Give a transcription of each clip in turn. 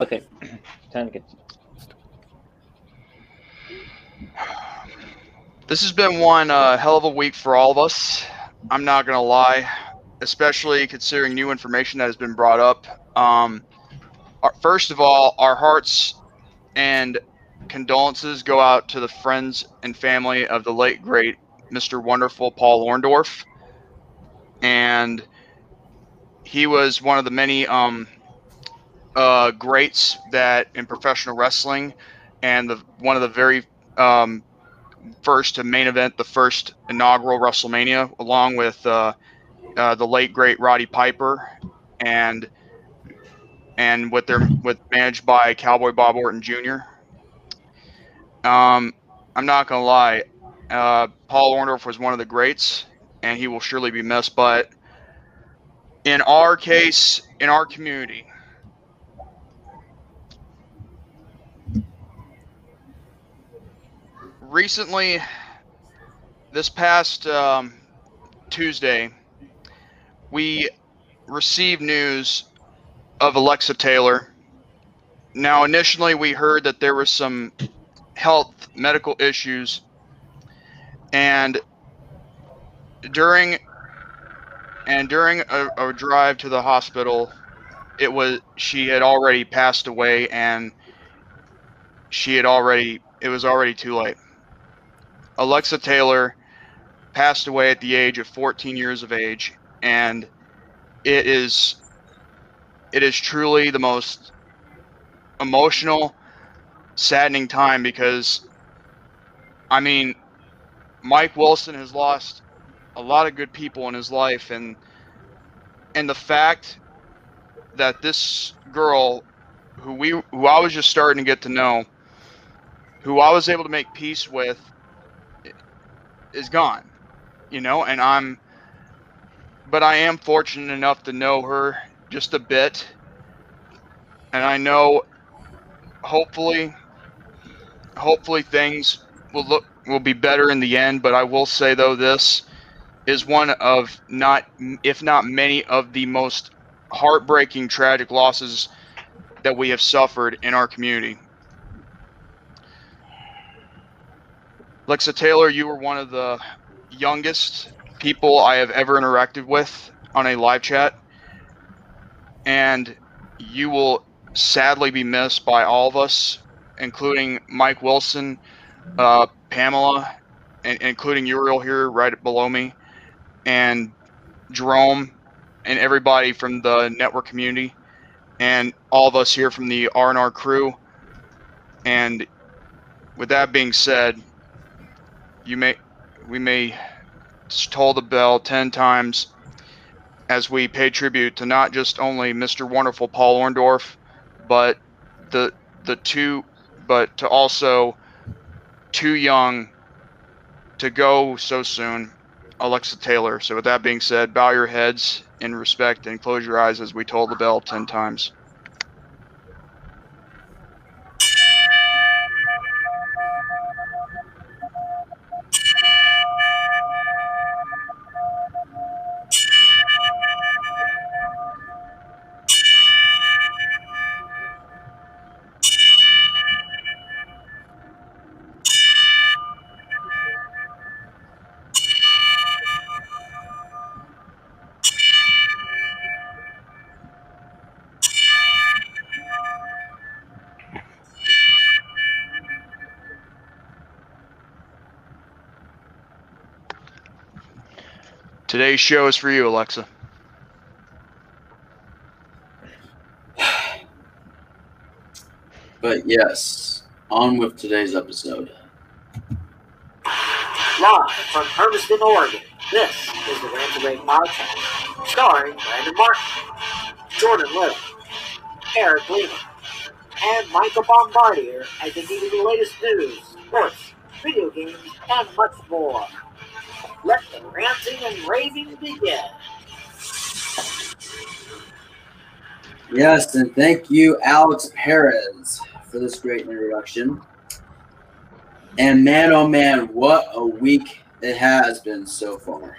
Okay, time to get. This has been one hell of a week for all of us. I'm not gonna lie, especially considering new information that has been brought up. First of all, our hearts and condolences go out to the friends and family of the late great Mr. Wonderful Paul Orndorff, and he was one of the many greats that in professional wrestling, and one of the very first to main event the first inaugural WrestleMania, along with the late great Roddy Piper, and with managed by Cowboy Bob Orton Jr. I'm not gonna lie, Paul Orndorff was one of the greats, and he will surely be missed. But in our case, in our community, recently, this past Tuesday, we received news of Alexa Taylor. Now, initially, we heard that there were some health, medical issues, and during a drive to the hospital, she had already passed away, and it was already too late. Alexa Taylor passed away at the age of 14 years of age, and it is truly the most emotional, saddening time, because I mean, Mike Wilson has lost a lot of good people in his life, and the fact that this girl who I was just starting to get to know, who I was able to make peace with, is gone, you know. And I am fortunate enough to know her just a bit, and I know hopefully things will be better in the end. But I will say, though, this is one of, not if not many of the most heartbreaking, tragic losses that we have suffered in our community. Alexa Taylor, you were one of the youngest people I have ever interacted with on a live chat, and you will sadly be missed by all of us, including Mike Wilson, Pamela, and including Uriel here right below me, and Jerome, and everybody from the network community, and all of us here from the R&R crew. And with that being said, we may toll the bell 10 times as we pay tribute to not just only Mr. Wonderful Paul Orndorff, but to also too young to go so soon, Alexa Taylor. So with that being said, bow your heads in respect and close your eyes as we toll the bell 10 times. Today's show is for you, Alexa. But yes, on with today's episode. Live from Hermiston, Oregon, this is the Random Ray Podcast, starring Brandon Martin, Jordan Little, Eric Lehman, and Michael Bombardier, as they give you the latest news, sports, video games, and much more. Let the ranting and raving begin. Yes, and thank you, Alex Perez, for this great introduction. And man, oh man, what a week it has been so far.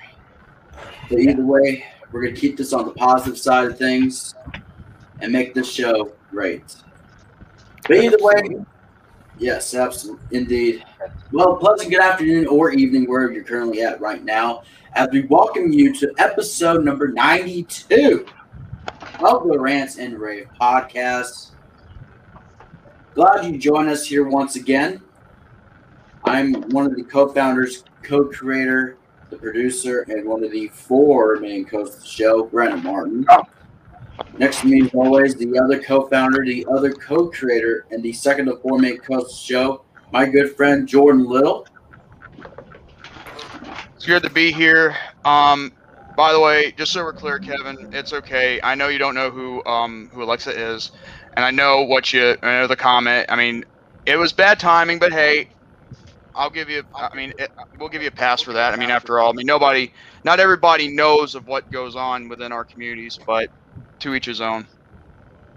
But either way, we're going to keep this on the positive side of things and make this show great. But either way, yes, absolutely, indeed. Well, pleasant good afternoon or evening wherever you're currently at right now as we welcome you to episode number 92 of the Rants and Rave podcast. Glad you joined us here once again. I'm one of the co-founders, co-creator, the producer, and one of the four main hosts of the show, Brennan Martin. Next to me, as always, the other co-founder, the other co-creator, and the second of four main hosts of the show, my good friend Jordan Little. It's good to be here. By the way, just so we're clear, Kevin, it's okay. I know you don't know who Alexa is, and I know the comment. I mean, it was bad timing, but hey, we'll give you a pass for that. I mean, after all, not everybody knows of what goes on within our communities, but to each his own.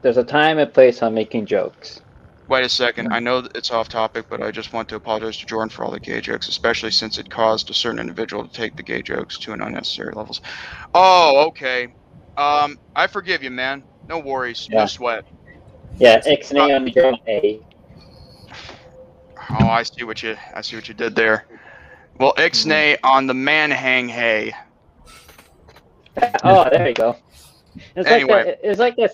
There's a time and place on making jokes. Wait a second. I know that it's off topic, but I just want to apologize to Jordan for all the gay jokes, especially since it caused a certain individual to take the gay jokes to an unnecessary levels. Oh, okay. I forgive you, man. No worries. Yeah. No sweat. Yeah, Ixnay on your A. Oh, I see what you did there. Well, Ixnay on the man hang hay. Oh, there you go. It's like the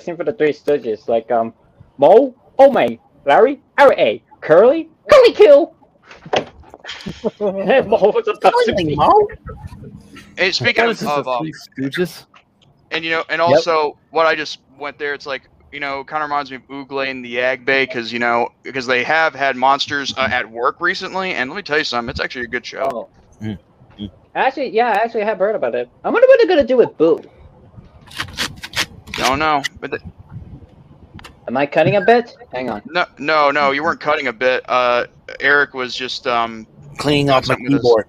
scene for the Three Stooges. Like Mo, oh man, Larry, our A, Curly kill. Mo. And speaking of Three Stooges, and also what I just went there, it's like, kind of reminds me of Ooglay and the Ag Bay because they have had monsters at work recently, and let me tell you something, it's actually a good show. Oh. Mm-hmm. Actually, yeah, I have heard about it. I wonder what they're gonna do with Boo. Don't know. But am I cutting a bit? Hang on. No, you weren't cutting a bit. Eric was just cleaning off my keyboard.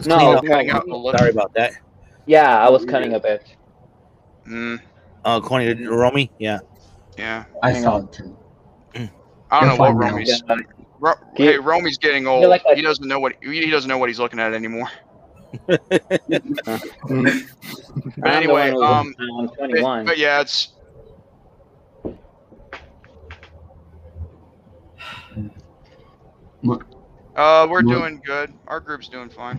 Sorry about that. Yeah, I was cutting a bit. Hmm. According to Romy, yeah. Yeah. I saw it too. I don't know what Romy's. Hey, Romy's getting old. Like he doesn't know what he's looking at anymore. But anyway, but yeah, it's. We're doing good. Our group's doing fine.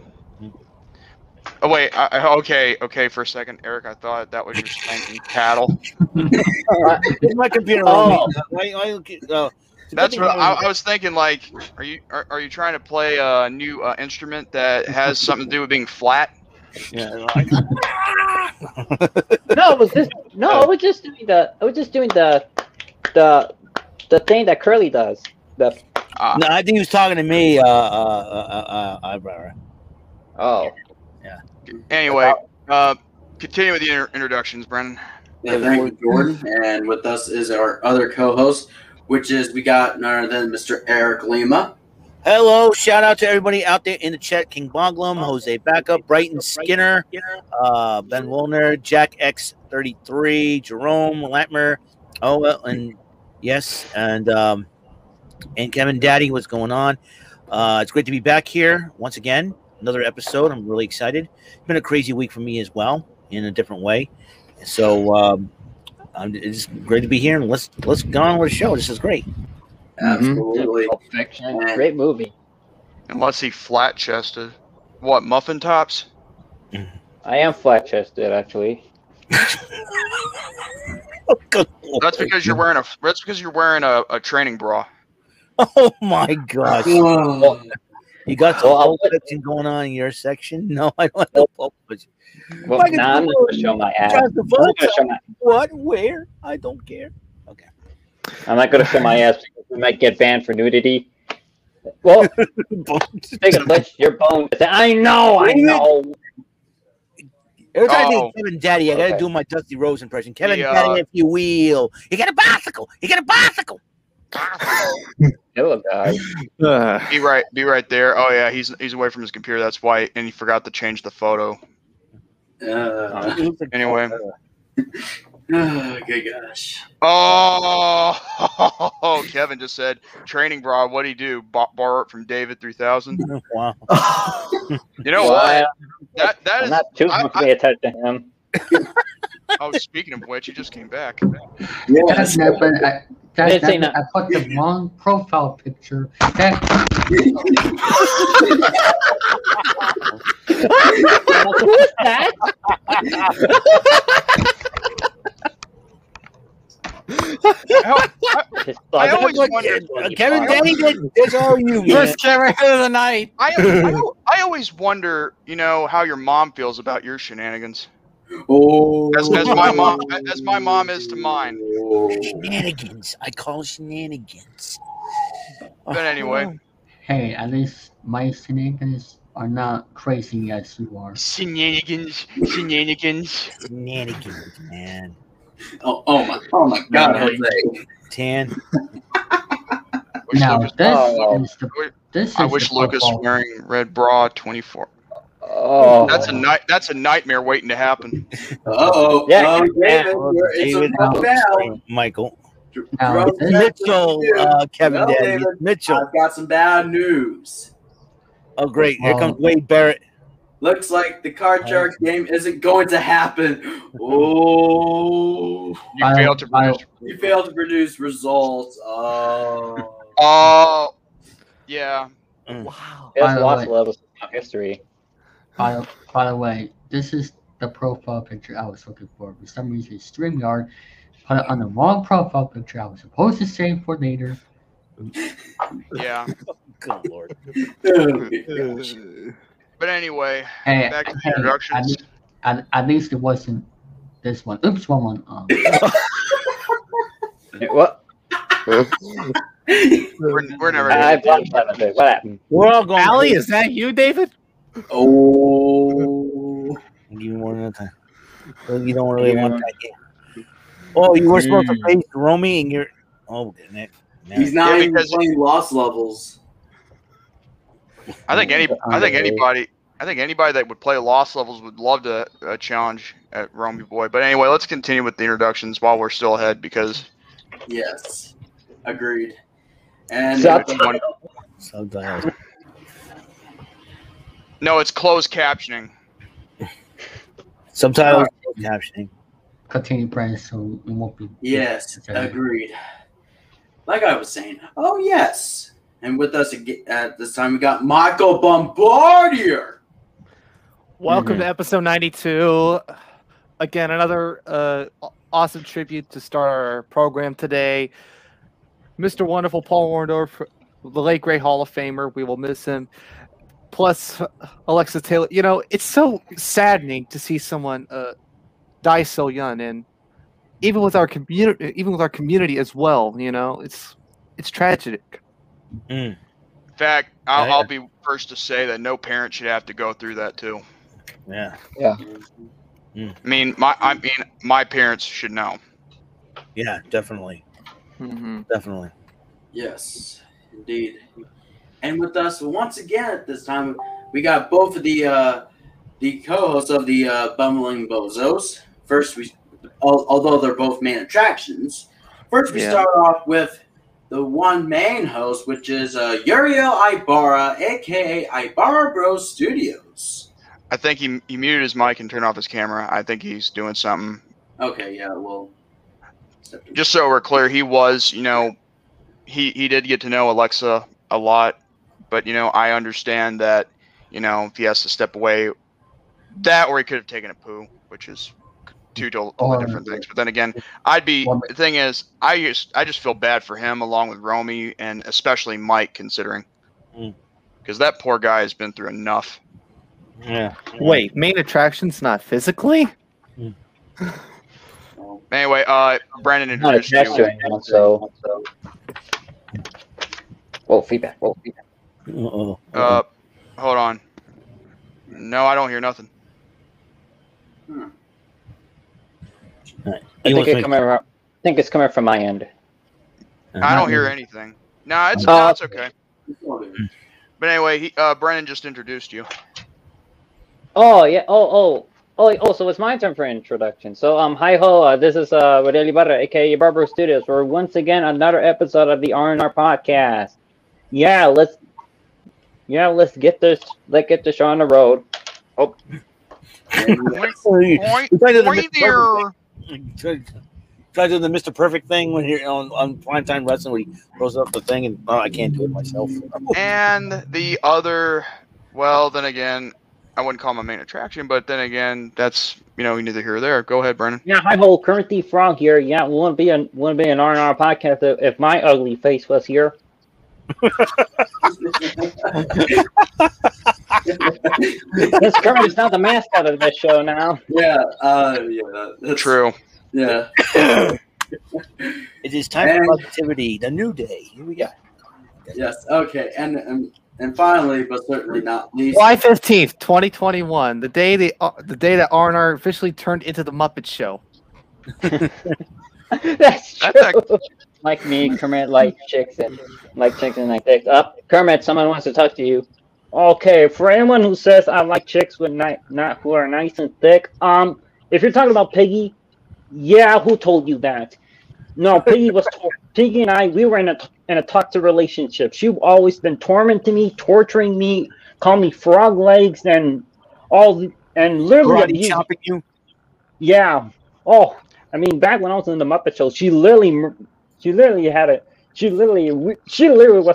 Oh wait, okay. For a second, Eric, I thought that was your spanking cattle. It's my computer. Oh, that's what I was thinking. Like, are you trying to play a new instrument that has something to do with being flat? Yeah. I was just doing the thing that Curly does. No, I think he was talking to me. Oh. Yeah. Anyway, continue with the introductions, Brennan. Yeah, thank you, Jordan. And with us is our other co-host, which is we got none other than Mr. Eric Lima. Hello. Shout out to everybody out there in the chat. King Bonglum, Jose Backup, Brighton Skinner, Ben Wilner, Jack X33, Jerome Latmer. Oh, well, and yes. And Kevin Daddy, what's going on? It's great to be back here once again. Another episode. I'm really excited. It's been a crazy week for me as well, in a different way. So it's great to be here, and let's go on with the show. This is great. Absolutely, great movie. And let's see, flat chested. What, muffin tops? I am flat chested, actually. That's because you're wearing a training bra. Oh my gosh. You got some going on in your section? No, I don't have to. Well, now I'm going to show my ass. What? Where? I don't care. Okay. I'm not going to show my ass because we might get banned for nudity. Well, take a look. Your bone. I know. Every time I think Kevin Daddy, I got to do my Dusty Rose impression. Kevin Daddy, if you will. You got a bicycle. Be right there. Oh yeah, he's away from his computer. That's why, and he forgot to change the photo. Anyway. Oh good gosh. Oh, Kevin just said training bra. What do you do? Borrow it from David 3000. Wow. You know what? That is not too much attention to him. Oh, speaking of which, you just came back. Yeah, I put the wrong profile picture. Who's that? I always wondered. Kevin Denny did you first camera hit of the night. I always wonder, you know, how your mom feels about your shenanigans. Oh, as my mom is to mine. Shenanigans. I call shenanigans. But anyway. Hey, at least my shenanigans are not crazy as you are. Shenanigans. Shenanigans. Shenanigans, man. Oh my God, Jose. Tan. Now this is I wish Lucas wearing red bra 24. Oh, that's a nightmare waiting to happen. Uh-oh. Yeah, David, Michael. Mitchell, Kevin Denny. Mitchell. I've got some bad news. Oh, great. Here comes Wade Barrett. Looks like the card shark game isn't going to happen. Oh. You failed to produce results. Oh. Oh. Yeah. Wow. There's lots of levels of history. By the way, this is the profile picture I was looking for. For some reason, StreamYard put it on the wrong profile picture I was supposed to save for later. Yeah. Good Lord. But anyway, hey, back to the introductions. At least it wasn't this one. Oops, one one. What? We're never. What happened? We're all going. Allie, is that you, David? Oh, give me one at a time. You don't really want that game. Oh, you were supposed to face Romy, and you're. Oh, Nick. No. He's not even playing lost levels. I think anybody that would play lost levels would love to challenge at Romy Boy. But anyway, let's continue with the introductions while we're still ahead because. Yes, agreed. And so tired. No, it's closed captioning. Sometimes closed captioning. Continue, Brian, so it won't be. Yes, agreed. Like I was saying, oh, yes. And with us at this time, we got Michael Bombardier. Welcome to episode 92. Again, another awesome tribute to start our program today. Mr. Wonderful Paul Warendorf, the late great Hall of Famer. We will miss him. Plus, Alexis Taylor. You know, it's so saddening to see someone die so young, and even with our community as well. You know, it's tragic. Mm. In fact, I'll be first to say that no parent should have to go through that too. Yeah. Yeah. Mm. I mean, my parents should know. Yeah, definitely. Mm-hmm. Definitely. Yes, indeed. And with us once again at this time, we got both of the co-hosts of the Bumbling Bozos. First, although they're both main attractions, we start off with the one main host, which is Uriel Ibarra, aka Ibarra Bros Studios. I think he muted his mic and turned off his camera. I think he's doing something. Okay, yeah, well. Just so we're clear, he was, you know, he did get to know Alexa a lot. But, you know, I understand that, you know, if he has to step away, that or he could have taken a poo, which is two totally different things. But then again, the thing is, I just feel bad for him along with Romy and especially Mike, considering. Because that poor guy has been through enough. Yeah. Wait, main attraction's not physically? Anyway, Brandon introduced you. Right now, so. Whoa, feedback. Whoa, feedback. Uh-oh. Hold on. No, I don't hear nothing. I think it's coming from my end. I don't hear anything. No, it's okay. But anyway, Brennan just introduced you. Oh yeah. Oh. So it's my turn for introduction. So hi ho. This is Uriel Ibarra, aka Barbaro Studios. We're once again another episode of the R&R podcast. Yeah, let's get this. Let's get this show on the road. Oh. Point there. Try to do the Mr. Perfect thing when you're on Primetime Wrestling, where he throws up the thing and I can't do it myself. And the other, well, then again, I wouldn't call him a main attraction, but then again, that's, you know, neither here or there. Go ahead, Brennan. Yeah, hi, whole Kermit the Frog here. Yeah, wouldn't be an R&R podcast if my ugly face was here. This Kermit is not the mascot of this show now. Yeah, yeah, that's true. Yeah. It is time for positivity. The new day. Here we go. Yes. Okay. And finally, but certainly not least, July 15th, 2021, the day that R&R officially turned into the Muppet Show. That's true. Like me, Kermit, like Chicken, like Chicken, like Dicks. Up, Kermit, someone wants to talk to you. Okay, for anyone who says I like chicks with not who are nice and thick, if you're talking about Piggy, yeah, who told you that? No, Piggy was Piggy and I. We were in a toxic relationship. She'd always been tormenting me, torturing me, calling me frog legs, and all, and literally chopping you. Yeah. Oh, I mean, back when I was in the Muppet Show, she literally was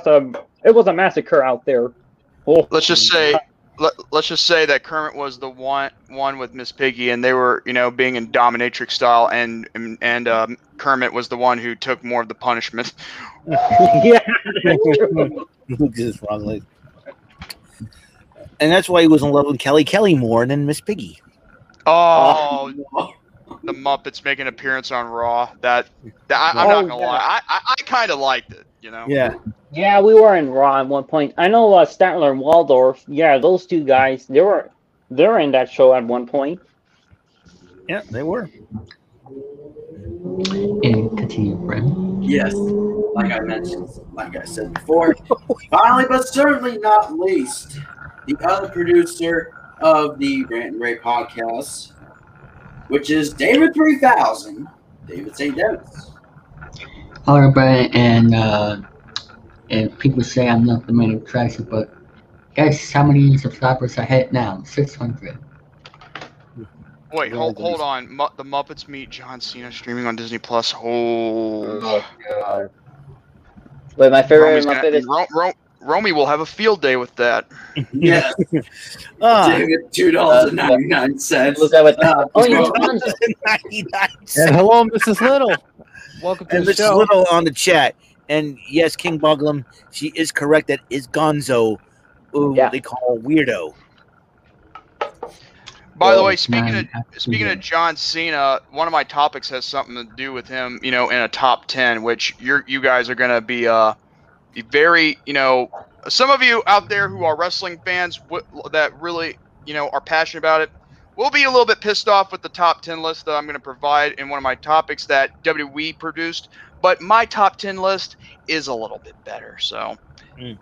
a. It was a massacre out there. Oh. Let's just say that Kermit was the one with Miss Piggy, and they were, you know, being in dominatrix style, and Kermit was the one who took more of the punishment. Yeah, and that's why he was in love with Kelly more than Miss Piggy. Oh, the Muppets make an appearance on Raw. I'm not gonna lie, I kind of liked it, you know. Yeah. Yeah, we were in Raw at one point. I know Statler and Waldorf. Yeah, those two guys, they were in that show at one point. Yeah, they were. And continue, Bren. Yes, like I said before. Finally, but certainly not least, the other producer of the Rant and Ray podcast, which is David 3000, David St. Davis. Hello, Bren, and people say I'm not the main attraction, but guess how many subscribers I hit now? 600. Wait, hold on. The Muppets Meet John Cena streaming on Disney Plus. Oh God! Wait, my favorite Muppet is Romy will have a field day with that. Yes. $2.99. Was that with $2.99? And hello, Mrs. Little. Welcome to the show. Mrs. Little on the chat. And yes, King Boglum, she is correct. That is Gonzo, what they call weirdo. By the way, speaking of John Cena, one of my topics has something to do with him, you know, in a top 10, which you guys are going to be very, you know, some of you out there who are wrestling fans that really, you know, are passionate about it, will be a little bit pissed off with the top 10 list that I'm going to provide in one of my topics that WWE produced. But my top 10 list is a little bit better, so. Mm.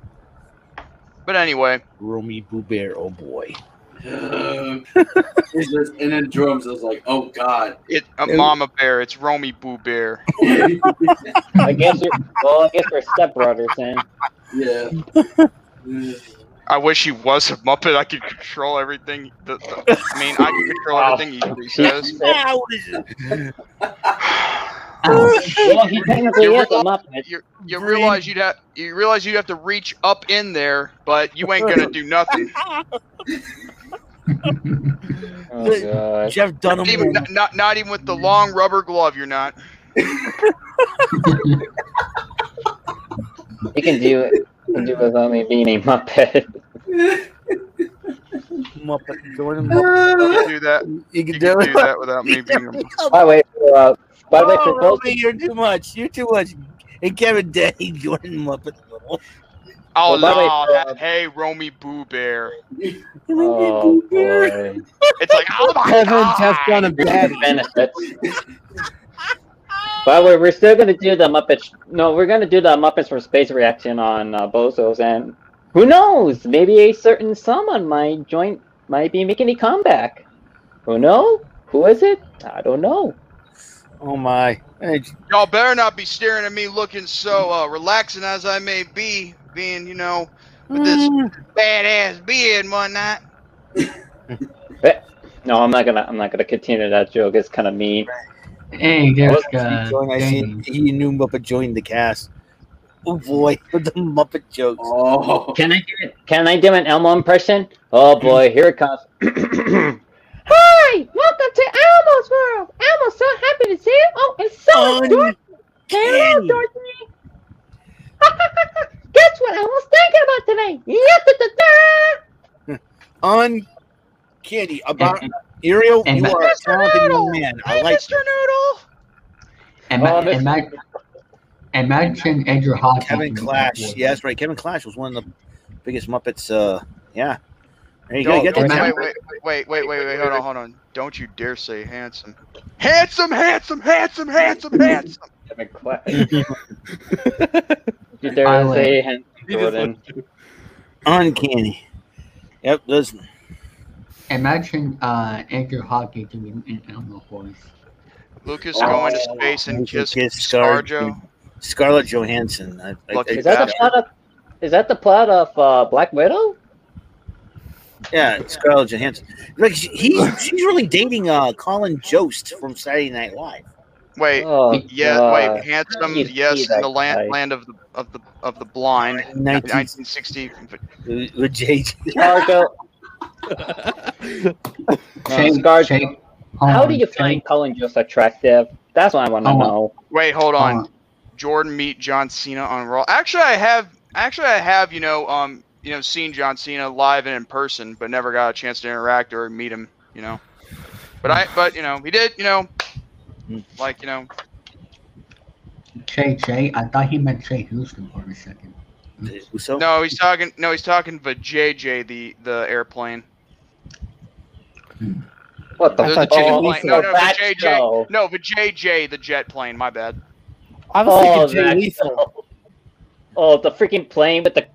But anyway. Romy Boubert, oh boy. And then drums, I was like, oh God. It's a mama bear, it's Romy Boubert. I guess we're stepbrothers then. Yeah. I wish he was a Muppet. I could control everything. I can control everything he says. Well, he technically is a Muppet. You realize you'd have to reach up in there, but you ain't gonna do nothing. Oh, God. Jeff Dunham. Not even with the long rubber glove. You're not. You can do it. Do with only being a Muppet. Muppet Jordan. Muppet. Do that. You can do that without me being a Muppet. By the way, Romy, you're too much. You're too much. And Kevin Day, Jordan Muppet. Oh, hey, Romy Boubert. Oh, it's like, oh my God. Just done a bad benefit. By the way, we're still going to do the Muppets. No, we're going to do the Muppets from Space reaction on Bozos, and who knows? Maybe a certain someone might be making a comeback. Who knows? Who is it? I don't know. Oh my! Hey. Y'all better not be staring at me, looking so relaxing as I may be, being, you know, with this badass beard and whatnot. No, I'm not gonna continue that joke. It's kind of mean. Hey, Jessica. I see he and New Muppet joined the cast. Oh boy, with the Muppet jokes. Oh. Can I do an Elmo impression? Oh boy, here it comes. Hi, welcome to Elmo's World. Elmo's so happy to see you. Oh, it's so Dorothy. Hello, Dorothy. Guess what I was thinking about today? Uncanny. About Ariel, you are a talented young man. I like Mr. Noodle. Imagine Andrew Hodgson. Kevin Clash. Yeah, that's right. Kevin Clash was one of the biggest Muppets. Yeah. There you go. Wait, hold on. Don't you dare say handsome. Handsome. Kevin Clash. You dare say handsome, Jordan. Uncanny. Yep, listen. Imagine Andrew Hodgson doing an Elmo voice. Lucas going to space and kiss Scarjo. Scarlett Johansson. Is that the plot of Black Widow? Yeah, Scarlett Johansson. Like she's really dating Colin Jost from Saturday Night Live. Wait, handsome, yes, in the land of the blind, 1960. With Scarjo. Scarjo. How do you find Colin Jost attractive? That's what I want to know. Wait, hold on. Jordan meet John Cena on Raw. Actually, I have seen John Cena live and in person, but never got a chance to interact or meet him. But he did. Jay. I thought he meant Jay Houston for a second. No, he's talking for JJ the airplane. What the fuck? But JJ the jet plane. My bad. I was thinking Jay Lethal. Oh, the freaking plane with the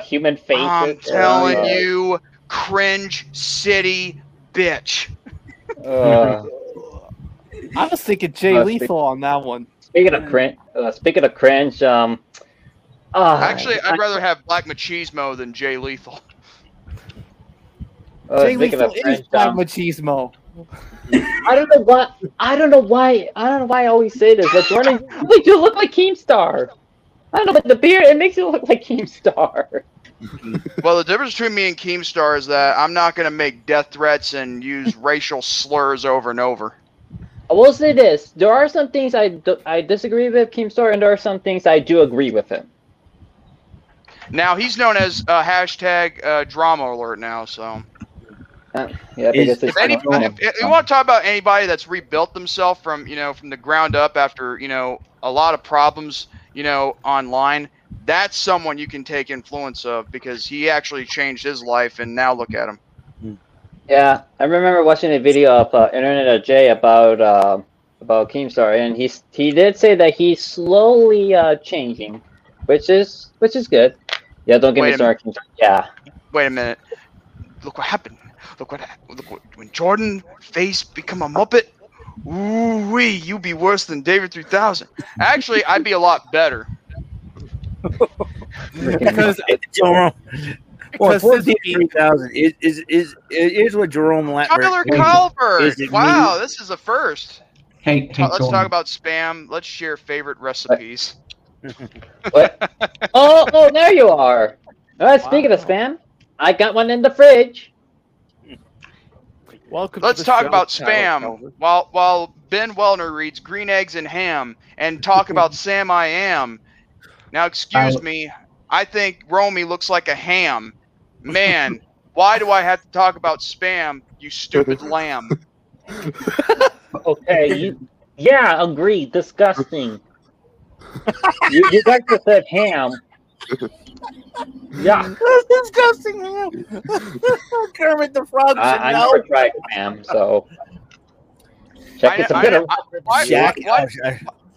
human face. I'm telling you, cringe city bitch. I was thinking Jay Lethal on that one. Speaking of cringe, actually, I'd rather have Black Machismo than Jay Lethal. Jay Lethal is Black Machismo. I don't know why I always say this, but Jordan, you look like Keemstar. I don't know, but the beard, it makes you look like Keemstar. Well, the difference between me and Keemstar is that I'm not going to make death threats and use racial slurs over and over. I will say this, there are some things I disagree with Keemstar, and there are some things I do agree with him. Now, he's known as # drama alert now, so... If you want to talk about anybody that's rebuilt themselves from the ground up after a lot of problems online, that's someone you can take influence of, because he actually changed his life and now look at him. Yeah, I remember watching a video of Internet of Jay about Keemstar, and he did say that he's slowly changing, which is good. Yeah, don't get me started. Yeah. Wait a minute. Look what happened. Look what when Jordan face become a Muppet, ooh wee, you be worse than David 3000. Actually, I'd be a lot better. because David 3000 is what Jerome Latner. Tyler Calvert. Wow, this is a first. Hey, let's talk about spam. Let's share favorite recipes. What? Oh, there you are. All right, speaking of spam, I got one in the fridge. Let's talk about spam while Ben Wellner reads Green Eggs and Ham and talk about Sam I Am. Now, excuse me, I think Romy looks like a ham. Man, why do I have to talk about spam, you stupid lamb? Okay, agreed, disgusting. You guys just said ham. Yeah, that's disgusting, man. Kermit the Frog. I'm for dry ham, so.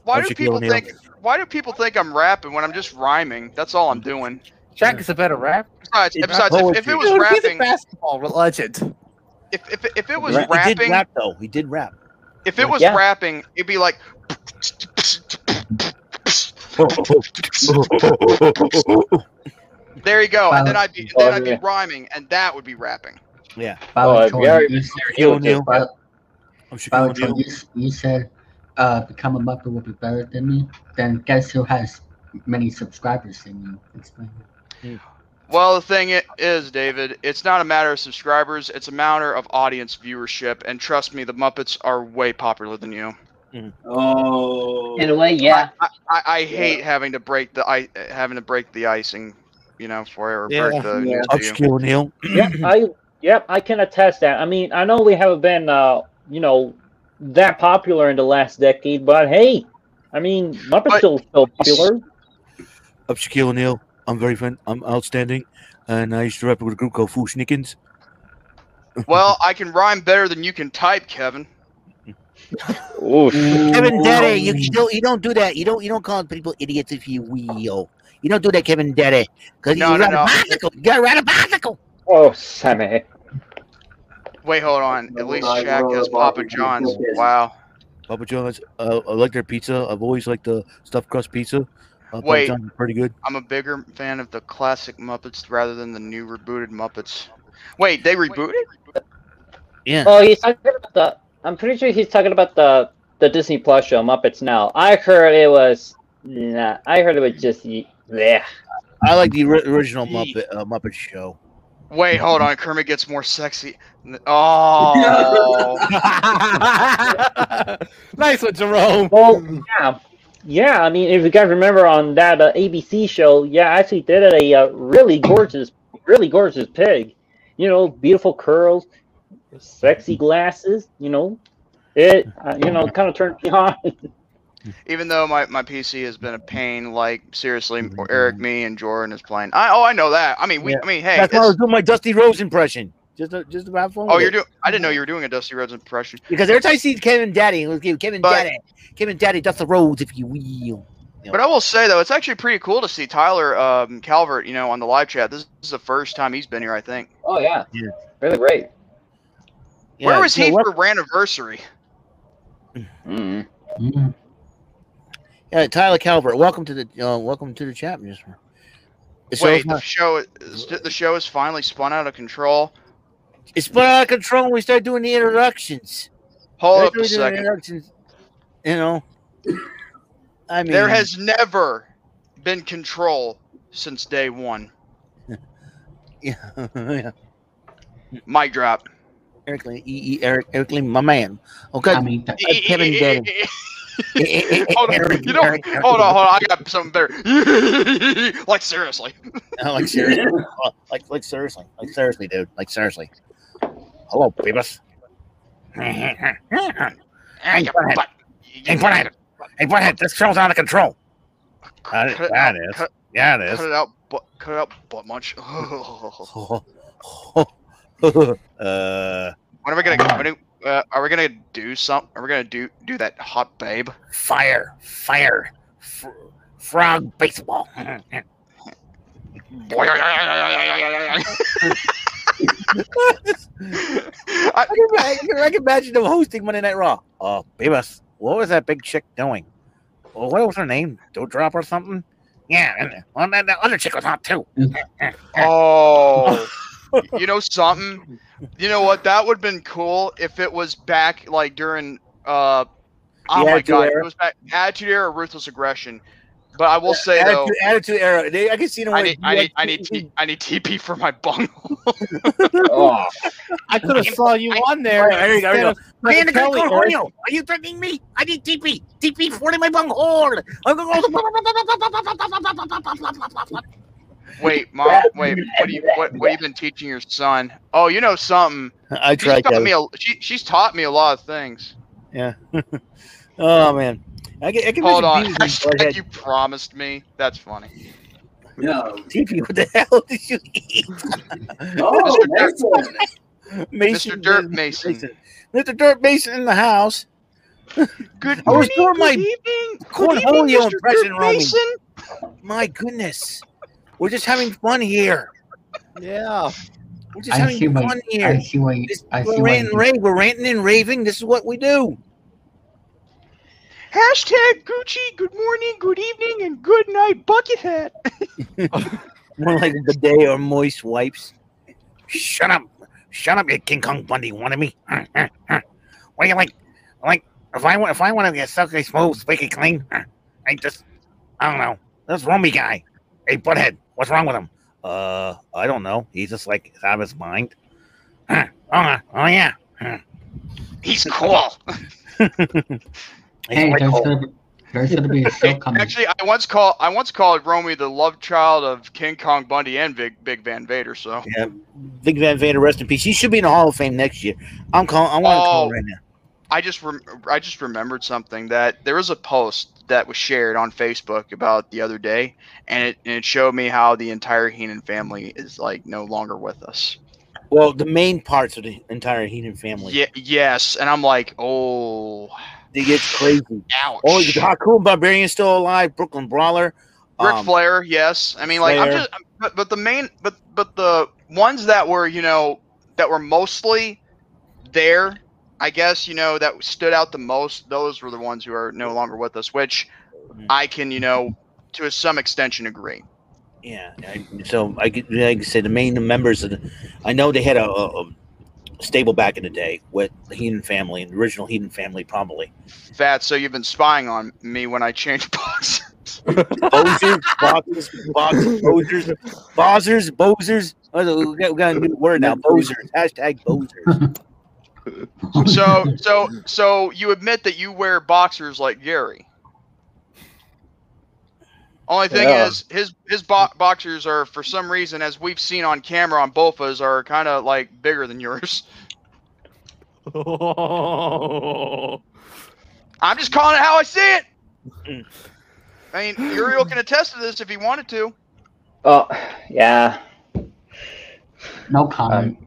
Why do people think I'm rapping when I'm just rhyming? That's all I'm doing. Shaq is a better rapper. Besides, if it was rapping, basketball legend. If it was rapping, he did rap. If it was rapping, it'd be like. There you go, and then I'd be rhyming, and that would be rapping. Yeah. I'm sure you said become a Muppet will be better than me, then guess who has many subscribers than you? Explain it. Well, the thing is, David, it's not a matter of subscribers. It's a matter of audience viewership. And trust me, the Muppets are way popular than you. Oh, in a way, yeah. I hate having to break the icing, you know, for the obscure Neil. Yep, I can attest that. I mean, I know we haven't been, you know, that popular in the last decade, but hey, I mean, Muppets still popular. Obscure Neil, I'm outstanding, and I used to rap with a group called Fool Snickins. Well, I can rhyme better than you can type, Kevin. Oh, Kevin Deddy, you don't do that. You don't call people idiots if you will. You don't do that, Kevin Deddy, because you ride a bicycle. You gotta ride a bicycle. Oh, Sammy. Wait, hold on. At least Shaq has Papa John's. Wow. Papa John's. I like their pizza. I've always liked the stuffed crust pizza. Wait, Papa John's is pretty good. I'm a bigger fan of the classic Muppets rather than the new rebooted Muppets. Wait, they rebooted? Yeah. Oh, he's talking about the. I'm pretty sure he's talking about the Disney Plus show Muppets Now. I heard it was just bleh. I like the original Muppet show. Wait, hold on. Kermit gets more sexy. Oh, nice one, Jerome. Well, yeah. I mean, if you guys remember on that ABC show, yeah, I actually did a really gorgeous pig. You know, beautiful curls. Sexy glasses, you know, it you know, kind of turned me on. Even though my PC has been a pain, like seriously, Eric, me, and Jordan is playing. I know that. I mean, hey, that's why I was doing my Dusty Rhodes impression. Just about phone. Oh, I didn't know you were doing a Dusty Rhodes impression. Because every time I see Kevin Daddy, Dusty Rhodes, if you will. But I will say, though, it's actually pretty cool to see Tyler Calvert, you know, on the live chat. This is the first time he's been here, I think. Oh yeah. Really great. Yeah, where was he for Ranniversary? Mm-hmm. Yeah, Tyler Calvert, welcome to the chat, Mr. Wait, the show is finally spun out of control. It spun out of control when we started doing the introductions. Hold up a second. You know, I mean, there has never been control since day one. Yeah. Mic drop. Eric Lee, my man. Okay, I mean, Kevin Deddy. Hold on. I got something better. Like seriously, dude. Hello, Beavis. Hey, butt head. This show's out of control. That is. Cut it out, butt munch. When are we gonna go? Are we gonna do something? Are we gonna do that, hot babe? Frog baseball. I can imagine them hosting Monday Night Raw. Oh, Beavis, what was that big chick doing? Well, what was her name? Doudrop or something? Yeah, and that other chick was hot too. Oh. You know something? You know what? That would have been cool if it was back like during oh my god, it was back Attitude Era, Ruthless Aggression. But I will say Attitude Era. I can see them. I need TP for my bunghole. Oh. I could have saw you on there. Are you threatening me? I need TP. TP for my bunghole. Wait, Mom. Wait. What have you been teaching your son? Oh, you know something. She's taught me a lot of things. Yeah. Oh man. I can hold on. Hashtag you promised me. That's funny. No, TP. What the hell did you eat? Oh, Mr. Dirt Mason. Mr. Dirt Mason in the house. Good. I was doing my cornholio impression, Romy. My goodness. We're just having fun here. Yeah. We're just having fun here. We're ranting and raving. This is what we do. Hashtag Gucci, good morning, good evening, and good night, bucket hat. More like the day or moist wipes. Shut up. Shut up, you King Kong Bundy. Wanted me? What do you like? I like If I want to get silky smooth, squeaky clean, I don't know. This Romy guy, hey butthead, what's wrong with him? I don't know. He's just like out of his mind. Oh yeah. He's cool. Hey, there's going to be a show coming. Actually, I once called Romy the love child of King Kong Bundy and Big Van Vader. So yeah, Big Van Vader, rest in peace. He should be in the Hall of Fame next year. I want to call right now. I just remembered something. That there was a post that was shared on Facebook about the other day, and it showed me how the entire Heenan family is like no longer with us. Well, the main parts of the entire Heenan family. Yeah. Yes, and I'm like, oh. It gets crazy. Ouch. Oh, Haku Barbarian's still alive. Brooklyn Brawler, Ric Flair. Yes, I mean, like Flair. But the ones that were that were mostly there, I guess that stood out the most. Those were the ones who are no longer with us, which I can to some extension agree. Yeah. So I could say the main members of the, I know they had a stable back in the day with the Heenan family, and the original Heenan family probably. Fat, so you've been spying on me when I change boxes. Bozers. Oh, we got a new word now, Bozers. Hashtag Bozers. So you admit that you wear boxers like Gary. Only thing is, his boxers are, for some reason, as we've seen on camera on Bofa's, are kind of like bigger than yours. Oh. I'm just calling it how I see it. I mean, Uriel can attest to this if he wanted to. Oh, yeah. No comment.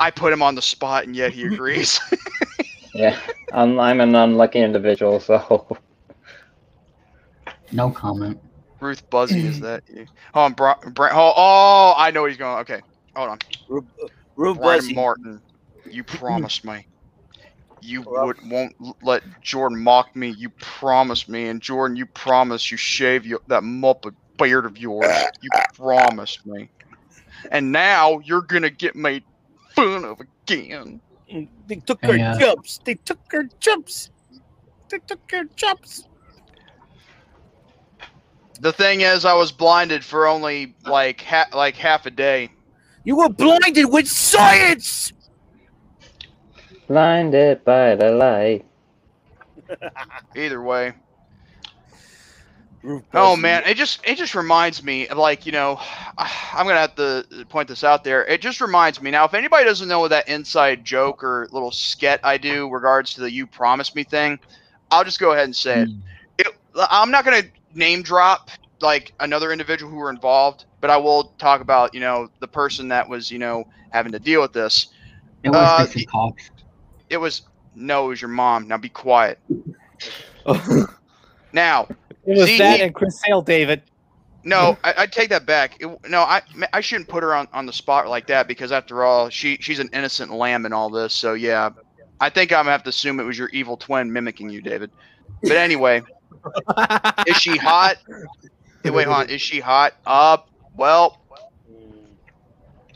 I put him on the spot, and yet he agrees. Yeah, I'm an unlucky individual, so. No comment. Ruth Buzzy, is that you? Oh, I know he's going. Okay, hold on. Ruth Buzzy. Martin, you promised me. You won't let Jordan mock me. You promised me. And Jordan, you promised you shave that Muppet beard of yours. You promised me. And now you're going to get made fun of again. They took her jumps. They took her jumps. They took her jumps. The thing is, I was blinded for only like half a day. You were blinded with science. Blinded by the light. Either way. Oh man, it just reminds me of I'm gonna have to point this out there. It just reminds me now. If anybody doesn't know that inside joke or little skit I do regards to the "you promised me" thing, I'll just go ahead and say it. I'm not gonna name drop like another individual who were involved, but I will talk about the person that was having to deal with this. It was Mrs. Cox. It was your mom. Now be quiet. Now it was that and Chris Sale, David. No, I take that back. I shouldn't put her on the spot like that, because after all, she's an innocent lamb in all this. So yeah, I think I'm gonna have to assume it was your evil twin mimicking you, David. But anyway. Is she hot? Hey, wait, hon. Is she hot? Well,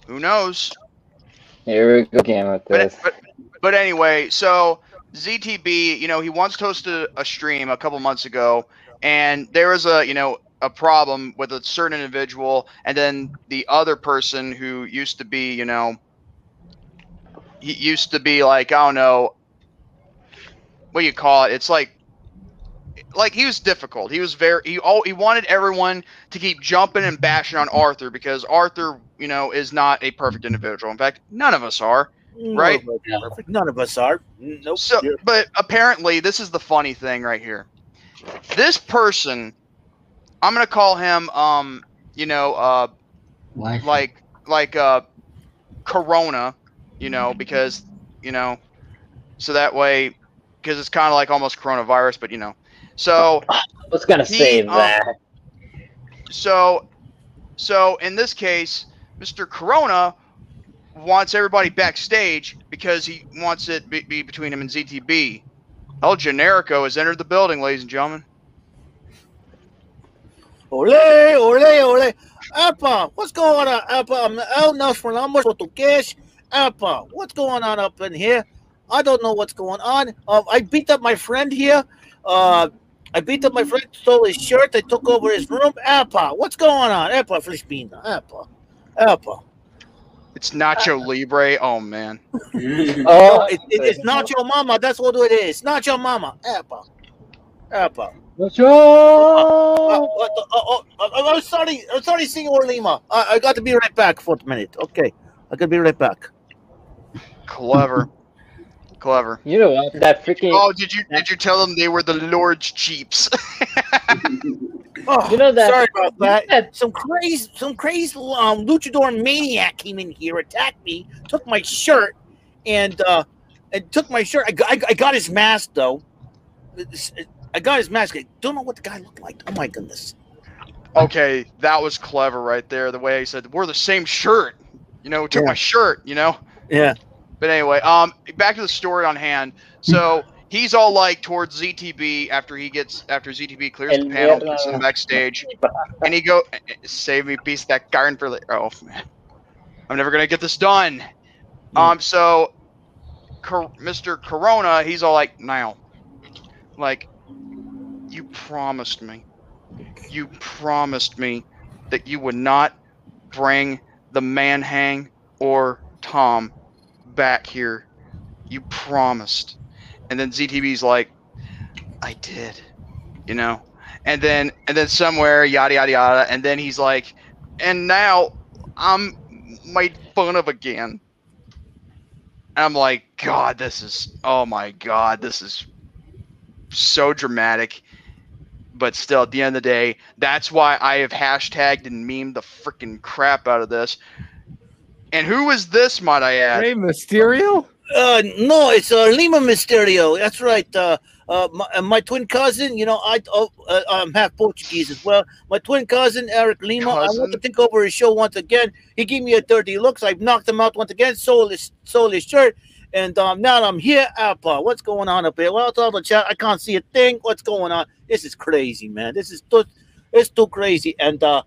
who knows? Here we go again with this. But anyway, so ZTB, he once hosted a stream a couple months ago, and there was a problem with a certain individual, and then the other person who used to be, he used to be like, I don't know, what do you call it? It's like he was difficult. He was he wanted everyone to keep jumping and bashing on Arthur, because Arthur, is not a perfect individual. In fact, none of us are, right? None of us are. Nope. So, but apparently, this is the funny thing right here. This person, I'm gonna call him, Corona, because so that way, because it's kind of like almost coronavirus, but So I was gonna say that. So in this case, Mr. Corona wants everybody backstage because he wants it be between him and ZTB. El Generico has entered the building, ladies and gentlemen. Ole, ole, ole! Appa, what's going on, Appa? I'm El Nasralamos Portuguese. Appa, what's going on up in here? I don't know what's going on. I beat up my friend here. I beat up my friend, stole his shirt. I took over his room. Apa, what's going on? Apa, Filispina. Apa. Apa. It's Nacho Libre. Oh, man. Oh, it's Nacho Mama. That's what it is. Nacho Mama. Apa. Apa. Nacho! Sorry. I'm sorry, Senor Lima. I got to be right back for a minute. Okay. I got to be right back. Clever. Clever. You know what? That freaking. Oh, did you tell them they were the Lord's Jeeps? Oh, you know that. Sorry about that. Some crazy luchador maniac came in here, attacked me, took my shirt, and took my shirt. I got his mask though. I got his mask. I don't know what the guy looked like. Oh my goodness. Okay, that was clever right there. The way I said we're the same shirt. You know, took my shirt. You know. Yeah. But anyway, back to the story on hand. So he's all like towards ZTB after ZTB clears the panel, gets in the backstage, and he go save me piece that garden for later. Oh man, I'm never gonna get this done. So Mr. Corona, he's all like, Niall, like you promised me that you would not bring the Manhang or Tom back here. You promised. And then ZTB's like, I did, you know. And then somewhere yada yada yada, and then he's like, and now I'm made fun of again. And I'm like, God, this is, oh my God, this is so dramatic. But still, at the end of the day, that's why I have hashtagged and memed the freaking crap out of this. And who is this, might I add? Rey Mysterio? No, it's Lima Mysterio. That's right. My twin cousin, you know, I'm half Portuguese as well. My twin cousin, Eric Lima, I want to take over his show once again. He gave me a dirty look, so I've knocked him out once again, sold his shirt, and now I'm here. Appa, what's going on up here? Well, it's all the chat. I can't see a thing. What's going on? This is crazy, man. This is too crazy. And, No,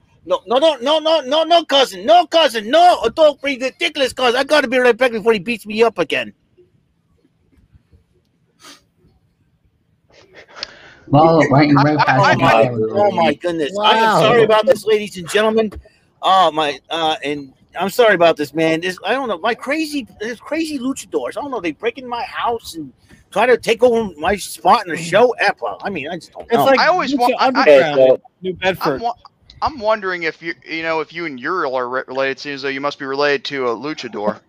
cousin, no, don't bring the ridiculous cousin. I got to be right back before he beats me up again. Well, oh my goodness. Wow. I am sorry about this, ladies and gentlemen. Oh my, and I'm sorry about this, man. This, I don't know, there's crazy luchadors. I don't know, they break in my house and try to take over my spot in the show. I mean, I just don't know. It's like I always want underground, New Bedford. I'm wondering if you know, if you and Uriel are related. It seems though you must be related to a luchador.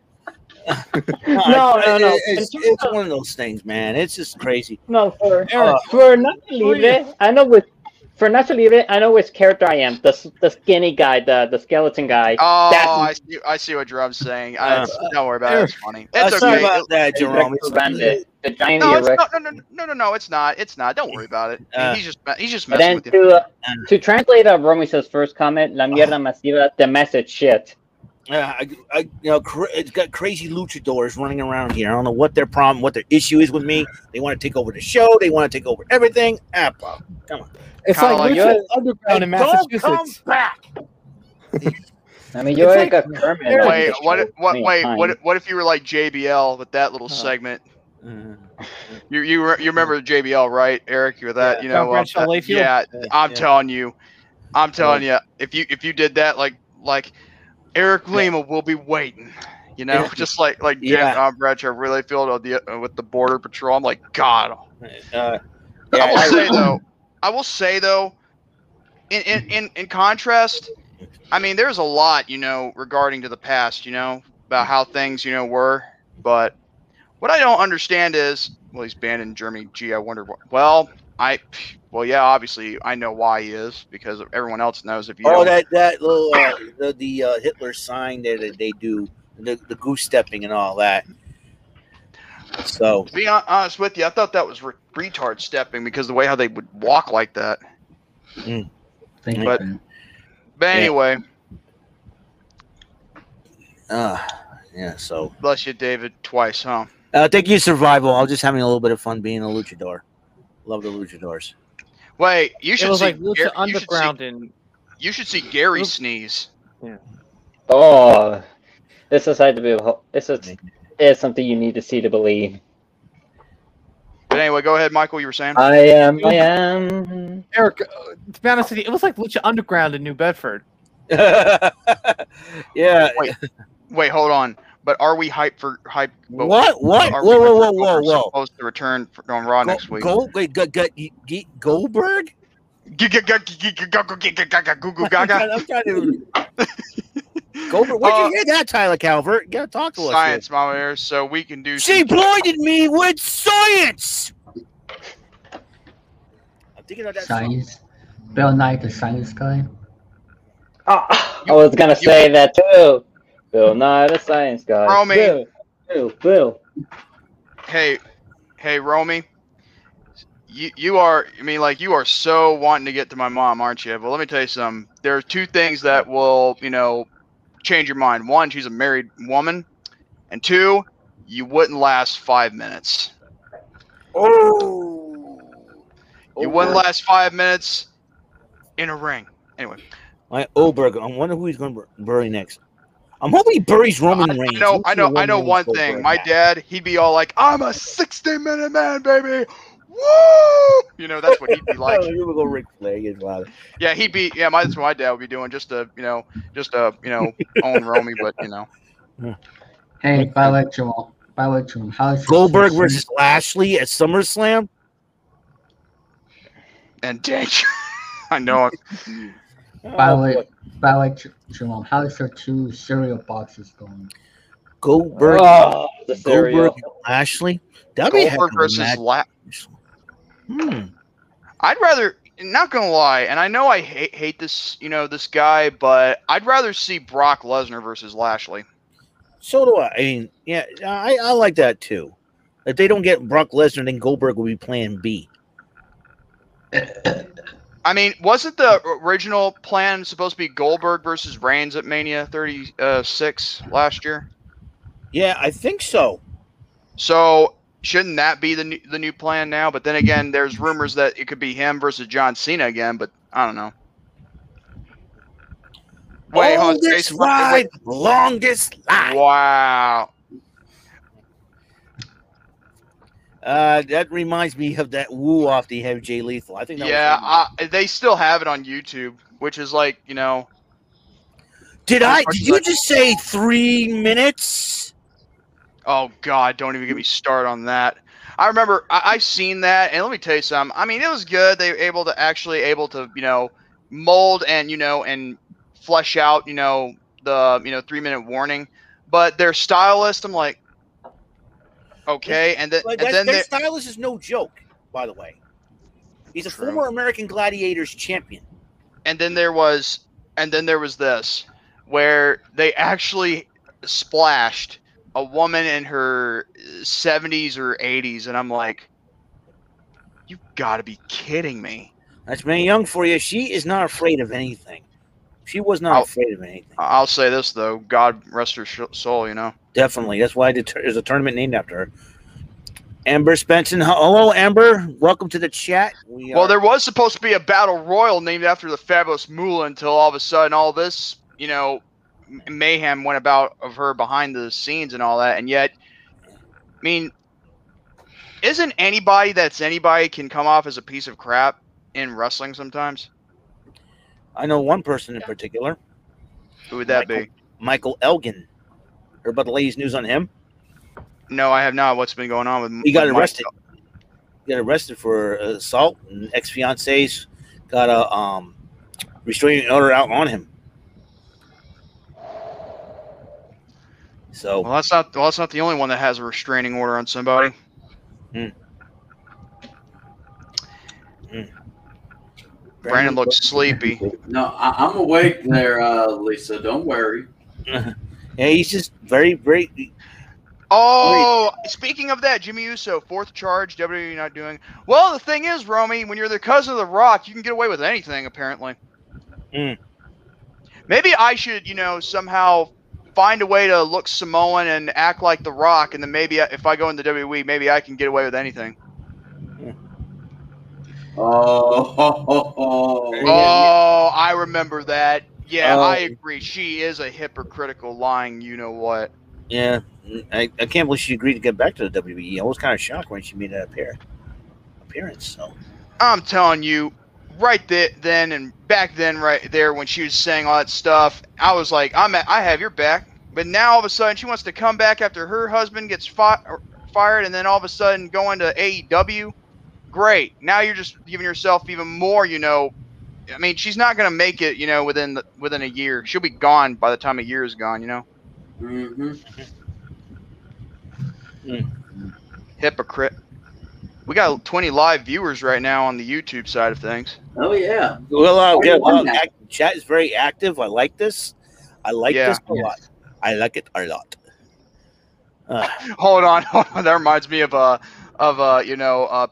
No. It's one of those things, man. It's just crazy. No, for Nacho Libre, I know which character I am. The skinny guy, the skeleton guy. Oh, I see what Jerome's saying. Don't worry about it. It's funny. It's okay. Sorry about that, Jerome. No, it's not. It's not. Don't worry about it. He's just messing with you. To translate Romisa's first comment, la mierda masiva, the message shit. Yeah, you know, it's got crazy luchadors running around here. I don't know what their problem, what their issue is with me. They want to take over the show. They want to take over everything. Appa, come on. It's like you're underground in Massachusetts. Don't come back. I mean, you're like a Kermit. Wait, what if you were like JBL with that little segment? You remember JBL, right, Eric? You were that, you know. I'm telling you, if you did that, like Eric Lima will be waiting, you know, just like John Bradshaw really filled with the Border Patrol. I'm like, God. I will say though, in contrast, I mean, there's a lot, you know, regarding to the past, you know, about how things, you know, were, but. What I don't understand is, well, he's banned in Germany. Gee, I wonder what. Well, yeah, obviously, I know why he is because everyone else knows. If you that little the Hitler sign there that they do, the goose stepping and all that. So to be honest with you, I thought that was retard stepping because the way how they would walk like that. Mm. But anyway. Yeah, so bless you, David, twice, huh? Thank you, Survival. I'm just having a little bit of fun being a luchador. Love the luchadors. Wait, you should see Gary sneeze. Yeah. Oh, this is something you need to see to believe. But anyway, go ahead, Michael. You were saying? I am. Eric, to be honest with you, it was like Lucha Underground in New Bedford. Yeah. Wait, hold on. But are we hyped for hype? What? What? Whoa! Supposed to return on Raw next week. Goldberg? Goldberg, where'd you hear that, Tyler Calvert? You gotta talk to us. Science, Mama Bear, so we can do. She blinded me with science. I'm thinking of that science. Song. Bill Nye, the science guy. Oh, I was gonna say that too. Bill Nye, the science guy. Romy, Bill. Hey, Romy. You are, I mean, like, you are so wanting to get to my mom, aren't you? But let me tell you something. There are two things that will, you know, change your mind. One, she's a married woman. And two, you wouldn't last 5 minutes. Oh. You wouldn't last 5 minutes in a ring. Anyway. My Oberg, I wonder who he's going to bury next. I'm hoping he buries Roman Reigns. I know one thing. My dad, he'd be all like, I'm a 60-minute man, baby. Woo! You know, that's what he'd be like. Yeah, he'd be. Yeah, that's what my dad would be doing. Just to own Romy, but you know. Hey, bilateral. How's Goldberg versus Lashley at SummerSlam? And dang, I know. Bilateral. How's your two cereal boxes going? Goldberg and Lashley. That'd be Goldberg versus Lashley. I'd rather, not gonna lie, and I know I hate this, you know, this guy, but I'd rather see Brock Lesnar versus Lashley. So do I. I mean, yeah, I like that too. If they don't get Brock Lesnar, then Goldberg will be plan B. I mean, wasn't the original plan supposed to be Goldberg versus Reigns at Mania 36 last year? Yeah, I think so. So. Shouldn't that be the new plan now? But then again, there's rumors that it could be him versus John Cena again. But I don't know. Wait, longest ride, longest line. Wow. That reminds me of that woo off the have Jay Lethal. I think. That they still have it on YouTube, which is like, you know. Did you just say 3 minutes? Oh, God, don't even get me started on that. I remember I seen that, and let me tell you something. I mean, it was good. They were able to, you know, mold and, you know, and flesh out, you know, the, you know, 3 minute warning. But their stylist, I'm like, okay. And then, their stylist is no joke, by the way. He's a former American Gladiators champion. And then there was this where they actually splashed a woman in her 70s or 80s, and I'm like, you got to be kidding me. That's Mae Young for you. She is not afraid of anything. She was not afraid of anything. I'll say this, though. God rest her soul, you know. Definitely. That's why there's a tournament named after her. Amber Spencer. Hello, Amber. Welcome to the chat. There was supposed to be a battle royal named after the Fabulous Moolah until all of a sudden all this, you know, mayhem went about of her behind the scenes and all that, and yet, I mean, isn't anybody can come off as a piece of crap in wrestling sometimes? I know one person in particular. Who would that be? Michael Elgin. Heard about the latest news on him? No, I have not. What's been going on with him? He got arrested. He got arrested for assault, and ex-fiancees got a restraining order out on him. So that's not the only one that has a restraining order on somebody. Brandon looks sleepy. No, I'm awake there, Lisa. Don't worry. Yeah, he's just very, very. Oh, speaking of that, Jimmy Uso, fourth charge, WWE not doing. Well, the thing is, Romy, when you're the cousin of The Rock, you can get away with anything, apparently. Maybe I should, you know, somehow find a way to look Samoan and act like The Rock, and then maybe if I go into WWE, maybe I can get away with anything. Oh, I remember that. Yeah, I agree. She is a hypocritical, lying, you know what. Yeah, I can't believe she agreed to get back to the WWE. I was kind of shocked when she made that appear. appearance. So I'm telling you, right then and back then, right there when she was saying all that stuff, I was like, I have your back. But now all of a sudden she wants to come back after her husband gets fired, and then all of a sudden go into AEW. Great. Now you're just giving yourself even more, you know. I mean, she's not going to make it, you know, within a year. She'll be gone by the time a year is gone, you know. Hypocrite. We got 20 live viewers right now on the YouTube side of things. Oh, yeah. Well, chat is very active. I like this. I like this a lot. I like it a lot. Hold on. That reminds me of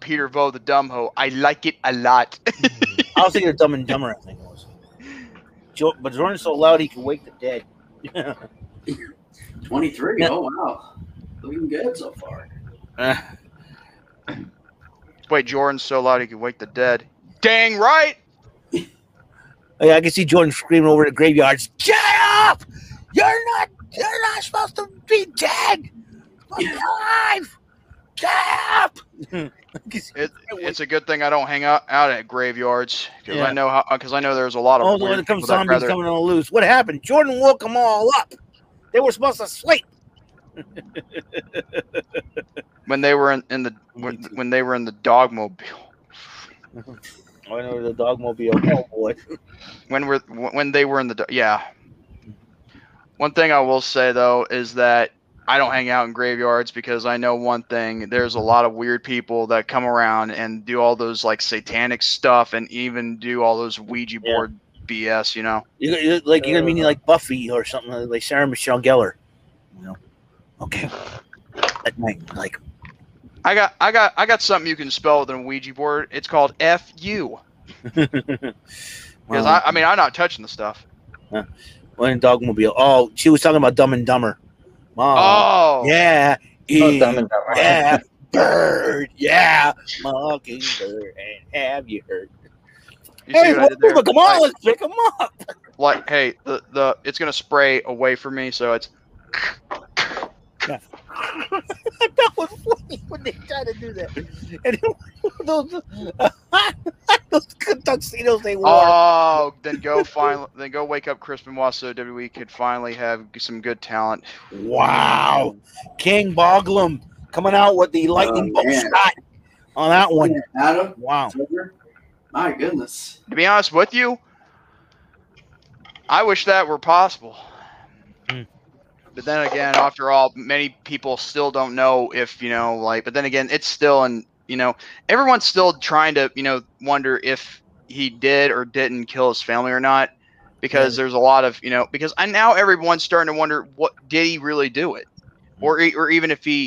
Peter Vo the Dumb Ho. I like it a lot. I was thinking of Dumb and Dumber, I think it was. But Jordan's so loud he can wake the dead. 23. Yeah. Oh, wow. Looking good so far. Wait, Jordan's so loud he can wake the dead. Dang right! I can see Jordan screaming over the graveyards. Shut up! You're not supposed to be dead! You're alive! Shut up! It's a good thing I don't hang out at graveyards, because I know how. Because I know there's a lot of. When it comes zombies coming on loose, what happened? Jordan woke them all up. They were supposed to sleep. When they were when they were in the dogmobile. When they were the dogmobile. Oh boy. When they were in the One thing I will say though is that I don't hang out in graveyards because I know one thing. There's a lot of weird people that come around and do all those like satanic stuff and even do all those Ouija board BS, you know? You're like, you're going to mean like Buffy or something, like Sarah Michelle Gellar. You know? Okay. That might, like. I got something you can spell with a Ouija board. It's called F-U. Because I mean, I'm not touching the stuff. Huh. Well, in Dogmobile. Oh, she was talking about Dumb and Dumber. Mom. Oh yeah, yeah, bird, yeah, mockingbird, and have you heard? You hey, what I come on, let's pick them up. Like, hey, the it's gonna spray away from me, so it's. That was funny when they tried to do that, and those tuxedos they wore. Oh, then go wake up Crispin Waugh so WWE could finally have some good talent. Wow, King Boglum coming out with the lightning bolt shot on that one. Adam, wow, my goodness. To be honest with you, I wish that were possible. But then again, after all, many people still don't know if, you know, like, but then again, it's still, and, you know, everyone's still trying to, you know, wonder if he did or didn't kill his family or not, because there's a lot of, you know, because now everyone's starting to wonder, what did he really do it? Or even if he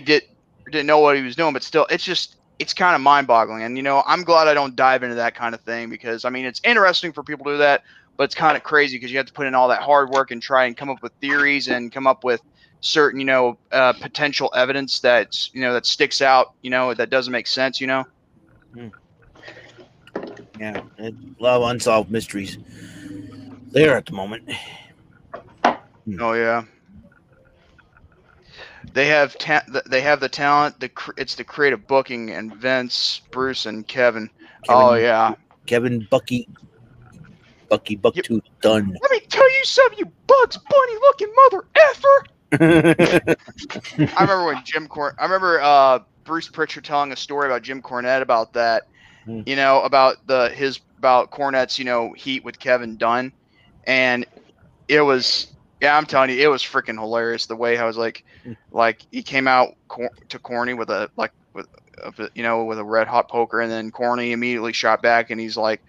didn't know what he was doing, but still, it's just, it's kind of mind boggling. And, you know, I'm glad I don't dive into that kind of thing because, I mean, it's interesting for people to do that. But it's kind of crazy because you have to put in all that hard work and try and come up with theories and come up with certain, you know, potential evidence that's, you know, that sticks out, you know, that doesn't make sense, you know. Yeah, a lot of unsolved mysteries there at the moment. Oh yeah, they have the talent. It's the creative booking and Vince, Bruce, and Kevin. Oh yeah, Kevin Bucky Bucktooth Dunn. Let me tell you something, you Bugs Bunny looking mother effer. I remember when Bruce Pritchard telling a story about Jim Cornette about that, you know, about Cornette's, you know, heat with Kevin Dunn, and it was I'm telling you, it was freaking hilarious the way I was like he came out to Corny with a red hot poker, and then Corny immediately shot back, and he's like.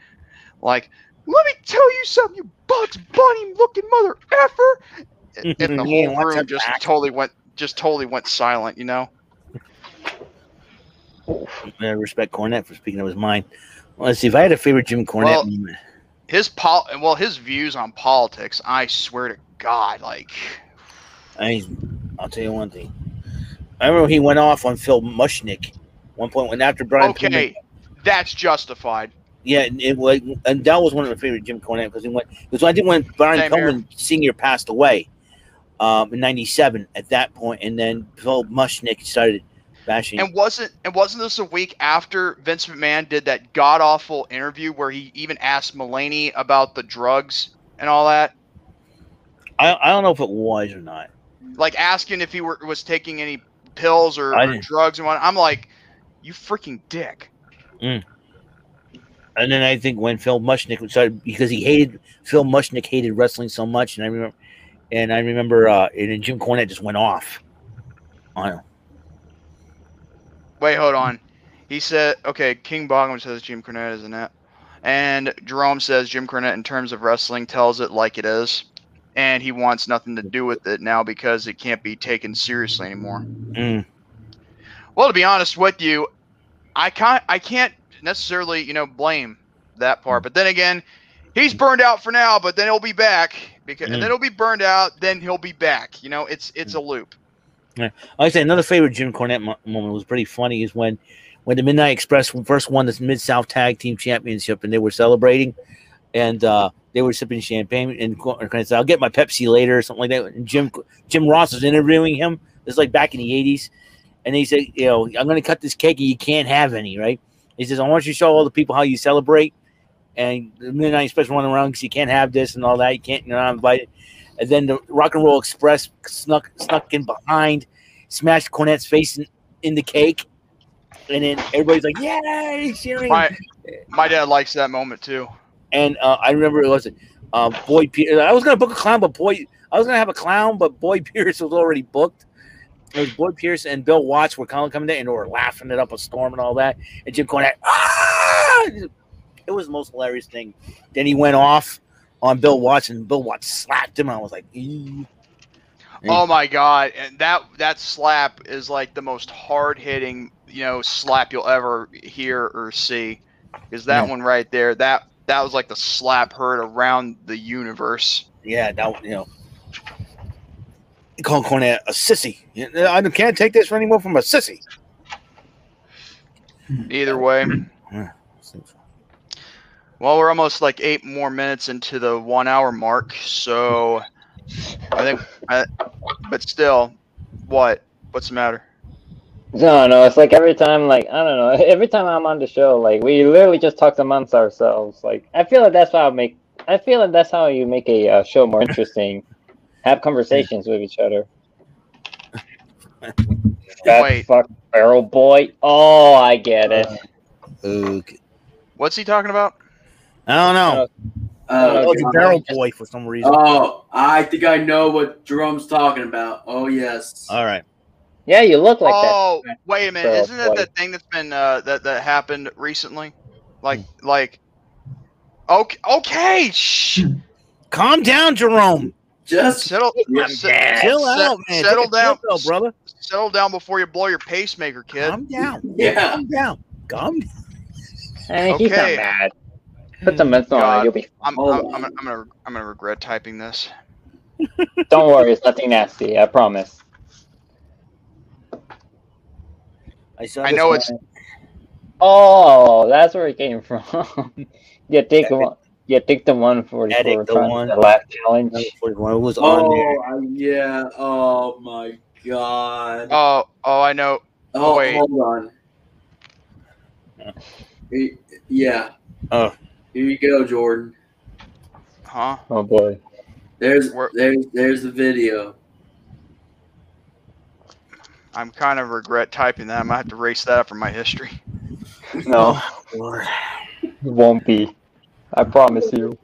Let me tell you something, you Bugs Bunny looking mother effer. And the whole room just totally went silent, you know. I respect Cornette for speaking of his mind. Well, let's see, if I had a favorite Jim Cornette moment. His views on politics, I swear to God, like I'll tell you one thing. I remember he went off on Phil Mushnick one point when after Brian Pillman. That's justified. Yeah, and that was one of my favorite Jim Cornette because I think when Brian Pillman Sr. passed away in '97 at that point, and then Phil Mushnick started Bashy. And wasn't this a week after Vince McMahon did that god awful interview where he even asked Mulaney about the drugs and all that? I don't know if it was or not. Like asking if he was taking any pills or drugs and whatnot. I'm like, you freaking dick. Mm. And then I think when Phil Mushnick started, because Phil Mushnick hated wrestling so much, and I remember, and then Jim Cornette just went off on him. Wait, hold on. He said, okay, King Bogham says Jim Cornette isn't it, and Jerome says Jim Cornette, in terms of wrestling, tells it like it is, and he wants nothing to do with it now because it can't be taken seriously anymore. Mm. Well, to be honest with you, I can't necessarily, blame that part. But then again, he's burned out for now, but then he'll be back because, and then he'll be burned out, then he'll be back. It's a loop. Yeah. Like I say, another favorite Jim Cornette moment was pretty funny is when the Midnight Express first won this Mid-South Tag Team Championship and they were celebrating and they were sipping champagne and Cornette said, I'll get my Pepsi later or something like that. And Jim Ross was interviewing him. It's like back in the 80s. And he said, I'm going to cut this cake and you can't have any, right? He says, I want you to show all the people how you celebrate. And the Midnight Express running around because you can't have this and all that. You can't, you're not invited. And then the Rock and Roll Express snuck in behind, smashed Cornette's face in the cake. And then everybody's like, yay, cheering. My dad likes that moment too. And I remember it wasn't Boyd Pierce. I was going to book a clown, but Boyd Pierce was already booked. It was Boyd Pierce and Bill Watts were coming there, and they were laughing it up a storm and all that. And Jim Cornette, ah! It was the most hilarious thing. Then he went off on Bill Watts, and Bill Watts slapped him. And I was like, eee. Oh my god! And that slap is like the most hard hitting, slap you'll ever hear or see. Is that one right there? That was like the slap heard around the universe. Yeah, that. Call Cornette a sissy. I can't take this anymore from a sissy. Either way. Well, we're almost like 8 more minutes into the 1 hour mark, so but still, what's the matter? No, it's like every time, like, I don't know, every time I'm on the show, like, we literally just talk amongst ourselves. Like, I feel like that's how you make a show more interesting. Have conversations with each other. That fucking barrel boy. Oh, I get it. Okay. What's he talking about? I don't know. The barrel boy for some reason. Oh, I think I know what Jerome's talking about. Oh, yes. All right. Yeah, you look like that. Oh, wait a minute. Isn't that the thing that's been that happened recently? Like. Okay. Shh. Calm down, Jerome. Just settle down, brother. Settle down before you blow your pacemaker, kid. Calm down. Yeah. Calm down. Hey, okay. He's not mad. Put the menthol on. You'll be. I'm gonna regret typing this. Don't worry, it's nothing nasty. I promise. I know it's. Oh, that's where it came from. Yeah, take one. Yeah, take the one for the last challenge. It was on there. Yeah. Oh my god. Oh, I know. Oh, wait. Hold on. Yeah. Oh. Here you go, Jordan. Huh? Oh boy. There's the video. I'm kind of regret typing that. I might have to erase that from my history. No. It won't be. I promise you.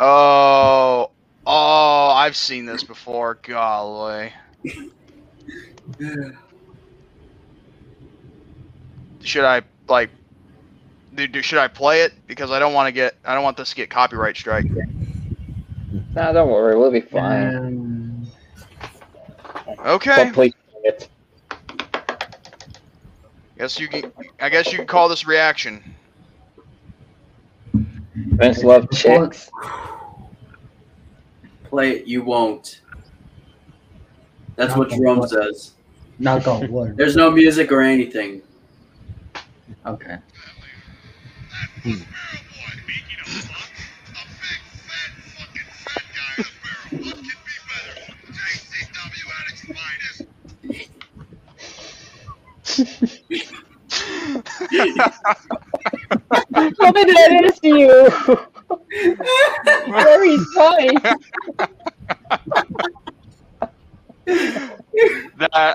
Oh, I've seen this before. Golly. Should I play it? Because I don't want this to get copyright strike. No, don't worry. We'll be fine. Okay. Don't play it. I guess you can call this reaction. Vince love chicks. Play it, you won't. That's what Jerome says. Knock on wood. There's no music or anything. Okay. please. Robin, that is you. Very nice.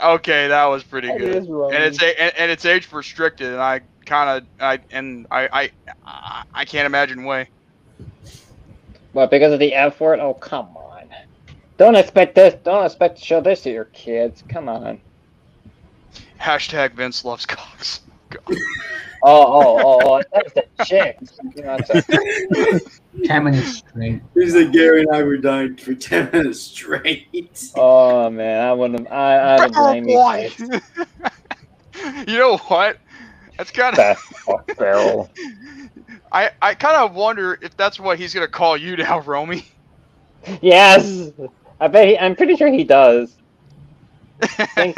Okay, that was pretty good. And it's age restricted, and I kind of I can't imagine why. What, because of the F word? Oh, come on! Don't expect this. Don't expect to show this to your kids. Come on. Hashtag Vince loves cocks. God. Oh! That's the chicks. You know what I'm saying? 10 minutes straight. He's like, Gary and I were dying for 10 minutes straight. Oh man, I wouldn't. I blame you. You know what? That's kind of. I kind of wonder if that's what he's gonna call you now, Romy. Yes, I bet. I'm pretty sure he does. I'm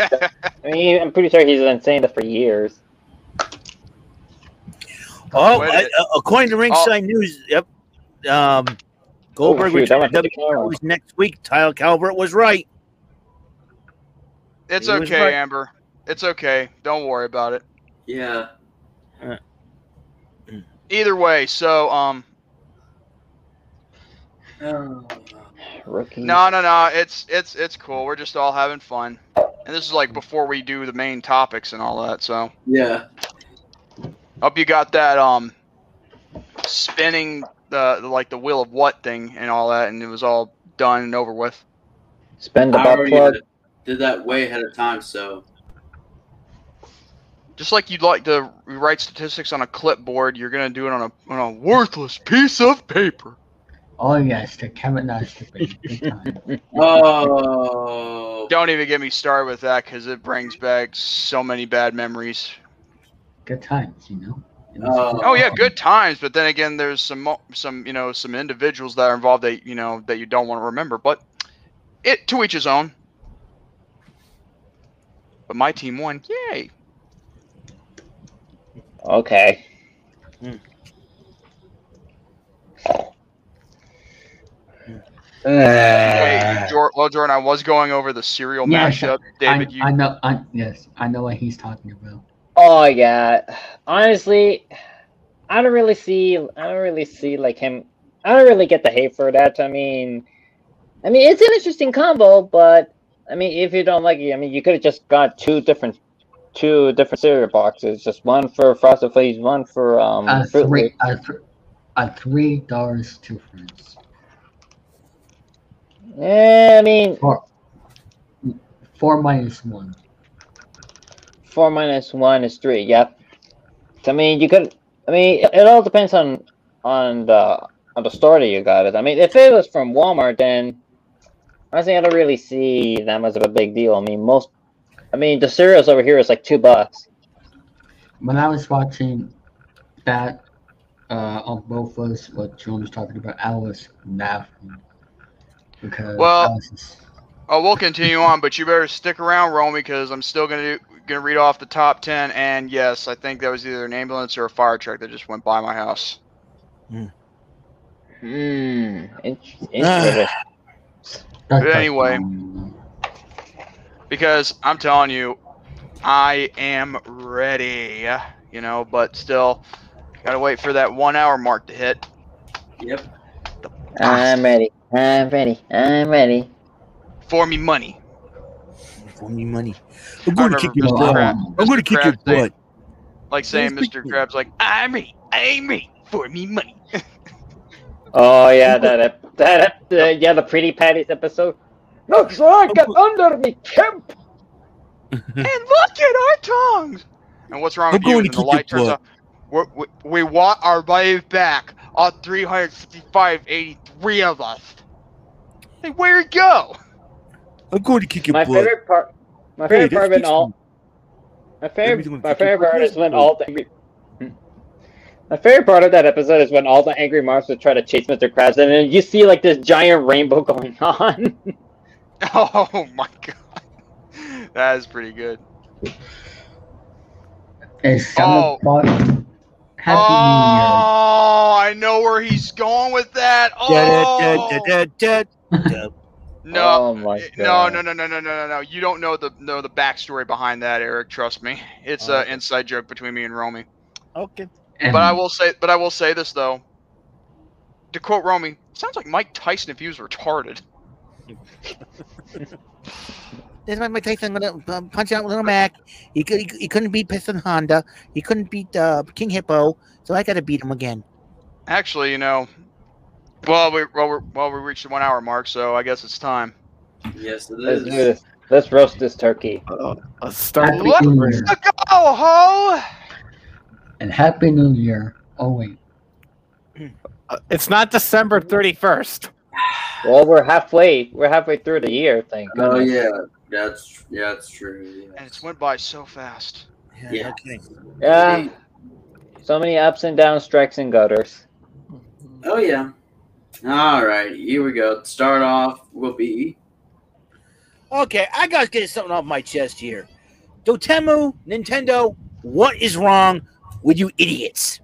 pretty sure he's been saying that for years. Oh, according to Ringside News, yep. Goldberg returned to WWE next week. Tyler Calvert was right. It's okay, Amber. It's okay. Don't worry about it. Yeah. Either way, so No. It's cool. We're just all having fun, and this is like before we do the main topics and all that. So yeah. Hope you got that spinning the wheel of what thing and all that, and it was all done and over with. Spend the butt plug. Did that way ahead of time, so. Just like you'd like to write statistics on a clipboard, you're gonna do it on a worthless piece of paper. Oh yes, the chemistry. Oh! Don't even get me started with that, because it brings back so many bad memories. Good times, you know. Oh yeah, good times. But then again, there's some you know some individuals that are involved that you know that you don't want to remember. But it to each his own. But my team won, yay! Okay. Wait, Jordan, I was going over the cereal mashup. David, you. I know what he's talking about. Oh yeah, honestly, I don't really see like him. I don't really get the hate for that. I mean, it's an interesting combo, but I mean, if you don't like it, I mean, you could have just got two different cereal boxes, just one for Frosted Flakes, one for Fruit Loops. $3 difference. Yeah, I mean, four minus one. 4 minus 1 is 3. Yep. So, I mean, you could. I mean, it all depends on the store that you got it. I mean, if it was from Walmart, then honestly, I don't really see that much of a big deal. I mean, the cereals over here is like $2. When I was watching that on both of us, what John was talking about, I was laughing because. Well, we'll continue on, but you better stick around, Romy, because I'm still gonna read off the top 10, and yes, I think that was either an ambulance or a fire truck that just went by my house. Interesting. But anyway, because I'm telling you, I am ready, you know, but still gotta wait for that 1 hour mark to hit. Yep. I'm ready. For me money. I'm going to kick your butt. Like saying Mr. Krabs, like, I'm ready, for me money. Oh, yeah, that the Pretty Patties episide. Looks like it under me, Kemp. And look at our tongues. And what's wrong with you? And the light turns off. We want our money back, all 365.83 of us. Hey, where'd it go? I'm going to kick your butt. My favorite part of that episode is when all the angry monsters try to chase Mr. Krabs, and then you see like this giant rainbow going on. Oh my god, that is pretty good. I know where he's going with that. Oh. No, oh my God. No! You don't know the backstory behind that, Eric. Trust me, it's an inside joke between me and Romy. Okay. And but I will say this though. To quote Romy, sounds like Mike Tyson if he was retarded. This is why Mike Tyson gonna punch out Little Mac. He couldn't beat Piston Honda. He couldn't beat King Hippo. So I gotta beat him again. Actually, you know, well we reached the 1 hour mark, so I guess it's time. Yes, it is. Let's do this. Let's roast this turkey. Let's start. Let's go, ho! And Happy New Year, Owen. It's not December 31st. Well, we're halfway through the year, thank God. Oh yeah, that's true. Yeah. And it's went by so fast. Yeah. Yeah. Okay. So many ups and downs, strikes and gutters. Oh yeah. All right, here we go. Start off will be. Okay, I gotta get something off my chest here. Dotemu, Nintendo, what is wrong with you idiots?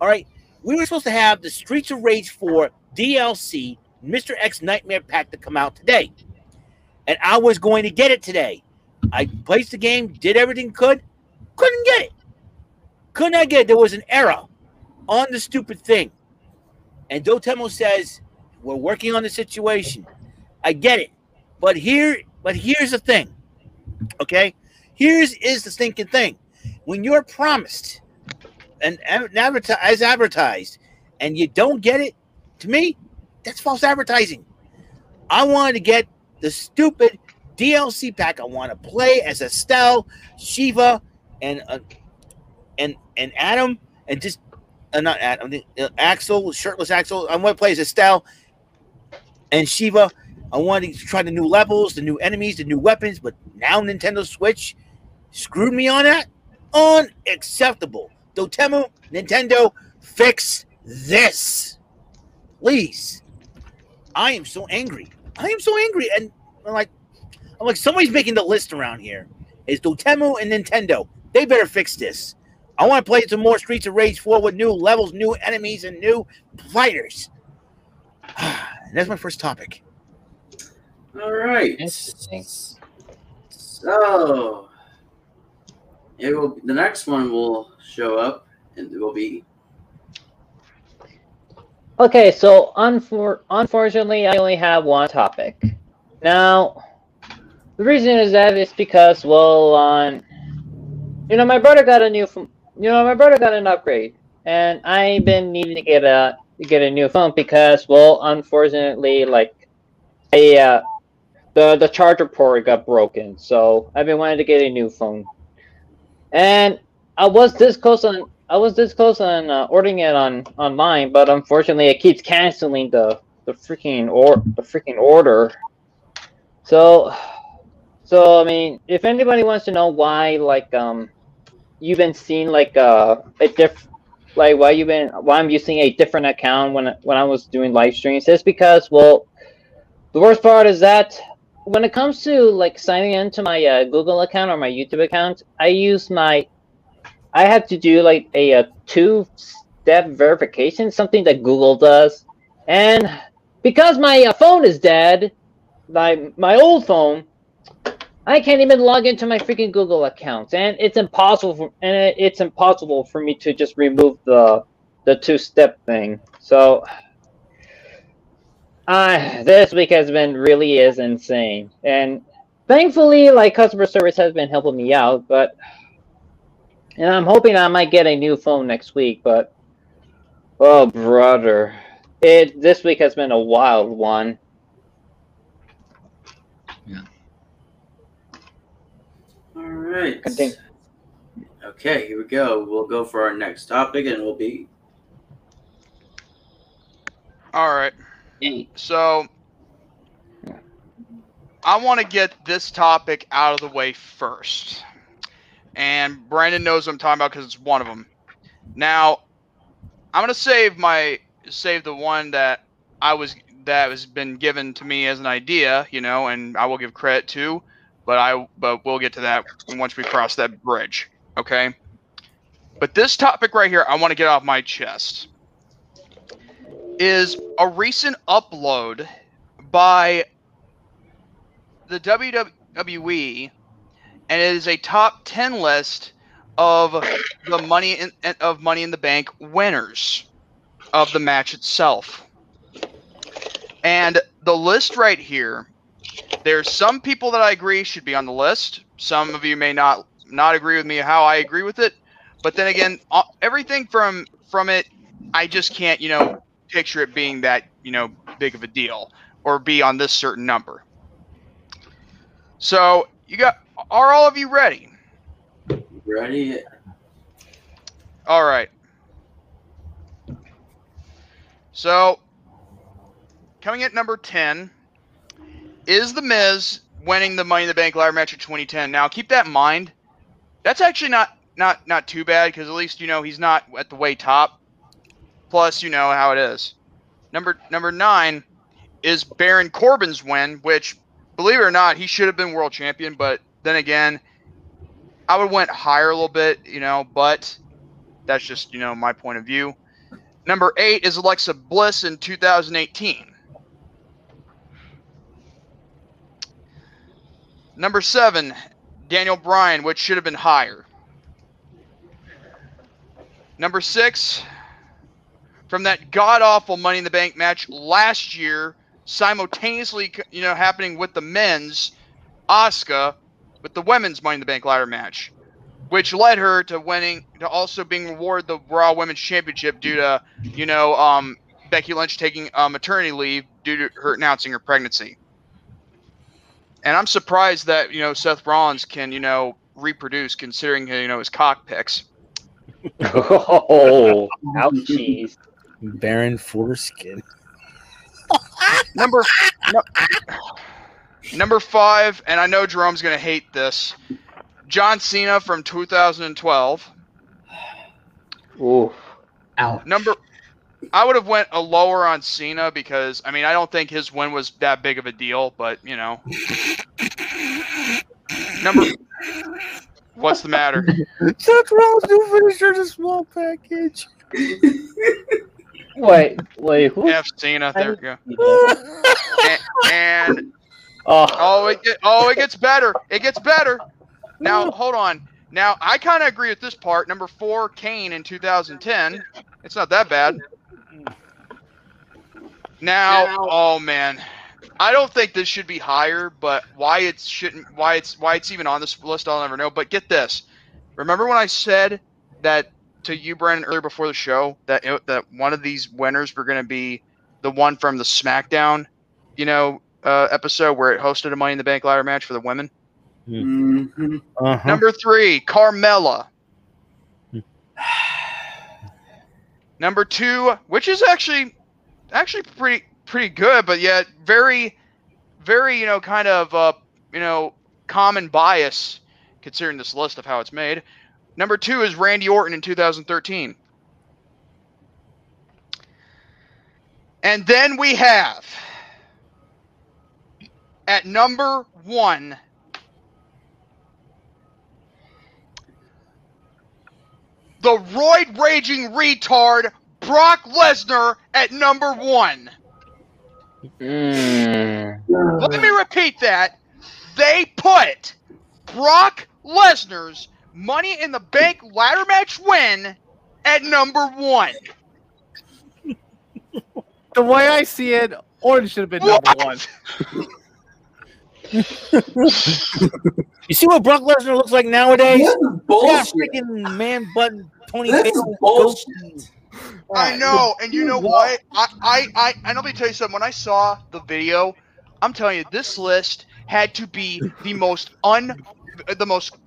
All right, we were supposed to have the Streets of Rage 4 DLC Mr. X Nightmare Pack to come out today. And I was going to get it today. I placed the game, did everything couldn't get it. Could not get it. There was an error on the stupid thing. And Dotemu says, we're working on the situation. I get it. But here's the thing, okay? Here's the stinking thing. When you're promised and as advertised and you don't get it, to me, that's false advertising. I wanted to get the stupid DLC pack. I want to play as Estelle, Shiva, and Adam, and just not Adam, Axel, shirtless Axel. I want to play as Estelle and Shiva. I wanted to try the new levels, the new enemies, the new weapons, but now Nintendo Switch screwed me on that? Unacceptable. Dotemu, Nintendo, fix this. Please. I am so angry. I am so angry. And I'm like, somebody's making the list around here. It's Dotemu and Nintendo. They better fix this. I want to play some more Streets of Rage 4 with new levels, new enemies, and new fighters. And that's my first topic. All right. So it will. The next one will show up, and it will be. Okay, so unfortunately, I only have one topic. Now, the reason is that it's because, well, my brother got an upgrade, and I've been needing to get a new phone because, well, unfortunately, The charger port got broken, so I've been wanting to get a new phone, and I was this close on ordering it online, but unfortunately it keeps canceling the freaking order. So I mean, if anybody wants to know why you've been seeing why I'm using a different account when I was doing live streams, it's because, well, the worst part is that, when it comes to signing into my Google account or my YouTube account, I have to do a two-step verification, something that Google does. And because my phone is dead, my old phone, I can't even log into my freaking Google account, and it's impossible for me to just remove the two-step thing. So. This week has been really insane, and thankfully, customer service has been helping me out. And I'm hoping I might get a new phone next week. But oh, brother, this week has been a wild one. Yeah. All right. Okay, here we go. We'll go for our next topic, and we'll be. All right. So, I want to get this topic out of the way first. And Brandon knows what I'm talking about because it's one of them. Now, I'm going to save the one that has been given to me as an idea, and I will give credit to, but we'll get to that once we cross that bridge, okay? But this topic right here, I want to get off my chest. Is a recent upload by the WWE, and it is a top 10 list of the Money in the Bank winners of the match itself. And the list right here, there's some people that I agree should be on the list. Some of you may not agree with me how I agree with it. But then again, everything from it, I just can't, picture it being that, big of a deal or be on this certain number. So are all of you ready? Ready. All right. So coming at number 10 is The Miz winning the Money in the Bank ladder match of 2010. Now keep that in mind. That's actually not too bad, because at least he's not at the way top. Plus, how it is. Number 9 is Baron Corbin's win, which, believe it or not, he should have been world champion. But then again, I would have went higher a little bit, but that's just, my point of view. Number 8 is Alexa Bliss in 2018. Number 7, Daniel Bryan, which should have been higher. Number 6, from that god-awful Money in the Bank match last year, simultaneously, happening with the men's, Asuka, with the women's Money in the Bank ladder match, which led her to also being awarded the Raw Women's Championship due to, Becky Lynch taking maternity leave due to her announcing her pregnancy. And I'm surprised that, Seth Rollins can, reproduce, considering, his cock picks. Oh, ouchies. Baron Foreskin. Number 5, and I know Jerome's going to hate this, John Cena from 2012. Ooh. Ouch. I would have went a lower on Cena because, I don't think his win was that big of a deal, but, What's the matter? Seth Rollins' new finisher is a small package. Wait, who? F. Cena, there we go. It gets better. It gets better. Now, hold on. Now, I kind of agree with this part. Number 4, Kane in 2010. It's not that bad. Now, oh man, I don't think this should be higher, but why it's even on this list, I'll never know. But get this: remember when I said that to you, Brandon, earlier before the show, that one of these winners were going to be the one from the SmackDown, episode where it hosted a Money in the Bank ladder match for the women. Mm-hmm. Uh-huh. Number 3, Carmella. Number 2, which is actually pretty good, but yet very, very kind of common bias considering this list of how it's made. Number 2 is Randy Orton in 2013, and then we have at number 1 the roid raging retard Brock Lesnar at number 1. Let me repeat that. They put Brock Lesnar's Money in the Bank ladder match win at number 1. The way I see it, Orton should have been number 1. You see what Brock Lesnar looks like nowadays? Bullshit. Yeah, freaking man button Tony. That's bullshit. I know, and you know what? I let me tell you something. When I saw the video, I'm telling you, this list had to be the most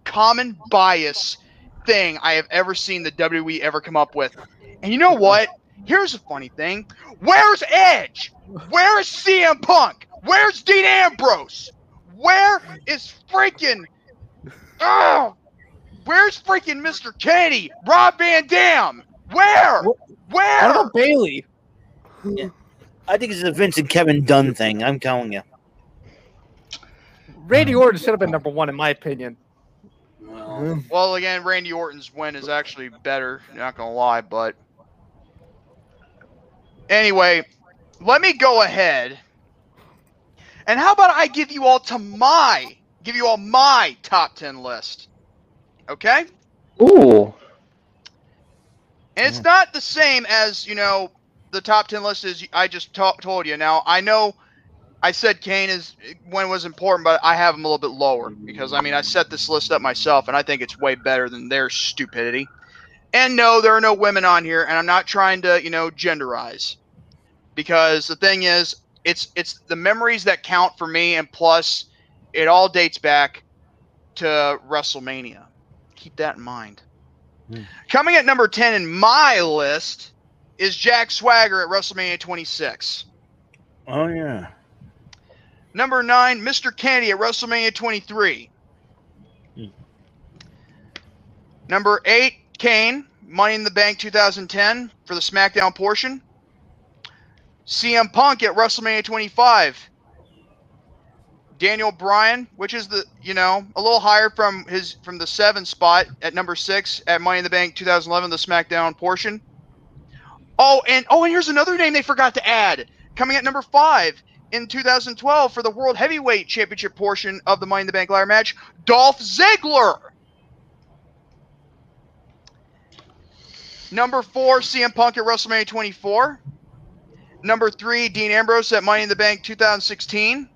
common bias thing I have ever seen the WWE ever come up with. And you know what? Here's a funny thing. Where's Edge? Where's CM Punk? Where's Dean Ambrose? Where is freaking... Oh! Where's freaking Mr. Kennedy? Rob Van Dam? Where? What about Bailey? Yeah. I think it's a Vince and Kevin Dunn thing. I'm telling you. Randy Orton should have been number 1, in my opinion. Well, again, Randy Orton's win is actually better. You're not going to lie, but... Anyway, let me go ahead. And how about I give you all my top 10 list? Okay? Ooh. And it's not the same as, you know, the top 10 list is I just told you. Now, I know I said Kane is when was important, but I have him a little bit lower because, I mean, I set this list up myself, and I think it's way better than their stupidity. And no, there are no women on here, and I'm not trying to, you know, genderize. Because the thing is, it's the memories that count for me, and plus, it all dates back to WrestleMania. Keep that in mind. Mm. Coming at number 10 in my list is Jack Swagger at WrestleMania 26. Oh, yeah. Number 9, Mr. Kennedy at WrestleMania 23. Mm. Number 8, Kane, Money in the Bank 2010 for the SmackDown portion. CM Punk at WrestleMania 25. Daniel Bryan, which is the, you know, a little higher from his from the 7 spot at number 6 at Money in the Bank 2011, the SmackDown portion. Oh, and here's another name they forgot to add. Coming at number 5 in 2012 for the World Heavyweight Championship portion of the Money in the Bank ladder match, Dolph Ziggler. Number 4, CM Punk at WrestleMania 24. Number 3, Dean Ambrose at Money in the Bank 2016.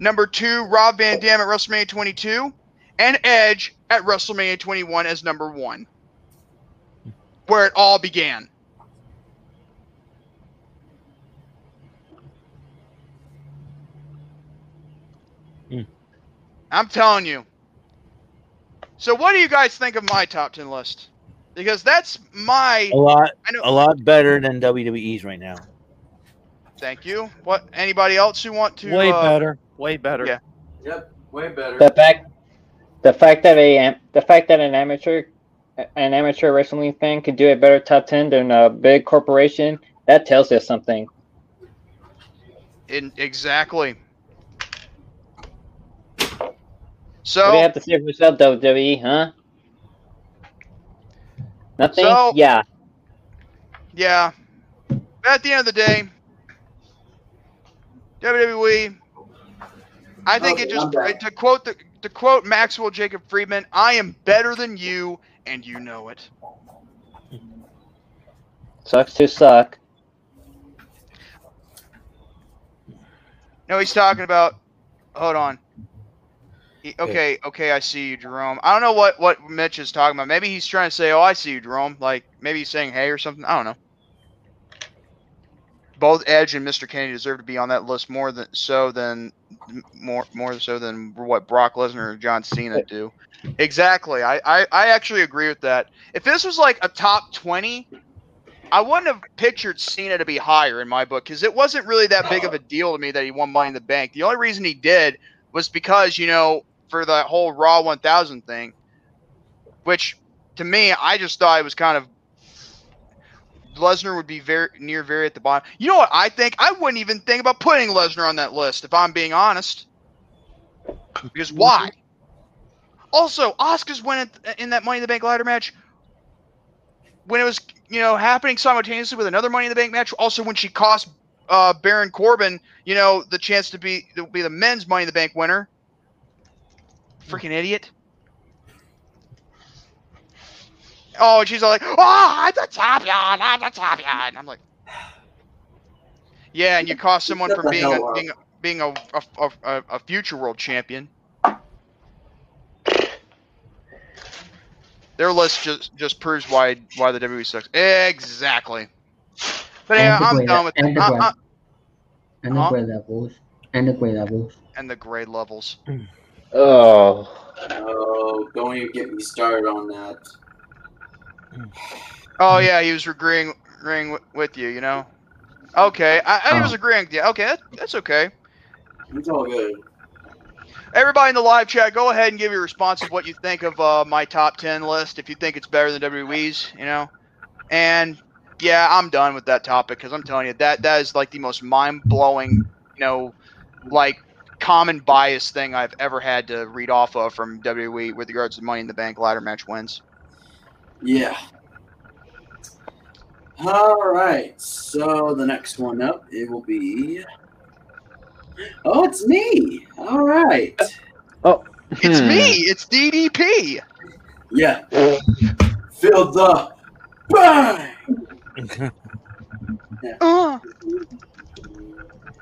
Number 2, Rob Van Dam at WrestleMania 22, and Edge at WrestleMania 21 as number 1, where it all began. Mm. I'm telling you. So what do you guys think of my top 10 list? Because that's my... A lot better than WWE's right now. Thank you. What? Anybody else who want to... Way better. Way better. Yeah. Yep. Way better. The fact that an amateur wrestling fan can do a better top 10 than a big corporation, that tells us something. Exactly. So we have to say for yourself, WWE, huh? Nothing. So, yeah. Yeah. At the end of the day, WWE. I think to quote Maxwell Jacob Friedman, I am better than you, and you know it. Sucks to suck. No, he's talking about. Hold on. Okay, I see you, Jerome. I don't know what Mitch is talking about. Maybe he's trying to say, "Oh, I see you, Jerome." Like maybe he's saying "Hey" or something. I don't know. Both Edge and Mr. Kennedy deserve to be on that list more so than what Brock Lesnar or John Cena do. Exactly. I actually agree with that. If this was like a top 20, I wouldn't have pictured Cena to be higher in my book because it wasn't really that big of a deal to me that he won Money in the Bank. The only reason he did was because, you know, for the whole Raw 1000 thing, which to me, I just thought it was kind of Lesnar would be very at the bottom. You know what I think? I wouldn't even think about putting Lesnar on that list, if I'm being honest. Because why? Also, Asuka's win in that Money in the Bank ladder match when it was, you know, happening simultaneously with another Money in the Bank match. Also, when she cost Baron Corbin, you know, the chance to be the men's Money in the Bank winner. Freaking idiot. Oh, and she's all like, "Oh, I'm the champion! I'm the champion!" I'm like, yeah, and you cost someone from being a future world champion. Their list just proves why the WWE sucks. Exactly. But yeah, I'm done with that. And the gray levels. Oh, don't even get me started on that. Oh yeah, he was agreeing with you, you know. Okay, I was agreeing with you. Okay, that's okay. It's all good. Everybody in the live chat, go ahead and give your response of what you think of my top 10 list. If you think it's better than WWE's, you know. And yeah, I'm done with that topic because I'm telling you that is like the most mind-blowing, you know, like common bias thing I've ever had to read off of from WWE with regards to Money in the Bank ladder match wins. Yeah. All right. So the next one up, it will be. Oh, it's me. All right. Oh, it's me. It's DDP. Yeah. Fill the bang. Yeah.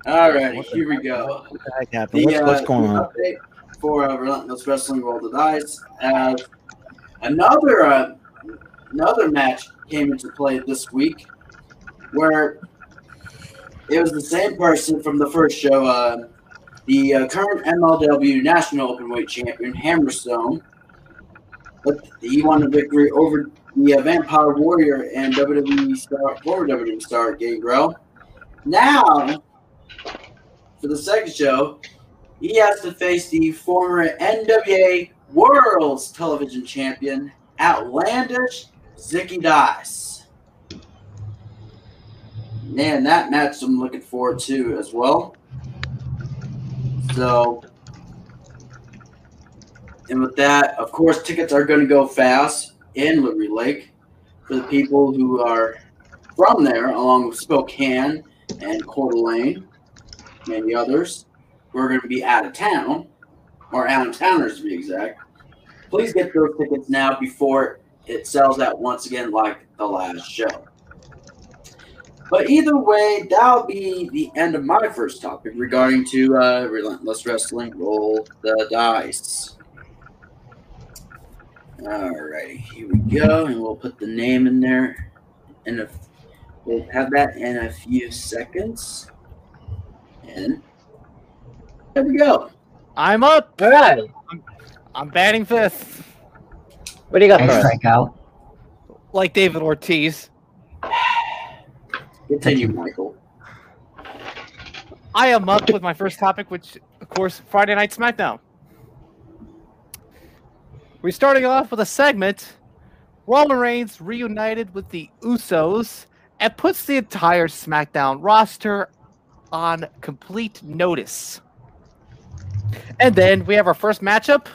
All right, here we go. What the heck happened? What's going on? Update for Relentless Wrestling Roll the Dice. As another match came into play this week where it was the same person from the first show, the current MLW National Openweight Champion, Hammerstone. But he won a victory over the Vampire Warrior and former WWE star Gangrel. Now, for the second show, he has to face the former NWA World's Television Champion, Outlandish Zicky Dice. Man, that match I'm looking forward to as well. So, and with that, of course, tickets are going to go fast in Liberty Lake for the people who are from there, along with Spokane and Coeur d'Alene, many others who are going to be out of town, or out-of-towners to be exact. Please get those tickets now before it sells out once again like the last show. But either way, that'll be the end of my first topic regarding to Relentless Wrestling Roll the Dice. Alrighty, here we go, and we'll put the name in there, and we'll have that in a few seconds. And there we go. I'm up. All right. I'm batting fifth. What do you got for us? Strikeout. Like David Ortiz. Continue, Michael. I am up with my first topic, which, of course, Friday Night SmackDown. We're starting off with a segment. Roman Reigns reunited with the Usos and puts the entire SmackDown roster on complete notice. And then we have our first matchup,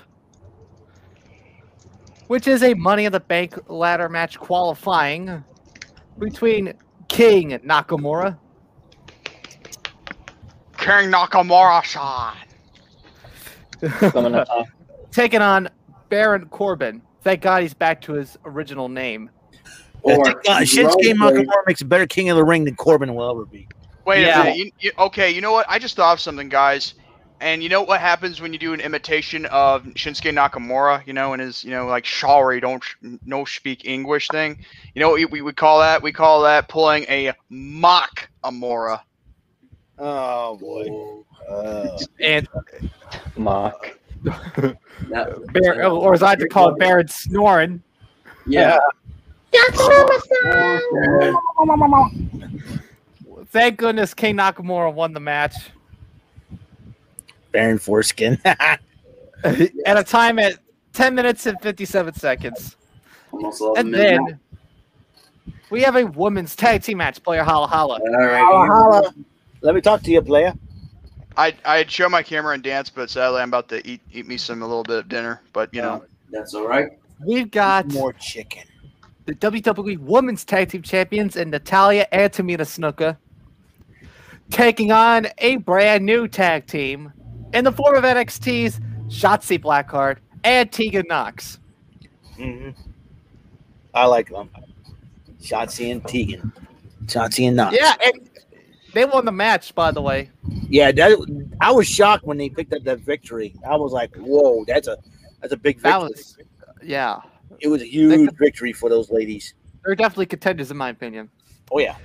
which is a Money in the Bank ladder match qualifying between King Nakamura. King Nakamura-san. Taking on Baron Corbin. Thank God he's back to his original name. Shinsuke Nakamura makes a better King of the Ring than Corbin will ever be. Wait a minute. Okay, you know what? I just thought of something, guys. And you know what happens when you do an imitation of Shinsuke Nakamura, you know, and his, you know, like, sorry, don't speak English thing. You know what we would call that? We call that pulling a mock Amora. Oh, boy. And mock. Or as I like to call it, Baron Snoring. Yeah. Thank goodness King Nakamura won the match. Baron Foreskin. At a time at 10 minutes and 57 seconds. And then we have a women's tag team match, player Holla Holla. All right, Holla Holla. Let me talk to you, player. I'd show my camera and dance, but sadly I'm about to eat me some a little bit of dinner. But, you know. That's all right. We've got more chicken. The WWE Women's Tag Team Champions and Natalya and Tamina Snuka taking on a brand new tag team in the form of NXT's Shotzi Blackheart and Tegan Knox. Mm-hmm. I like them. Shotzi and Tegan. Shotzi and Knox. Yeah, and they won the match, by the way. Yeah, I was shocked when they picked up that victory. I was like, whoa, that's a big victory. It was a huge victory for those ladies. They're definitely contenders, in my opinion. Oh, yeah.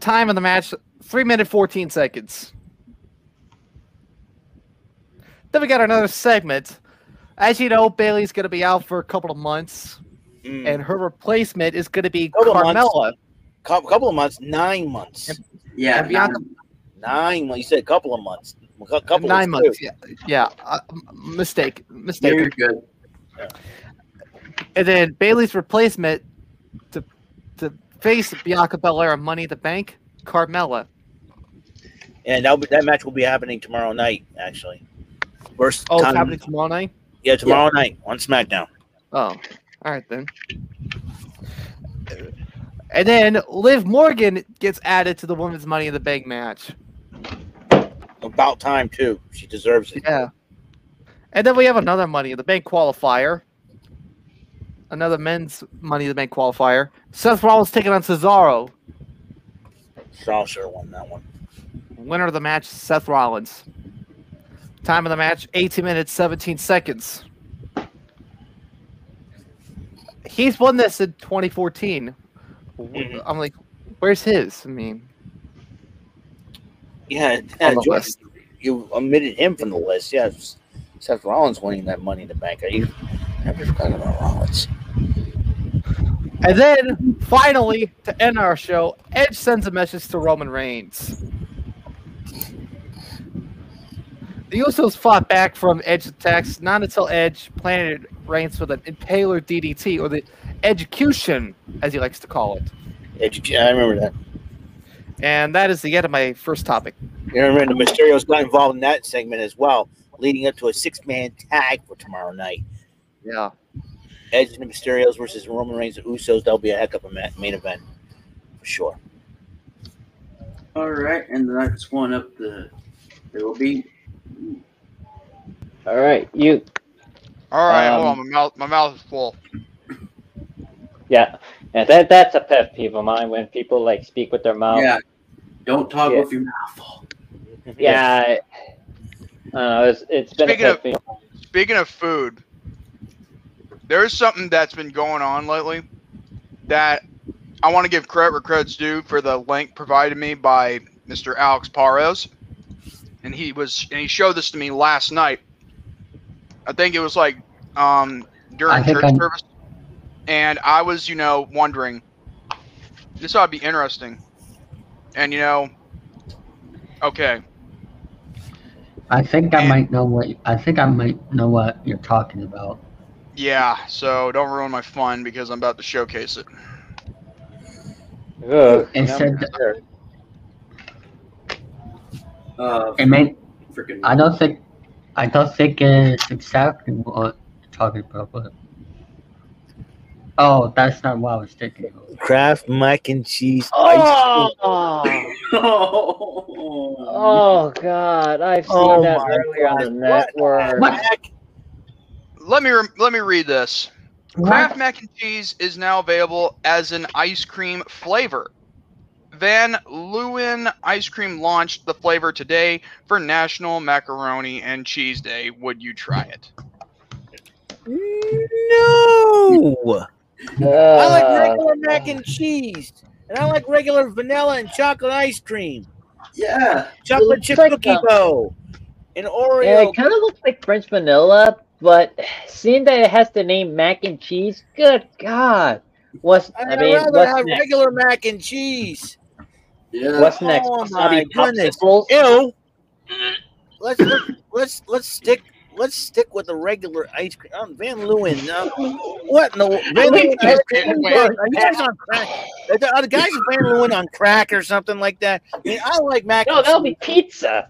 Time of the match, 3 minutes, 14 seconds. Then we got another segment. As you know, Bailey's going to be out for a couple of months, and her replacement is going to be Carmella. Couple of months, 9 months. And Bianca. 9 months. You said a couple of months. Nine months. Yeah. Mistake. Very good. Yeah. And then Bailey's replacement to face Bianca Belair and Money in the Bank, Carmella. And that match will be happening tomorrow night, actually. It's happening tomorrow night? Yeah, tomorrow night on SmackDown. Oh, all right then. And then Liv Morgan gets added to the Women's Money in the Bank match. About time, too. She deserves it. Yeah. And then we have another Money in the Bank qualifier another men's Money in the Bank qualifier. Seth Rollins taking on Cesaro. Sasha won that one. Winner of the match, Seth Rollins. Time of the match, 18 minutes, 17 seconds. He's won this in 2014. Mm-hmm. I'm like, where's his? I mean, yeah, you omitted him from the list. Yeah, Seth Rollins winning that Money in the Bank. I just forgot about Rollins. And then, finally, to end our show, Edge sends a message to Roman Reigns. The Usos fought back from Edge attacks, not until Edge planted Reigns with an impaler DDT, or the Edgecution, as he likes to call it. I remember that. And that is the end of my first topic. You remember the Mysterios got involved in that segment as well, leading up to a 6-man tag for tomorrow night. Yeah. Edge and the Mysterios versus Roman Reigns and Usos. That'll be a heck of a main event for sure. All right, and the next one up there will be. All right, you. All right, hold on. My mouth is full. Yeah, and that's a pet peeve of mine when people like speak with their mouth. Yeah, don't talk with your mouth full. Yeah, it's been a pet peeve. Speaking of food, there's something that's been going on lately that I want to give credit where credit's due for the link provided me by Mr. Alex Parez. And he showed this to me last night. I think it was like during church service. And I was, wondering, this ought to be interesting. And, okay. I think I might know what you're talking about. Yeah, so don't ruin my fun because I'm about to showcase it. Ugh, I don't think it's exactly what you're talking about, but that's not what I was thinking of. Kraft mac and cheese ice cream. God, I've seen that earlier on the network. Let me read this. Kraft mac and cheese is now available as an ice cream flavor. Van Leeuwen Ice Cream launched the flavor today for National Macaroni and Cheese Day. Would you try it? No! I like regular mac and cheese. And I like regular vanilla and chocolate ice cream. Yeah. Chocolate chip cookie dough. And Oreo. Yeah, it kind of looks like French vanilla, but seeing that it has the name mac and cheese, good God. I'd rather have regular mac and cheese. Yeah. What's next? My goodness. Ew. Let's stick with the regular ice cream. Van Leeuwen. What in the world? Are you guys on crack? Are the guys at Van Leeuwen on crack or something like that? I mean, I like mac. No, that'll be pizza.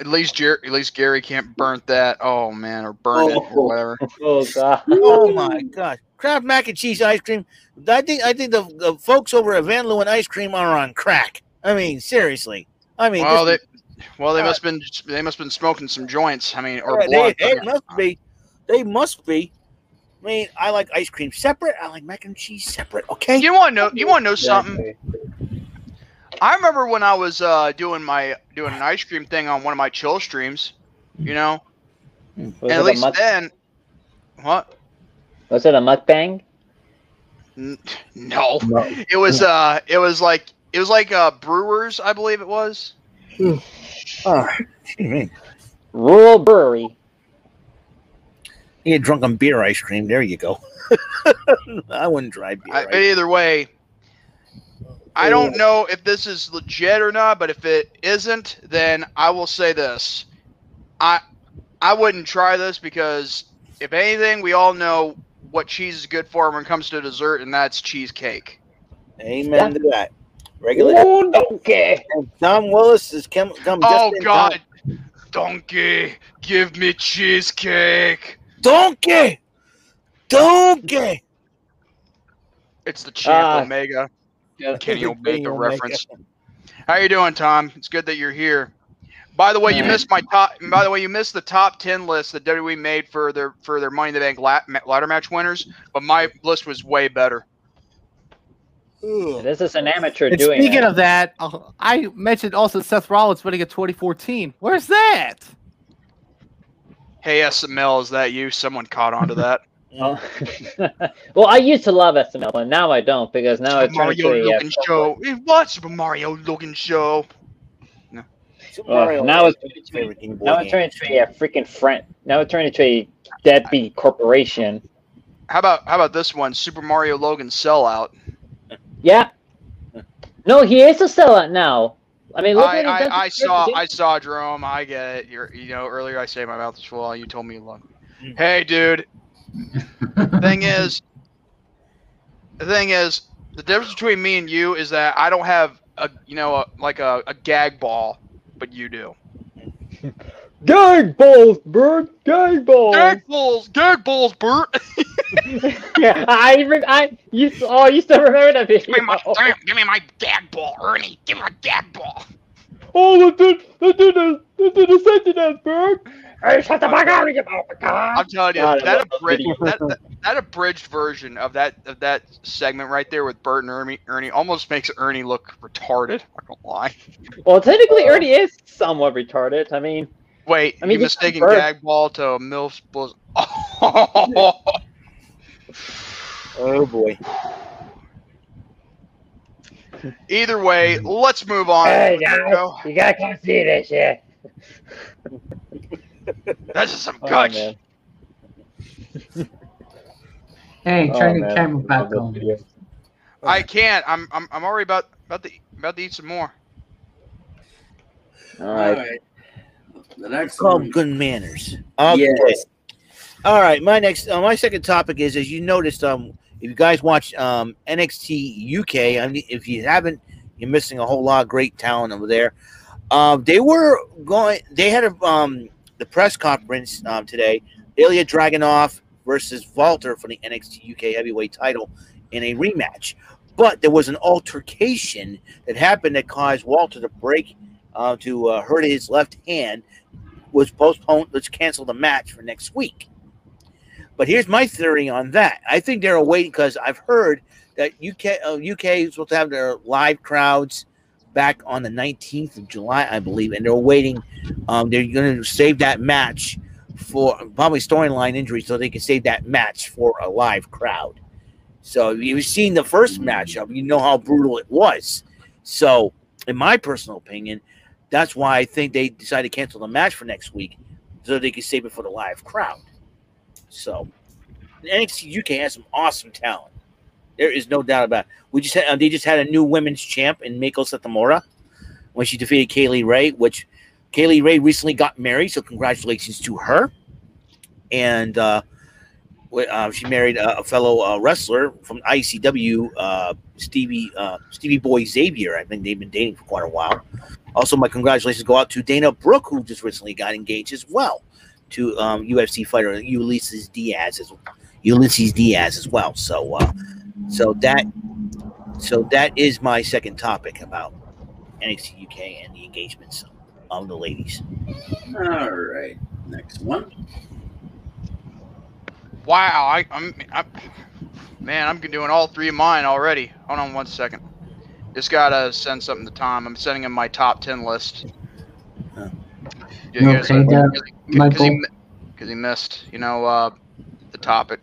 At least Gary can't burn that. Oh man, or burn it or whatever. Oh God. Oh my God. Kraft mac and cheese ice cream. I think the folks over at Van Leeuwen Ice Cream are on crack. I mean, seriously. They must have been smoking some joints. I mean, or blood. They must be. I mean, I like ice cream separate. I like mac and cheese separate. Okay. You want to know something? I remember when I was doing an ice cream thing on one of my chill streams. What? Was it a mukbang? No. It was like Brewers, I believe it was. Rural brewery. You had drunken beer ice cream. There you go. I wouldn't try beer. Either way, I don't know if this is legit or not, but if it isn't, then I will say this: I wouldn't try this because if anything, we all know what cheese is good for when it comes to dessert, and that's cheesecake. Amen to that. Regular. Ooh, donkey. Tom Willis has come. Oh God, donkey! Give me cheesecake. Donkey. It's the Champ Omega. Kenny Omega reference. How you doing, Tom? It's good that you're here. By the way, you missed my top. By the way, you missed the top 10 list that WWE made for their Money in the Bank ladder match winners. But my list was way better. Ooh. This is an amateur and doing. Speaking of that, I mentioned also Seth Rollins winning at 2014. Where's that? Hey SML, is that you? Someone caught on to that. Oh. Well, I used to love SML, but now I don't because now it's Mario Logan Show. What Super Mario Logan Show? No. Well, now it's turned into a freaking friend. Now it's turned into a deadbeat corporation. How about this one? Super Mario Logan Sellout. Yeah. No, he is a sellout now. I mean, look I saw Jerome. I get it. You know, earlier I say my mouth is full. You told me you love me. Hey, dude. The thing is, the difference between me and you is that I don't have a gag ball, but you do. Gag balls, Bert. Gag balls. Gag balls. Gag balls, Bert. Yeah, I used to remember that video. Give me my gag ball, Ernie. Give me my gag ball. Oh, the dude sent us, Bert. Hey, shut the fuck up! I'm telling you, that abridged version of that segment right there with Bert and Ernie almost makes Ernie look retarded. I'm not gonna lie. Well, technically, Ernie is somewhat retarded. I mean, wait, you mistaken gag ball to a milf's bosom. Oh. Oh boy. Either way, let's move on. Hey guys, you gotta come see this shit. That's just some guts. Oh, hey, turn your camera back on. I can't. I'm already about to eat some more. All right. The next called good manners. Okay. Yes. All right. My next, my second topic is, as you noticed, if you guys watch NXT UK, if you haven't, you're missing a whole lot of great talent over there. They had the press conference today, Ilya Dragunov versus Walter for the NXT UK heavyweight title in a rematch. But there was an altercation that happened that caused Walter to break, to hurt his left hand, was postponed, let's cancel the match for next week. But here's my theory on that. I think they're waiting because I've heard that UK is supposed to have their live crowds back on the 19th of July, I believe, and they're waiting. They're going to save that match for probably storyline injury, so they can save that match for a live crowd. So you've seen the first matchup, you know how brutal it was. So, in my personal opinion, that's why I think they decided to cancel the match for next week, so they can save it for the live crowd. So, NXT UK has some awesome talent. There is no doubt about it. They just had a new women's champ in Meiko Satomura when she defeated Kaylee Ray, which Kaylee Ray recently got married, so congratulations to her. And she married a fellow wrestler from ICW, Stevie Boy Xavier. I think they've been dating for quite a while. Also, my congratulations go out to Dana Brooke, who just recently got engaged as well to UFC fighter Ulysses Diaz as well. So. So that is my second topic about NXT UK and the engagements of the ladies. All right, next one. Wow, I'm doing all three of mine already. Hold on one second. Just gotta send something to Tom. I'm sending him my top 10 list. Okay, because he missed, the topic.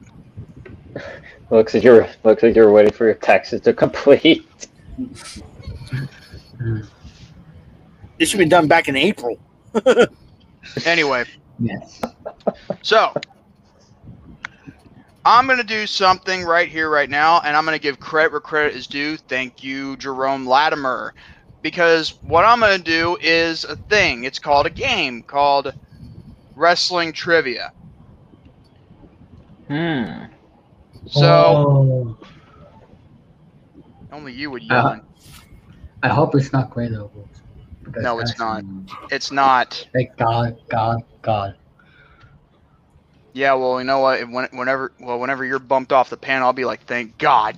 Looks like you're waiting for your taxes to complete. This should be done back in April. Anyway, yes. So I'm going to do something right here, right now, and I'm going to give credit where credit is due. Thank you, Jerome Latimer, because what I'm going to do is a thing. It's called a game called Wrestling Trivia. So, only you would yell. I hope it's not Great Ovals. No, it's not. It's not. Thank God. Yeah, well, you know what? Whenever you're bumped off the panel, I'll be like, thank God.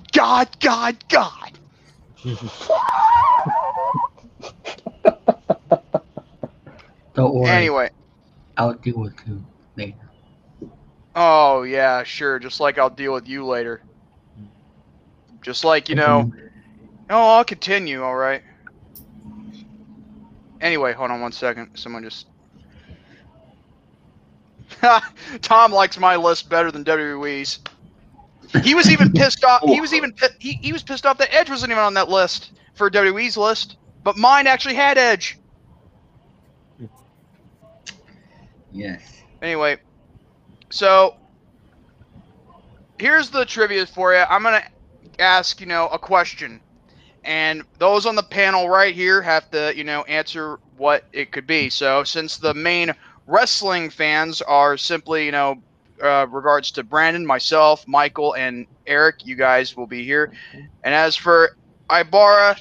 Don't worry. Anyway. I'll deal with you later. Oh, yeah, sure. Just like I'll deal with you later. Just like, you know... Oh, I'll continue, alright. Anyway, hold on one second. Someone just... Tom likes my list better than WWE's. He was even pissed off. He was pissed off that Edge wasn't even on that list for WWE's list, but mine actually had Edge. Yes. Anyway, so here's the trivia for you. I'm gonna ask a question, and those on the panel right here have to answer what it could be. So since the main wrestling fans are simply regards to Brandon, myself, Michael, and Eric, you guys will be here. And as for Ibarra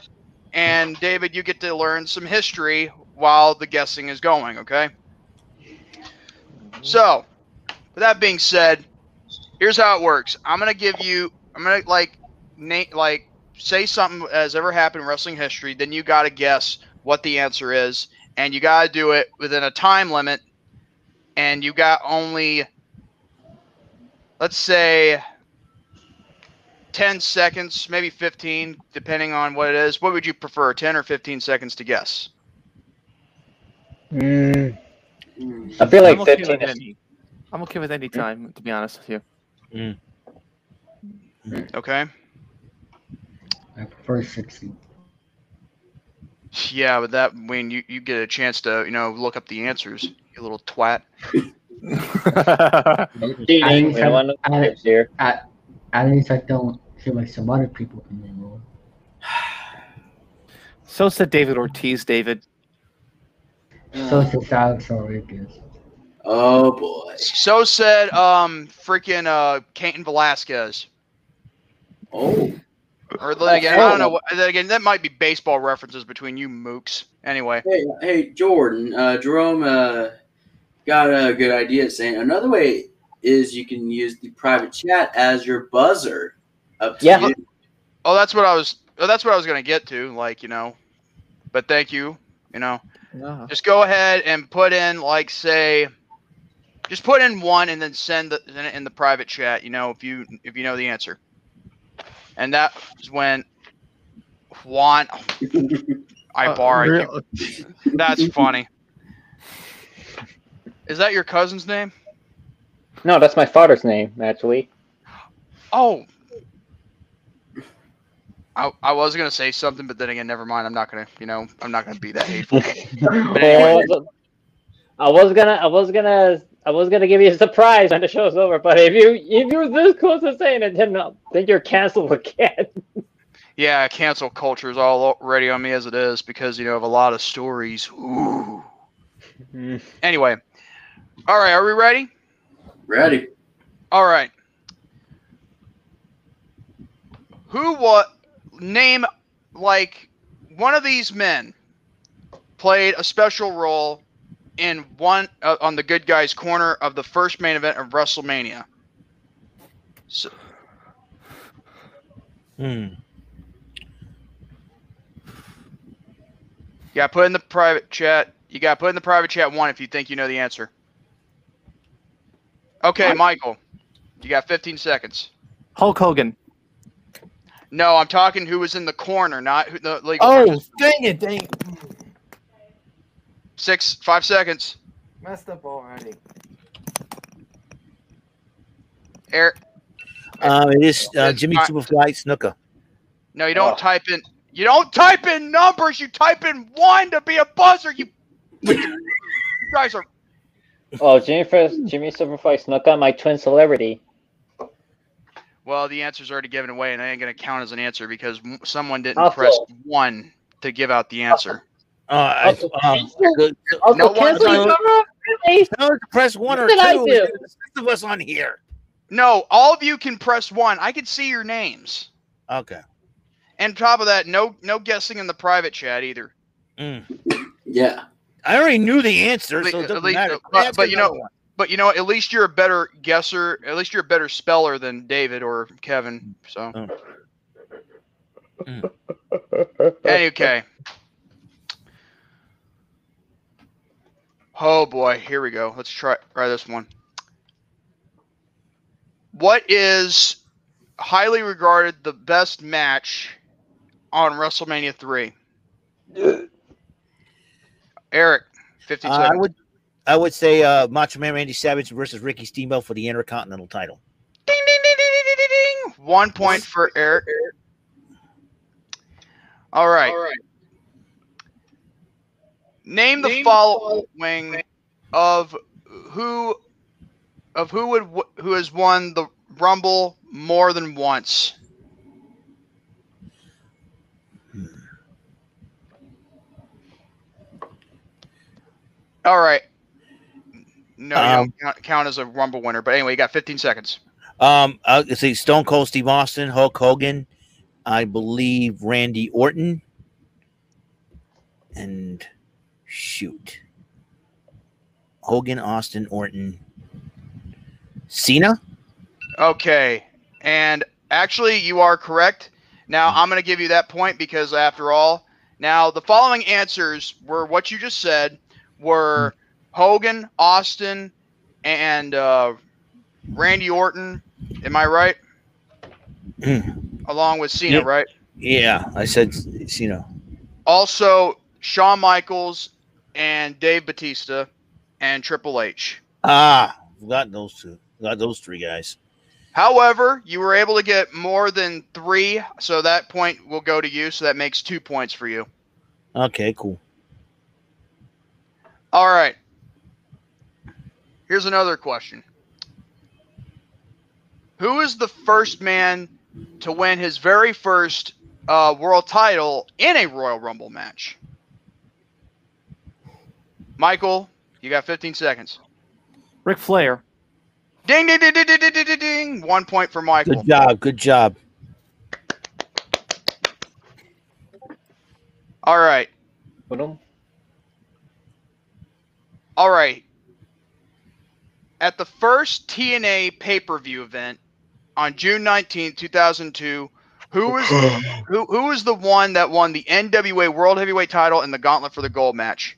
and David, you get to learn some history while the guessing is going, okay? So, with that being said, here's how it works. I'm going to give you, say something that has ever happened in wrestling history, then you got to guess what the answer is, and you got to do it within a time limit, and you got only... let's say 10 seconds, maybe 15, depending on what it is. What would you prefer, 10 or 15 seconds to guess? I feel like I'm okay 15 is... I'm okay with any time, to be honest with you. Okay. I prefer 16. Yeah, but that, when you get a chance to, look up the answers, you little twat. At least I don't feel like some other people in the room. So said David Ortiz, David. So said Alex Rodriguez. Oh boy. So said freaking Cain Velasquez. Oh. Or then again, I don't know. Again, that might be baseball references between you mooks. Anyway. Hey Jordan, Jerome. Got a good idea, saying another way is you can use the private chat as your buzzer. Yeah. Oh, that's what I was. Oh, that's what I was gonna get to. But thank you. Just go ahead and put in just put in one and then send in the private chat. If you know the answer. And that is when Juan Ibarra. That's funny. Is that your cousin's name? No, that's my father's name, actually. Oh. I was gonna say something, but then again, never mind. I'm not gonna be that hateful. Anyway. I was gonna give you a surprise when the show's over, but if you were this close to saying it, then you're canceled again. Yeah, cancel culture is all already on me as it is because of a lot of stories. Ooh. Anyway. All right, are we ready? Ready. All right. Name one of these men played a special role in on the good guys' corner of the first main event of WrestleMania. So. Yeah, put in the private chat. You got to put in the private chat one if you think you know the answer. Okay, Michael, you got 15 seconds. Hulk Hogan. No, I'm talking who was in the corner, not who the legal. Oh, dang it. 5 seconds. Messed up already. Eric. It is Jimmy Superfly Snuka. No, you don't type in. You don't type in numbers. You type in one to be a buzzer. You guys are. Oh, Jimmy Superfly Snuka, my twin celebrity. Well, the answer's already given away, and I ain't going to count as an answer because someone didn't press one to give out the answer. No one press one or two. There's 6 of us on here. No, all of you can press one. I can see your names. Okay. And on top of that, no guessing in the private chat either. Yeah. I already knew the answer, so it doesn't matter. But at least you're a better guesser. At least you're a better speller than David or Kevin. So, okay. Oh boy, here we go. Let's try this one. What is highly regarded the best match on WrestleMania 3? Eric, 50 seconds. I would say Macho Man Randy Savage versus Ricky Steamboat for the Intercontinental title. Ding, ding, ding, ding, ding, ding, ding. 1 point for Eric. All right. All right. Name the following of who has won the Rumble more than once. All right. No, you don't count as a Rumble winner. But anyway, you got 15 seconds. Let's see. Stone Cold Steve Austin, Hulk Hogan, I believe Randy Orton, and shoot. Hogan, Austin, Orton, Cena? Okay. And actually, you are correct. Now, I'm going to give you that point because, after all, now the following answers were what you just said. Were Hogan, Austin, and Randy Orton. Am I right? Along with Cena, yeah, right? Yeah, I said Cena. Also, Shawn Michaels and Dave Bautista and Triple H. Ah, got those two. Got those three guys. However, you were able to get more than three, so that point will go to you, so that makes 2 points for you. Okay, cool. All right. Here's another question. Who is the first man to win his very first world title in a Royal Rumble match? Michael, you got 15 seconds. Ric Flair. Ding, ding, ding, ding, ding, ding, ding, ding. 1 point for Michael. Good job. Good job. All right. Put him. All right. At the first TNA pay-per-view event on June 19th, 2002, who was the one that won the NWA World Heavyweight title in the Gauntlet for the Gold match?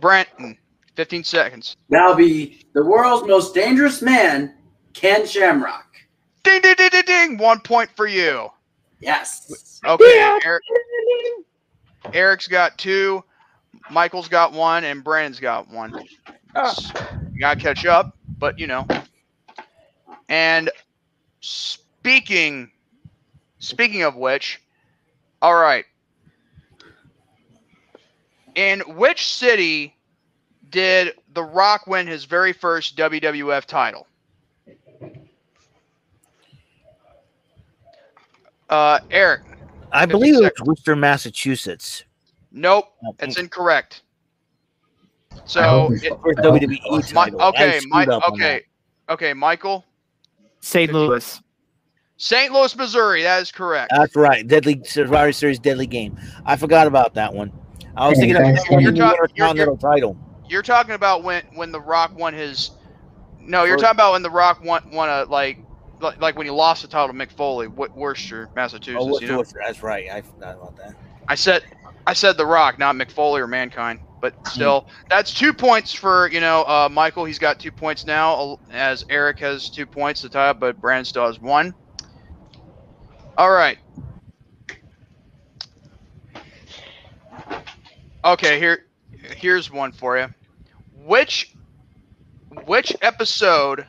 Brenton, 15 seconds. That'll be the world's most dangerous man, Ken Shamrock. Ding, ding, ding, ding, ding. 1 point for you. Yes. Okay. Yeah. Eric's got two. Michael's got one, and Brandon's got one. So you got to catch up, but you know. And speaking of which, all right. In which city did The Rock win his very first WWF title? Eric. I believe it was Worcester, Massachusetts. Nope, that's incorrect. So, okay, Michael. St. Louis. St. Louis, Missouri. That is correct. That's right. Deadly Survivor Series, Deadly Game. I forgot about that one. I was thinking of the title. You're talking about when The Rock won his. No, you're talking about when The Rock won a like when he lost the title to Mick Foley, Worcester, Massachusetts. Oh, Worcester, you know? Worcester. That's right. I forgot about that. I said The Rock, not Mick Foley or Mankind, but still, that's 2 points for Michael. He's got 2 points now, as Eric has 2 points to tie up, but Brandon still has one. All right. Okay, here's one for you. Which episode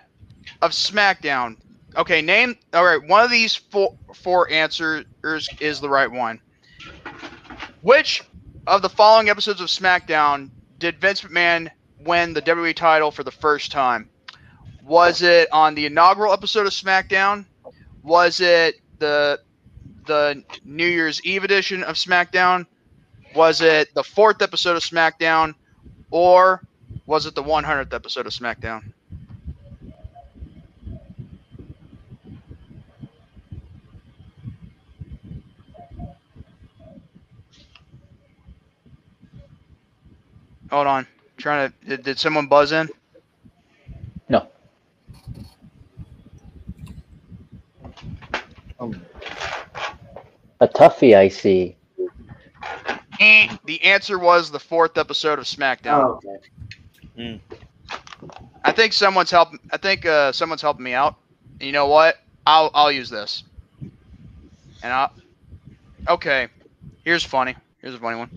of SmackDown? Okay, name. All right, one of these four answers is the right one. Which of the following episodes of SmackDown did Vince McMahon win the WWE title for the first time? Was it on the inaugural episode of SmackDown? Was it the New Year's Eve edition of SmackDown? Was it the 4th episode of SmackDown? Or was it the 100th episode of SmackDown? Hold on. Did someone buzz in? No. A toughie, I see. The The answer was the fourth episode of SmackDown. Oh, okay. I think someone's helping. I think someone's helping me out. And you know what? I'll use this. And I. Okay, here's funny. Here's a funny one.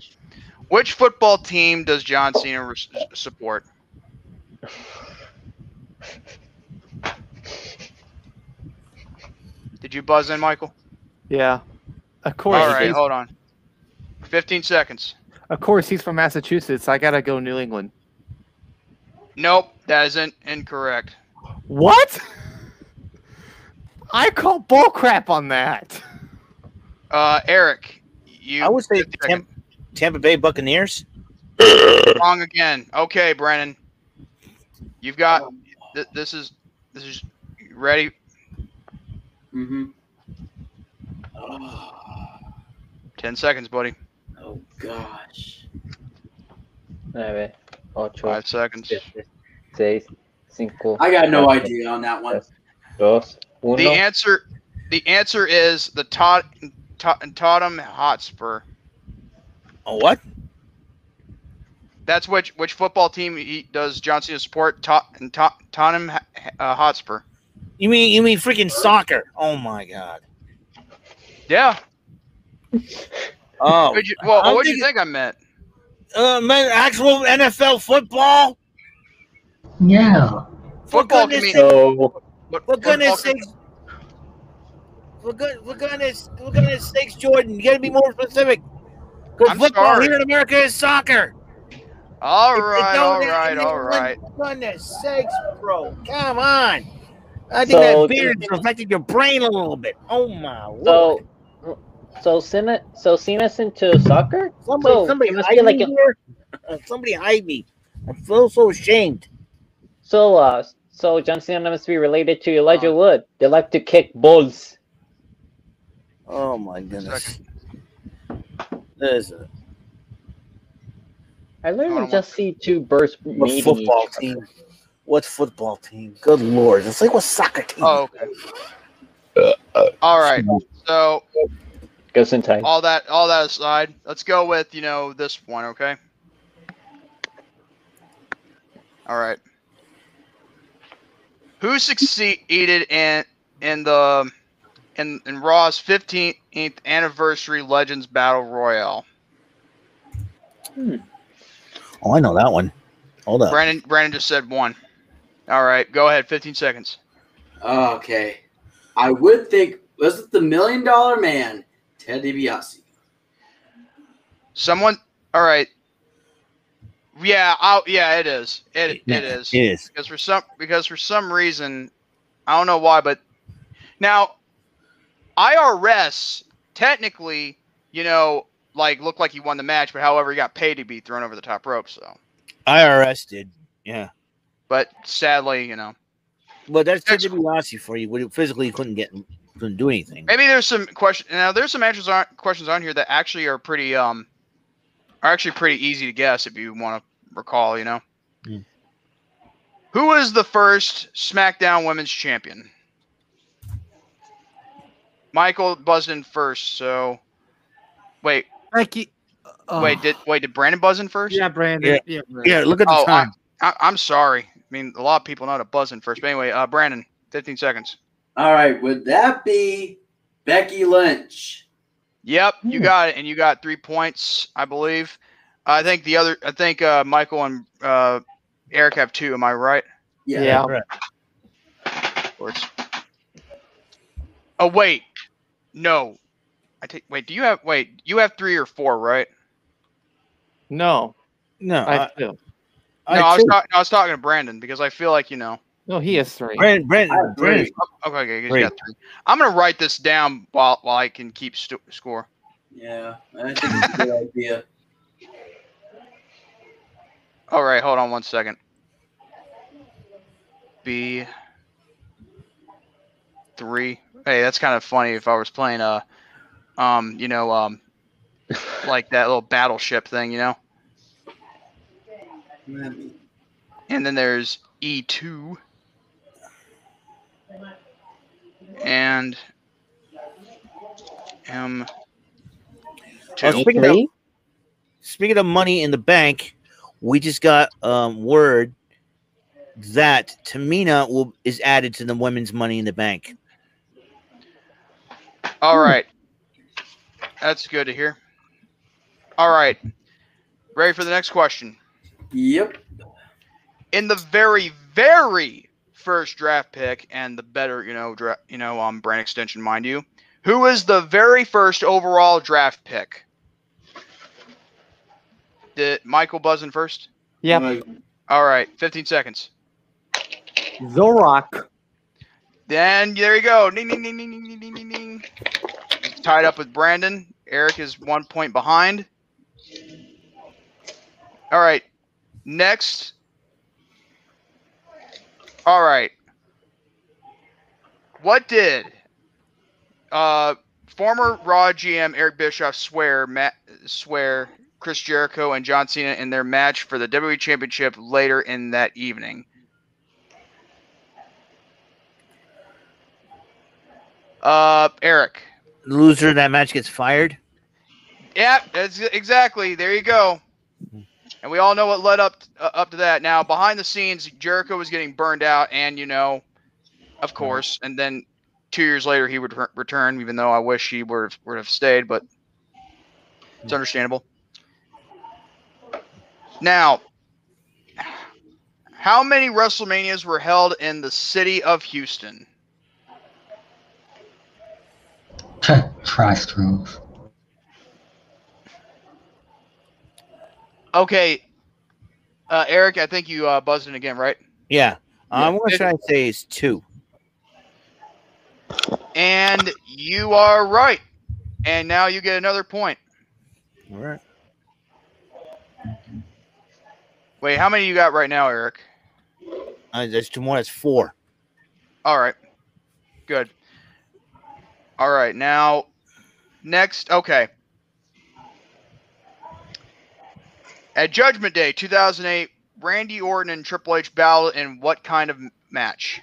Which football team does John Cena support? Did you buzz in, Michael? Yeah. Of course. All right, hold on. 15 seconds. Of course, he's from Massachusetts. I gotta go New England. Nope, that isn't incorrect. What? I call bull crap on that. Eric, I would say Tampa Bay Buccaneers. Wrong again. Okay, Brennan, you've got this is ready. Mm-hmm. 10 seconds, buddy. Oh gosh. Right. 5 seconds. 6, 5. I got no idea on that one. The answer is the Tottenham Hotspur. Oh, what? That's which football team does John Cena support? Tottenham Hotspur. You mean freaking soccer? Oh my god. Yeah. Oh. What do you think I meant? Man, actual NFL football. Yeah. Football can mean. For goodness sakes. For goodness sakes, Jordan, you gotta be more specific. Because football here in America is soccer. All right. For goodness sakes, bro. Come on. I think that beard's affected your brain a little bit. Oh my lord. So Cena's into soccer? Somebody hide me here. Somebody hide me. I feel so ashamed. So John Cena must be related to Elijah Wood. They like to kick balls. Oh my goodness. I literally just see two birds meeting each other. What football team? Good lord. It's like what soccer team? Oh, okay. All right. So goes in time. All that aside, let's go with, this one, okay? All right. Who succeeded in Raw's 15th anniversary Legends Battle Royale? Oh, I know that one. Hold up. Brandon just said one. All right, go ahead. 15 seconds. Okay. I would think, was it the $1 Million Man, Ted DiBiase? Someone, all right. Yeah, it is. It is. It is. Because for some reason, I don't know why, but now IRS technically, looked like he won the match, but however, he got paid to be thrown over the top rope, so. IRS did, yeah. But sadly, Well, that's Ted DiBiase for you. Physically, couldn't do anything. Maybe there's some questions. Now, there's some questions on here that actually are pretty pretty easy to guess if you want to recall. Who was the first SmackDown Women's Champion? Michael buzzed in first. So, wait, Becky. Did Brandon buzz in first? Yeah, Brandon. Yeah, look at the time. I'm sorry. I mean, a lot of people know how to buzz in first. But anyway, Brandon, 15 seconds. All right. Would that be Becky Lynch? Yep, you got it. And you got 3 points, I believe. I think Michael and Eric have 2. Am I right? Yeah. Right. Of course. Oh, wait. No. You have 3 or 4, right? No. I feel. I was talking to Brandon because I feel like No, he has 3. Brandon. Okay, you got 3. I'm gonna write this down while I can keep score. Yeah, I think it's a good idea. All right, hold on one second. B3. Hey, that's kind of funny. If I was playing like that little battleship thing, And then there's E2. And M2. Speaking of money in the bank, we just got word that Tamina is added to the women's Money in the Bank. All right. That's good to hear. All right. Ready for the next question? Yep. In the very, very first draft pick, and the better, brand extension, mind you, who is the very first overall draft pick? Did Michael buzz in first? Yeah. All right. 15 seconds. The Rock. Then there you go. Ding, ding, ding, ding, ding, ding, ding, ding. Tied up with Brandon. Eric is 1 point behind. All right. Next. All right. What did former Raw GM Eric Bischoff swear Chris Jericho and John Cena in their match for the WWE Championship later in that evening? Eric. The loser of that match gets fired? Yeah, that's exactly. There you go. And we all know what led up to that. Now, behind the scenes, Jericho was getting burned out, and, of course. And then 2 years later, he would return, even though I wish he would have stayed, but it's understandable. Now, how many WrestleManias were held in the city of Houston? Christ rules. Okay, Eric, I think you buzzed in again, right? Yeah. What should I say is two. And you are right. And now you get another point. All right. Wait, how many you got right now, Eric? There's two more. That's four. All right. Good. All right, now, next, okay. At Judgment Day 2008, Randy Orton and Triple H battled in what kind of match?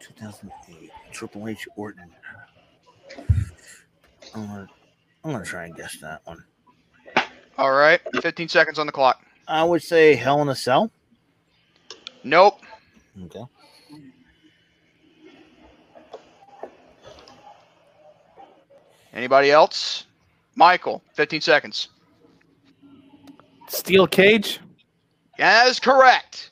2008, Triple H, Orton. I'm gonna try and guess that one. All right, 15 seconds on the clock. I would say Hell in a Cell. Nope. Okay. Anybody else? Michael, 15 seconds. Steel cage? That is correct.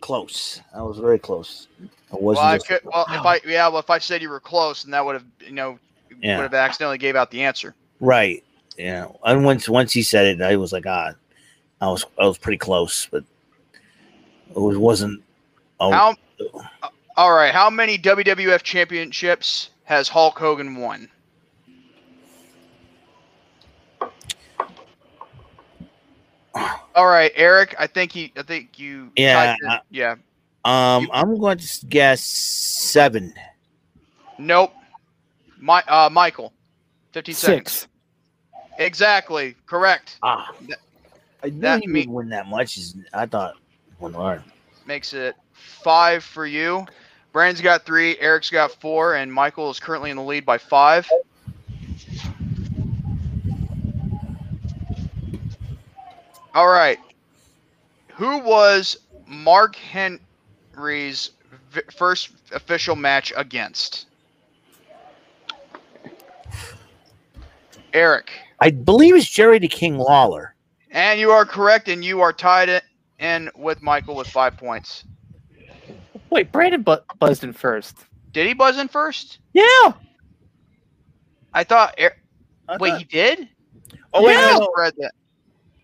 Close. I was very close. I wasn't. If I said you were close, then that would have, would have accidentally gave out the answer. Right. Yeah. And once he said it, I was like, I was pretty close, but it wasn't. All right. How many WWF championships has Hulk Hogan won? All right, Eric. I think you. Yeah. Yeah. I'm going to guess 7. Nope. Michael, 15 seconds. Exactly. Correct. I didn't even win that much. I thought one hard. Makes it 5 for you. Brandon's got 3. Eric's got 4, and Michael is currently in the lead by 5. All right. Who was Mark Henry's first official match against? Eric. I believe it's Jerry the King Lawler. And you are correct, and you are tied in with Michael with 5 points. Wait, Brandon buzzed in first. Did he buzz in first? Yeah. I thought wait, he did? Oh, yeah. I misread that.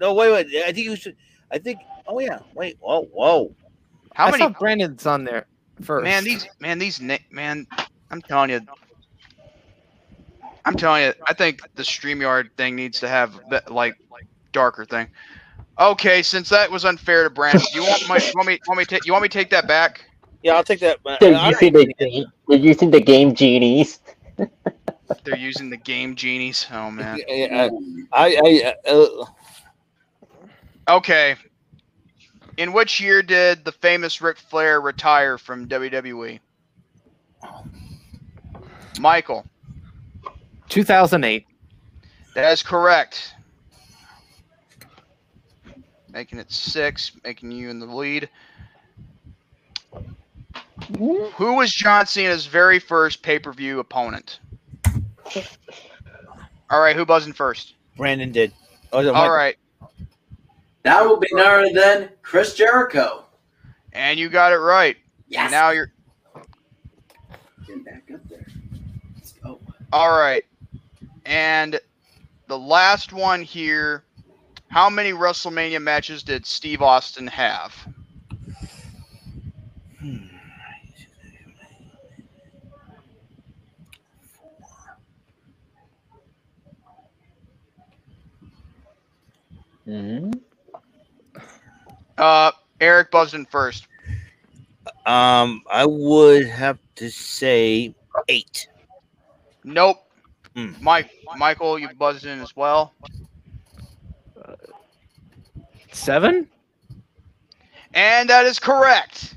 No, wait. I think you should. I think. Oh yeah. Wait. Whoa. How many? I saw Brandon's on there first. Man, these. I'm telling you. I think the StreamYard thing needs to have like darker thing. Okay, since that was unfair to Brandon, do you want me to take that back? Yeah, I'll take that back. They're using the game genies. They're using the game genies. Oh man. Okay. In which year did the famous Ric Flair retire from WWE? Michael. 2008. That is correct. Making it 6, making you in the lead. Who was John Cena's very first pay-per-view opponent? All right, who buzzing first? Brandon did. Oh, no, all right. That will be none other than Chris Jericho. And you got it right. Yes. And now you're back up there. Let's go. All right. And the last one here. How many WrestleMania matches did Steve Austin have? Eric buzzed in first. I would have to say 8. Nope. Michael, you buzzed in as well. 7? And that is correct.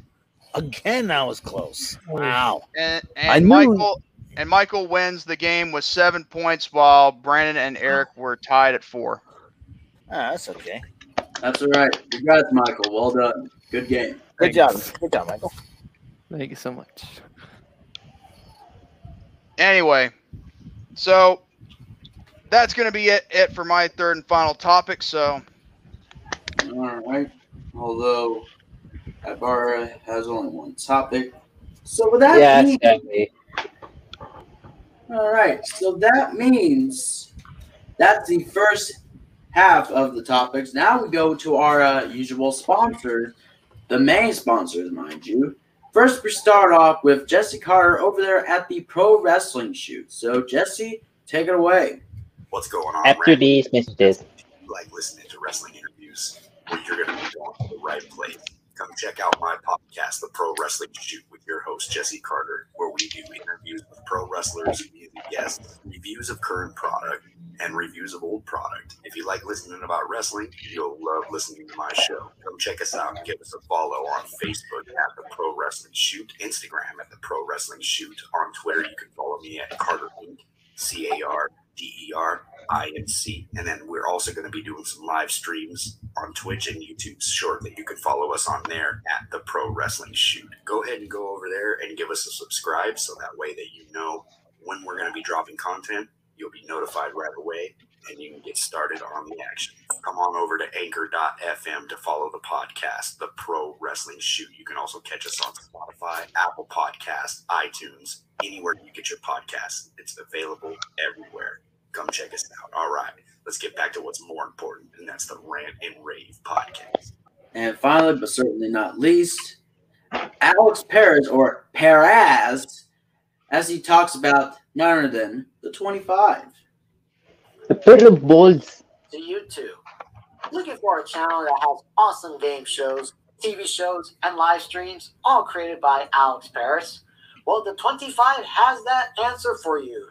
Again, that was close. Wow. And Michael wins the game with 7 points, while Brandon and Eric were tied at 4. Ah, that's okay. That's all right. You got it, Michael. Well done. Good game. Good job. Good job, Michael. Thank you so much. Anyway, so that's going to be it for my third and final topic. So, all right. Although Ibarra has only one topic, so with that, all right. So that means that's the first half of the topics. Now we go to our usual sponsors, the main sponsors, mind you. First, we start off with Jesse Carter over there at the Pro Wrestling Shoot. So, Jesse, take it away. What's going on? After these messages, like listening to wrestling interviews, well, you're going to be going to the right place. Come check out my podcast, the Pro Wrestling Shoot, with your host, Jesse Carter, where we do interviews with pro wrestlers, music guests, reviews of current product, and reviews of old product. If you like listening about wrestling, you'll love listening to my show. Come check us out and give us a follow on Facebook at the Pro Wrestling Shoot, Instagram at the Pro Wrestling Shoot. On Twitter, you can follow me at Carter Inc, C-A-R-D-E-R-I-N-C. And then we're also going to be doing some live streams on Twitch and YouTube shortly. You can follow us on there at the Pro Wrestling Shoot. Go ahead and go over there and give us a subscribe so that way that you know when we're going to be dropping content. You'll be notified right away, and you can get started on the action. Come on over to anchor.fm to follow the podcast, The Pro Wrestling Shoot. You can also catch us on Spotify, Apple Podcasts, iTunes, anywhere you get your podcasts. It's available everywhere. Come check us out. All right, let's get back to what's more important, and that's the Rant and Rave podcast. And finally, but certainly not least, Alex Perez, or Perez, as he talks about none other than the 25. The Pit of Bulls. To YouTube. Looking for a channel that has awesome game shows, TV shows, and live streams, all created by Alex Paris? Well, the 25 has that answer for you.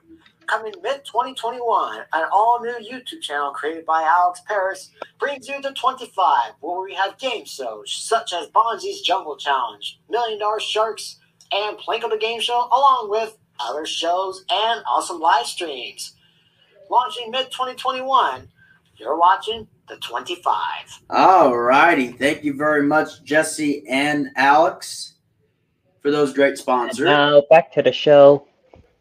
Coming mid-2021, an all-new YouTube channel created by Alex Paris brings you the 25, where we have game shows such as Bonzi's Jungle Challenge, $1 Million Sharks, and Plank of the Game Show, along with other shows and awesome live streams. Launching mid-2021, you're watching the 25. All righty. Thank you very much, Jesse and Alex, for those great sponsors. And now back to the show.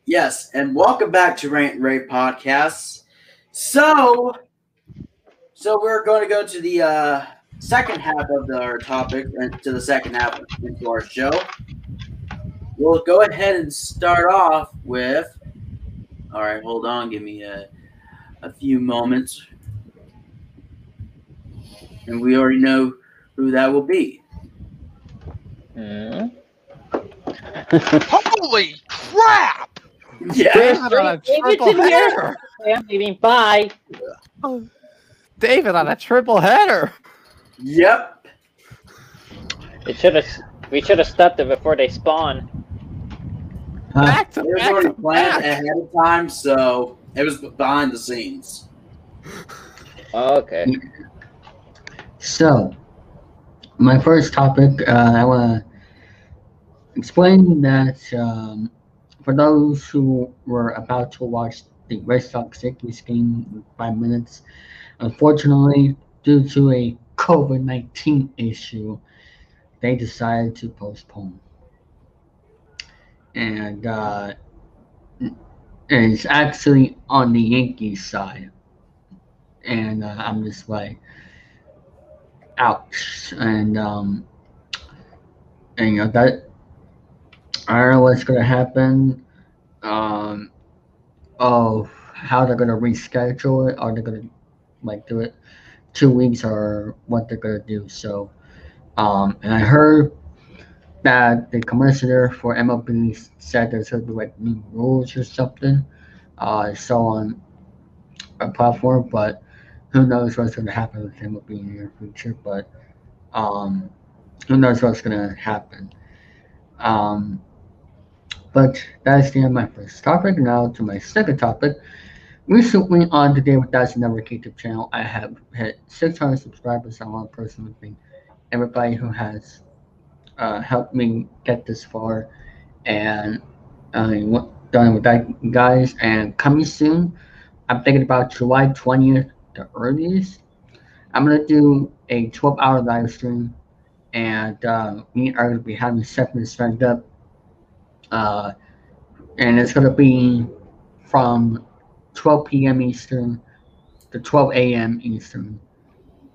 Yes, and welcome back to Rant and Rave Podcasts. So we're going to go to the second half of our topic, and to the second half of our show. We'll go ahead and start off with, all right, hold on, give me a few moments. And we already know who that will be. Holy crap! Yeah. David on a triple header. I'm leaving. Bye. David on a triple header. Yep. We should have stopped it before they spawn. It was already planned ahead of time, so it was behind the scenes. Okay. So, my first topic, I want to explain that for those who were about to watch the Red Sox Yankees game with 5 minutes. Unfortunately, due to a COVID-19 issue, they decided to postpone. And it's actually on the Yankees side. And I'm just like, ouch. And you know, that, I don't know what's going to happen. How they're going to reschedule it. Are they going to like do it 2 weeks or what they're going to do. So, and I heard that the commissioner for MLB said there's going to be like new rules or something. I saw on a platform, but who knows what's going to happen with MLB in the near future. But who knows what's going to happen. But that's the end of my first topic. Now to my second topic. Recently on Today with That's Another YouTube channel, I have hit 600 subscribers. I want to personally thank everybody who has helped me get this far. And I'm done with that, guys. And coming soon, I'm thinking about July 20th, the earliest. I'm going to do a 12-hour live stream. And we are going to be having segments lined up. And it's going to be from 12 p.m. Eastern to 12 a.m. Eastern.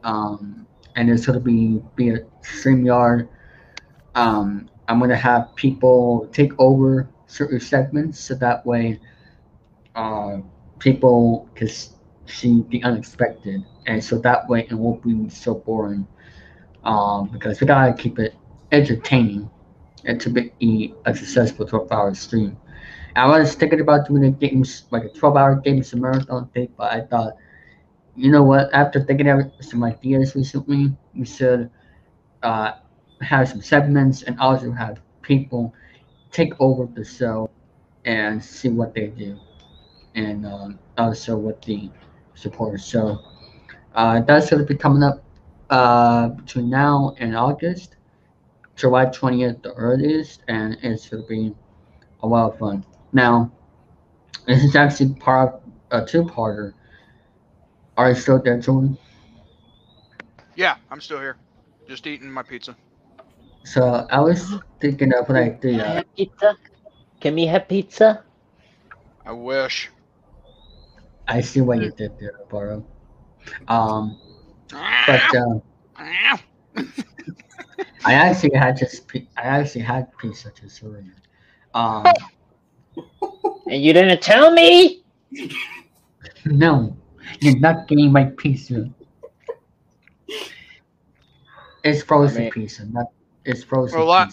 And it's going to be a StreamYard. I'm going to have people take over certain segments so that way people can see the unexpected. And so that way it won't be so boring. Because we gotta keep it entertaining and to be a successful 12-hour stream. I was thinking about doing a game, like a 12-hour games marathon thing, but I thought, you know what? After thinking of some ideas recently, we should have some segments and also have people take over the show and see what they do, and also with the supporters. So that's gonna be coming up. Between now and August, July 20th the earliest, and it's going to be a lot of fun. Now, this is actually part of a two-parter. Are you still there, Jordan? Yeah, I'm still here. Just eating my pizza. So, I was thinking of what I do. Pizza? Can we have pizza? I wish. I see what you did there, Burrow. But I actually had pizza just earlier. And you didn't tell me. No, you're not getting my pizza. It's frozen pizza, not it's frozen pizza.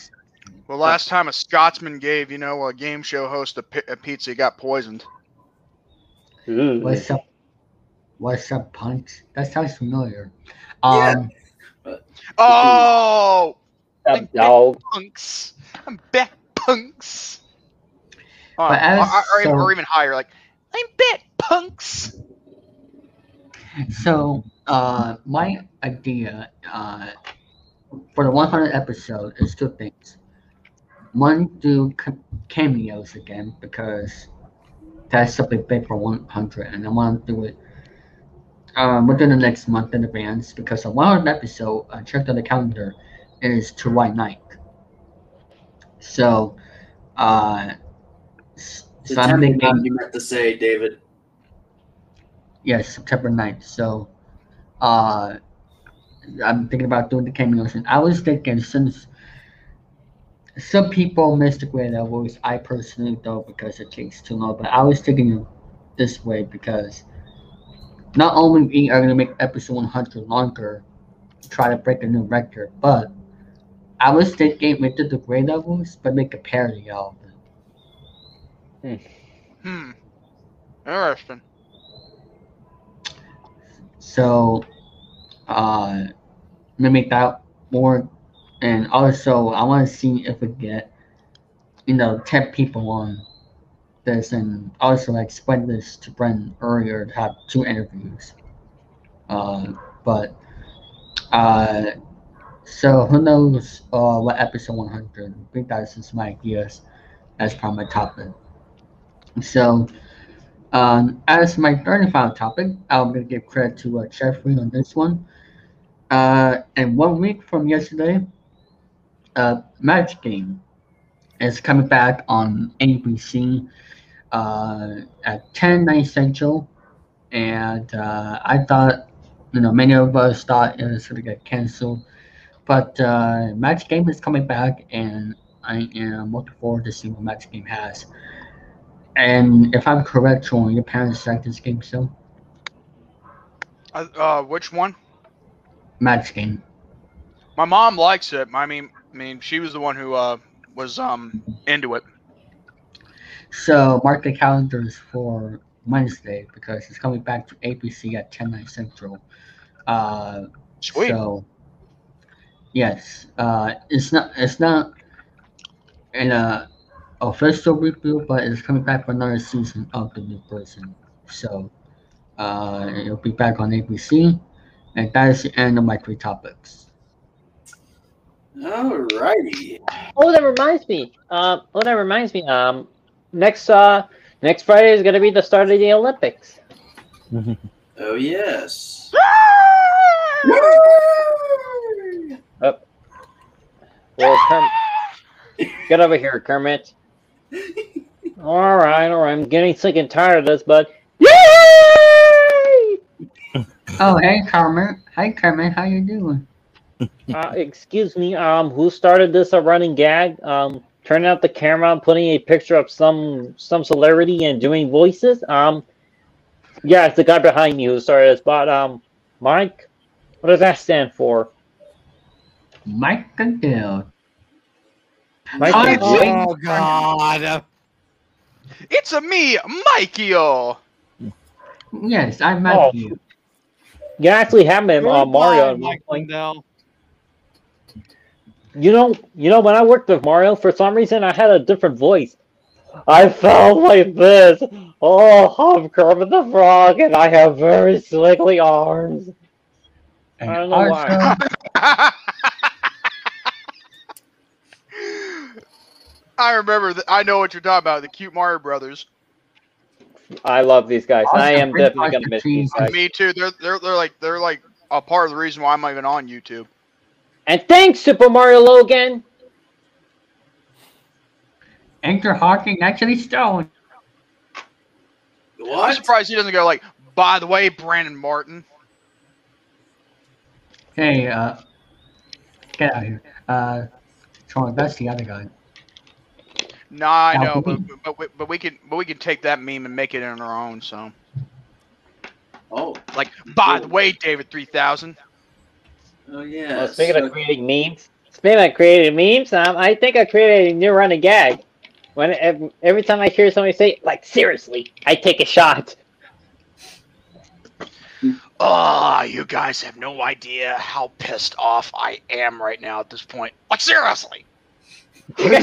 Well, last time a Scotsman gave a game show host a pizza, he got poisoned. Ooh. What's up? What's up, Punch? That sounds familiar. Yeah. Oh! I'm back, punks. I'm back, punks. Or even higher, like, I'm back, punks. So, my idea for the 100th episode is two things. One, do cameos again, because that's something big for 100, and I want to do it within the next month in advance, because the 100th episode, I checked on the calendar, is July 9th. So, I'm thinking you meant to say, David. Yes, September 9th. So, I'm thinking about doing the cameos. And I was thinking, since some people missed the grade levels, I personally don't, because it takes too long. But I was thinking this way because not only we are going to make episode 100 longer, try to break a new record, but I was thinking we did the grade levels, but make a parody of it. Hmm. Interesting. So, mimic that more, and also I want to see if we get, 10 people on this, and also I explained this to Brendan earlier to have two interviews. So who knows what episode 100? I think that's just my ideas as part of my topic. So As my third and final topic, I'm going to give credit to Jeffrey on this one. And 1 week from yesterday, Match Game is coming back on ABC at 10:00 Central. And I thought, many of us thought it was going to get canceled. But Match Game is coming back, and I am looking forward to seeing what Match Game has. And if I'm correct, Sean, your parents like this game still? Which one? Match Game. My mom likes it. I mean, she was the one who was into it. So mark the calendars for Wednesday because it's coming back to ABC at 10:00 Central. Sweet. So yes, it's not in a official reboot, but it's coming back for another season of The New Person. So it'll be back on ABC, and that is the end of my three topics. All righty. Oh, that reminds me. Next Friday is gonna be the start of the Olympics. Oh yes. Oh. Well, get over here, Kermit. All right. I'm getting sick and tired of this, bud. Yay! Oh, hey, Kermit. How you doing? Excuse me. Who started this running gag? Turning out the camera, putting a picture of some celebrity and doing voices. Yeah, it's the guy behind me who started this. But Mike, what does that stand for? Mike Goodell. Mikey. Oh God! It's a me, Mikey-o. Yes, I'm Mikey. Oh. You actually have him on Mario at one point. You know, when I worked with Mario, for some reason I had a different voice. I felt like this. Oh, I'm Kermit the Frog, and I have very slickly arms. And I don't know why. I remember that. I know what you're talking about. The cute Mario brothers. I love these guys. I am definitely gonna miss these guys. Me too. They're like a part of the reason why I'm even on YouTube. And thanks, Super Mario Logan. Anchor Hawking actually stoned. What? I'm surprised he doesn't go like, by the way, Brandon Martin. Hey, get out of here. Sean, that's the other guy. No, I know, but we can take that meme and make it on our own. So, like by the way, David 3000. Oh yeah. Well, speaking of creating memes, I think I created a new running gag. When every time I hear somebody say like seriously, I take a shot. Oh, you guys have no idea how pissed off I am right now at this point. Like seriously. Like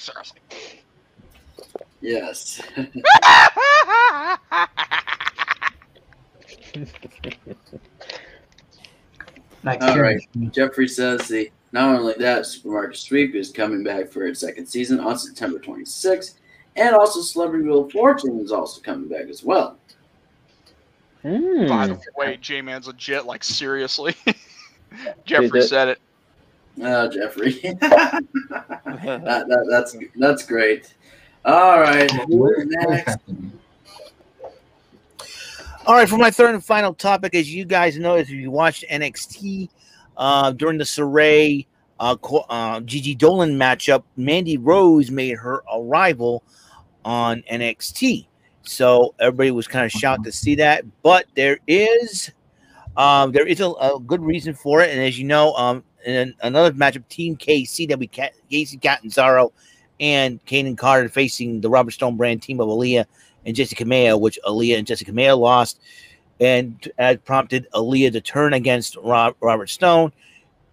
seriously. Yes. All right. Jeffrey says the not only that Supermarket Sweep is coming back for its second season on September 26th, and also Celebrity Wheel of Fortune is also coming back as well. By the way, J-Man's legit. Like seriously. Jeffrey said it. Oh, Jeffrey. that's great. All right. Who's next? All right. For my third and final topic, as you guys know, if you watched NXT during the Sarray Gigi Dolan matchup, Mandy Rose made her arrival on NXT. So everybody was kind of shocked to see that. But there is a good reason for it. And as you know, in another matchup, Team KC, that we Casey Catanzaro and Kaden Carter facing the Robert Stone Brand team of Aaliyah and Jessica Mayo, which Aaliyah and Jessica Mayo lost, and prompted Aaliyah to turn against Robert Stone.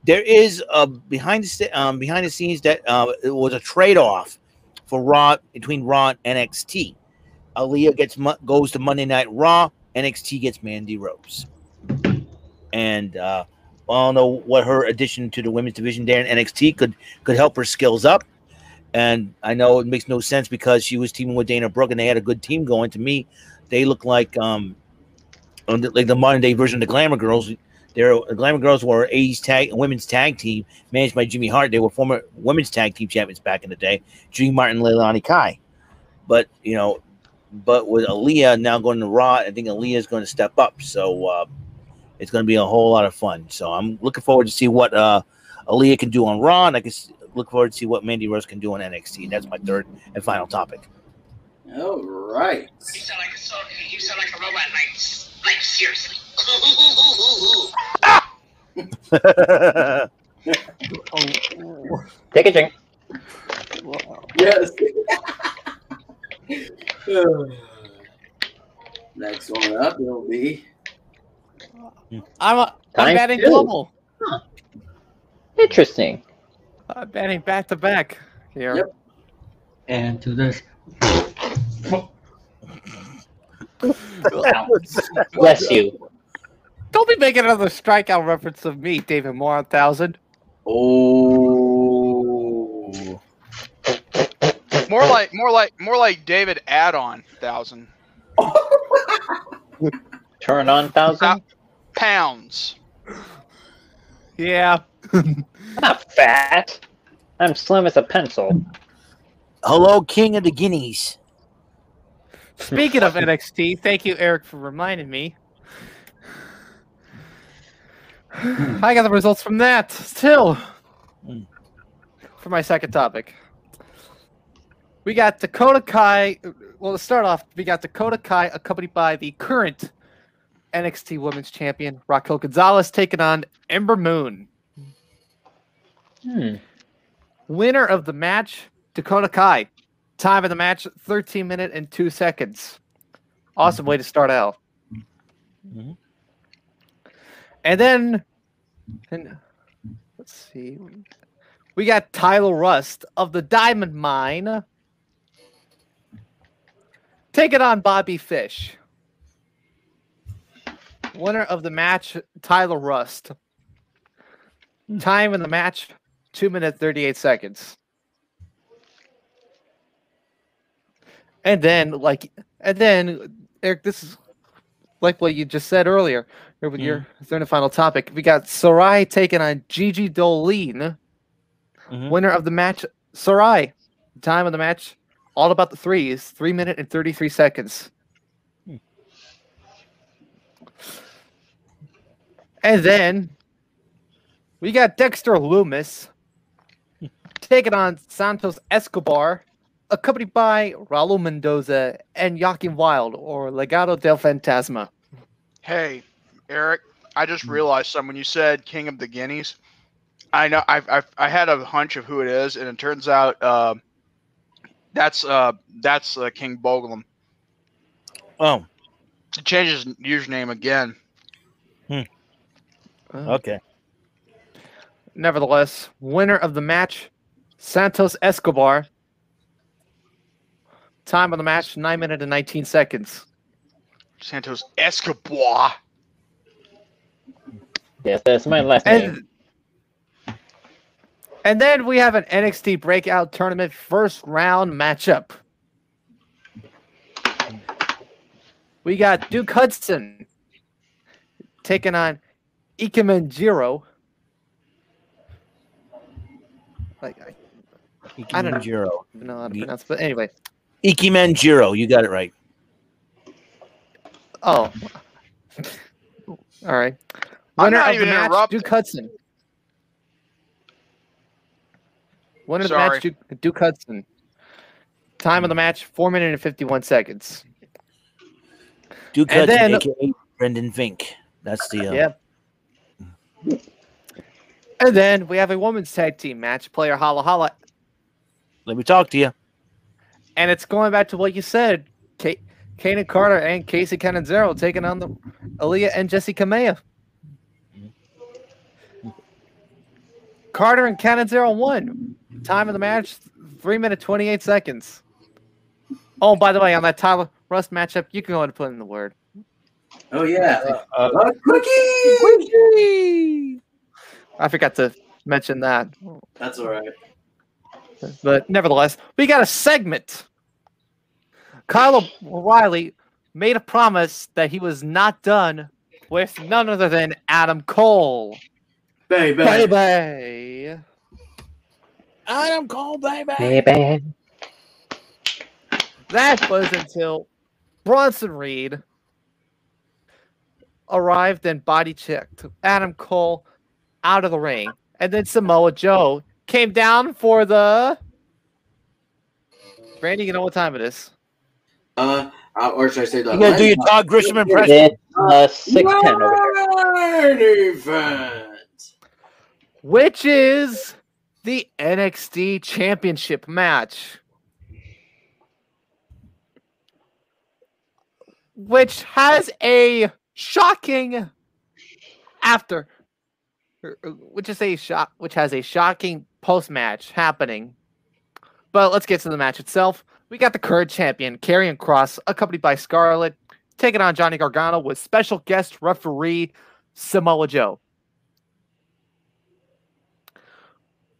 There is a behind the scenes that it was a trade off for Raw between Raw and NXT. Aaliyah goes to Monday Night Raw. NXT gets Mandy Rose, and I don't know what her addition to the women's division there in NXT could help her skills up. And I know it makes no sense because she was teaming with Dana Brooke and they had a good team going. To me, they look like the modern day version of the Glamour Girls. The Glamour Girls were '80s women's tag team managed by Jimmy Hart. They were former women's tag team champions back in the day, Jeanne Martin, Leilani Kai. But you know, but with Aaliyah now going to Raw, I think Aaliyah is going to step up. So it's going to be a whole lot of fun. So I'm looking forward to see what Aaliyah can do on Raw, and I can look forward to see what Mandy Rose can do on NXT. That's my third and final topic. All right. You sound like a robot, like seriously. Take a drink. Wow. Yes. Next one up will be. I'm batting global. Huh. Interesting. I'm batting back to back here. Yep. And to this. Bless you. Don't be making another strikeout reference of me, David Moore 1000. Oh. More like David add-on 1000. Turn on 1000 pounds. Yeah. I'm not fat. I'm slim as a pencil. Hello, King of the Guineas. Speaking of NXT, thank you, Eric, for reminding me. I got the results from that still. For my second topic, we got Dakota Kai. Well, to start off, we got Dakota Kai accompanied by the current NXT Women's Champion Raquel Gonzalez taking on Ember Moon. Winner of the match, Dakota Kai. Time of the match, 13 minutes and 2 seconds. Awesome way to start out. Mm-hmm. And then, let's see. We got Tyler Rust of the Diamond Mine. Take it on Bobby Fish. Winner of the match, Tyler Rust. Time in the match, 2 minutes, 38 seconds. And then, Eric, this is like what you just said earlier. Here with your third and final topic, we got Sarai taking on Gigi Dolin. Winner of the match, Sarai. Time of the match, all about the threes, 3 minutes and 33 seconds. And then we got Dexter Loomis taking on Santos Escobar, accompanied by Raul Mendoza and Joaquin Wilde, or Legado del Fantasma. Hey, Eric, I just realized something. When you said King of the Guineas, I know I had a hunch of who it is, and it turns out that's King Boglum. Oh, it changes his username again. Okay. Nevertheless, winner of the match, Santos Escobar. Time of the match, 9 minutes and 19 seconds. Santos Escobar. Yes, that's my last name. And then we have an NXT Breakout Tournament first round matchup. We got Duke Hudson taking on Ike Manjiro. Like, I don't know how to pronounce it, but anyway. Ike Manjiro, you got it right. Oh, all right. Winner of the match, Duke Hudson. Winner of the match, Duke Hudson. Time of the match, 4 minutes and 51 seconds. Duke Hudson, aka Brendan Fink. That's the yeah. And then we have a women's tag team match. Player Hala Hala. Let me talk to you. And it's going back to what you said, Kaden Carter and Casey Canizaro taking on the Aaliyah and Jessica Mea. Carter and Canizaro won. Time of the match, 3 minutes, 28 seconds. Oh, by the way, on that Tyler Rust matchup, you can go ahead and put in the word. Oh, yeah. Quickie! I forgot to mention that. That's all right. But nevertheless, we got a segment. Kyle O'Reilly made a promise that he was not done with none other than Adam Cole. Baby. Baby. Adam Cole, baby. Baby. That was until Bronson Reed arrived and body checked Adam Cole out of the ring. And then Samoa Joe came down for the... Randy, you know what time it is. Or should I say the... You gotta do your Todd Grisham impression. 6:10 over here. Event. Which is the NXT Championship match. Which has a shocking after... Which has a shocking post-match happening. But let's get to the match itself. We got the current champion, Karrion Kross, accompanied by Scarlett, taking on Johnny Gargano with special guest referee Samoa Joe.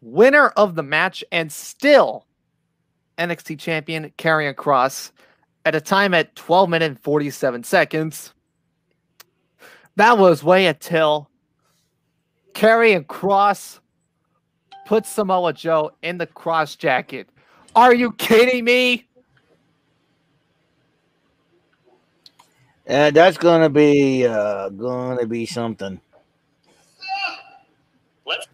Winner of the match and still NXT champion, Karrion Kross, at a time at 12 minutes and 47 seconds. That was way until Karrion Kross put Samoa Joe in the cross jacket. Are you kidding me? That's gonna be something.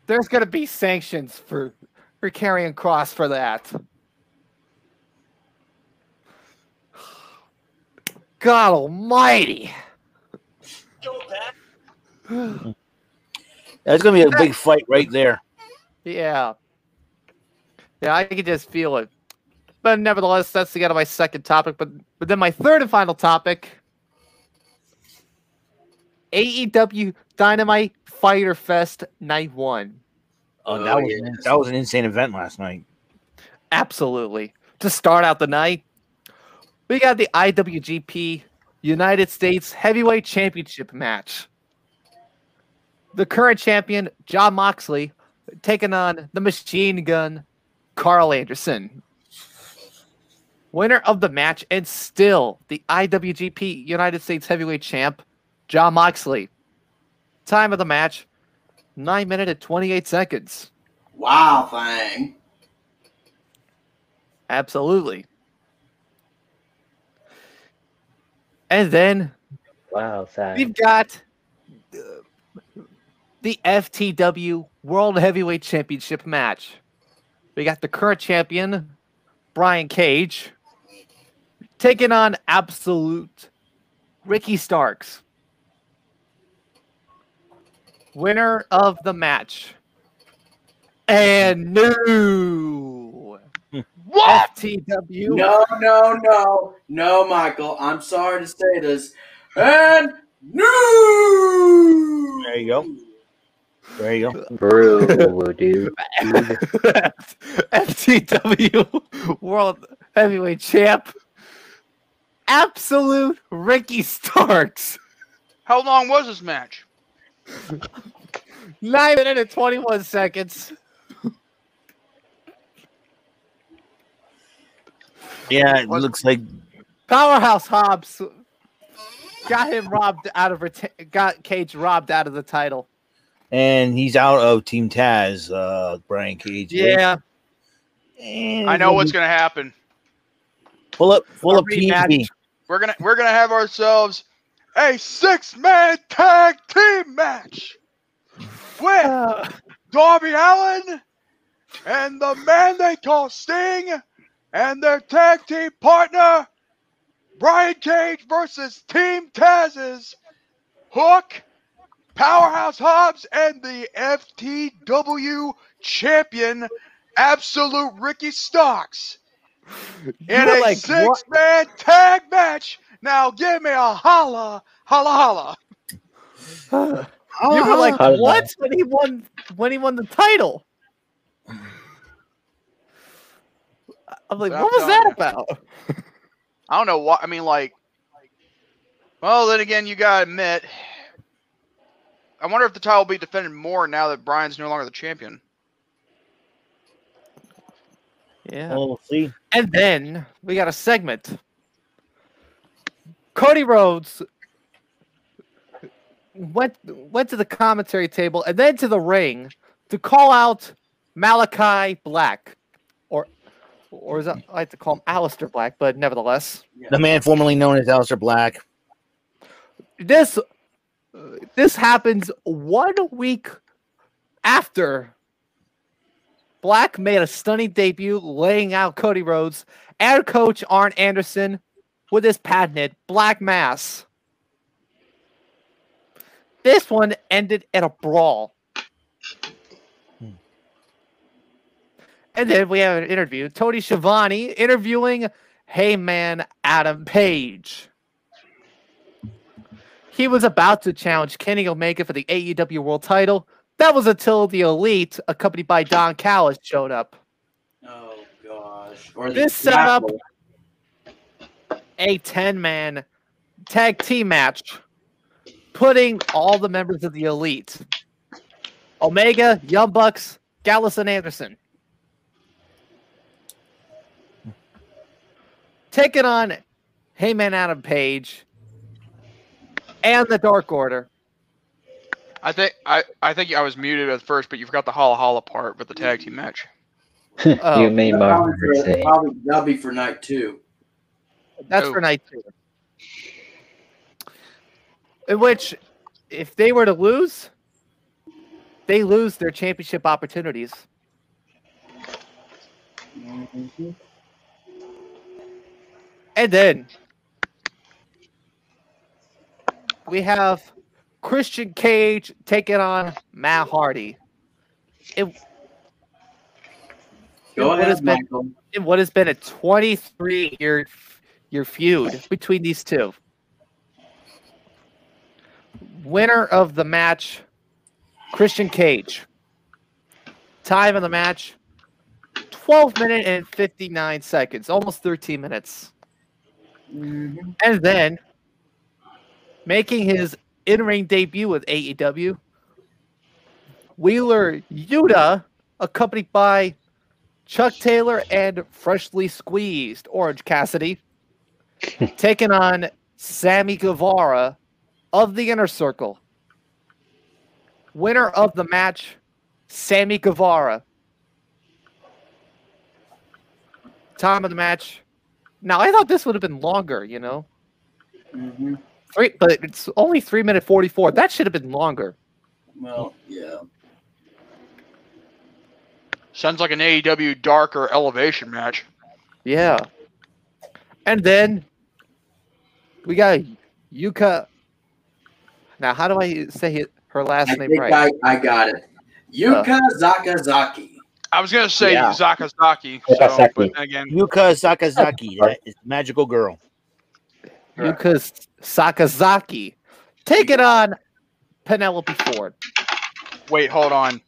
There's gonna be sanctions for Karrion Kross for that. God Almighty! That's going to be a big fight right there. Yeah. Yeah, I can just feel it. But nevertheless, that's the end of my second topic. But then my third and final topic, AEW Dynamite Fyter Fest Night 1. Oh, that was an insane event last night. Absolutely. To start out the night, we got the IWGP United States Heavyweight Championship match. The current champion, Jon Moxley, taking on the Machine Gun, Carl Anderson. Winner of the match and still the IWGP United States Heavyweight Champ, Jon Moxley. Time of the match, 9 minutes and 28 seconds. Wow, thing. Absolutely. And then wow, thing. We've got... the FTW World Heavyweight Championship match. We got the current champion, Brian Cage, taking on Absolute Ricky Starks. Winner of the match. And new what? FTW. No, Michael. I'm sorry to say this. And new. There you go. Bro, dude. FTW World Heavyweight Champ. Absolute Ricky Starks. How long was this match? 9 minutes and 21 seconds. Yeah, it looks like Powerhouse Hobbs got Cage robbed out of the title. And he's out of Team Taz, Brian Cage. Yeah. And I know what's gonna happen. Pull up PB. We're gonna have ourselves a 6-man tag team match with Darby Allin and the man they call Sting and their tag team partner, Brian Cage versus Team Taz's Hook, Powerhouse Hobbs, and the FTW champion, Absolute Ricky Starks, in a 6-man tag match. Now give me a holla, holla, holla. You were like, what? When he won the title? I'm like, what was that about? I don't know why. I mean, well, then again, you gotta admit, I wonder if the title will be defended more now that Brian's no longer the champion. Yeah. Oh, we'll see. And then we got a segment. Cody Rhodes went to the commentary table and then to the ring to call out Malachi Black, or is that, I like to call him Aleister Black, but nevertheless, the man formerly known as Aleister Black. This happens 1 week after Black made a stunning debut, laying out Cody Rhodes and coach Arn Anderson with his patented Black Mass. This one ended in a brawl. And then we have an interview. Tony Schiavone interviewing Heyman Adam Page. He was about to challenge Kenny Omega for the AEW World Title. That was until the Elite, accompanied by Don Callis, showed up. Oh, gosh. This set up a 10-man tag team match, putting all the members of the Elite, Omega, Young Bucks, Gallus, and Anderson, taking on Heyman Adam Page and the Dark Order. I think I was muted at first, but you forgot the holla holla part with the tag team match. You made my mistake. That'll be for night two. That's for night two. In which, if they were to lose, they lose their championship opportunities. Mm-hmm. And then we have Christian Cage taking on Matt Hardy. In what has been a 23-year feud between these two. Winner of the match, Christian Cage. Time of the match, 12 minutes and 59 seconds, almost 13 minutes. Mm-hmm. And then, making his in-ring debut with AEW, Wheeler Yuta, accompanied by Chuck Taylor and freshly squeezed Orange Cassidy, taking on Sammy Guevara of the Inner Circle. Winner of the match, Sammy Guevara. Time of the match. Now, I thought this would have been longer, you know. Mm-hmm. But it's only 3 minutes 44. That should have been longer. Well, yeah. Sounds like an AEW darker elevation match. Yeah. And then we got Yuka. Now, how do I say her last name right? I got it. Yuka Sakazaki. I was going to say Sakazaki. So, but again, Yuka Sakazaki. That is the magical girl. Yuka Sakazaki. Take it on Penelope Ford. Wait, hold on.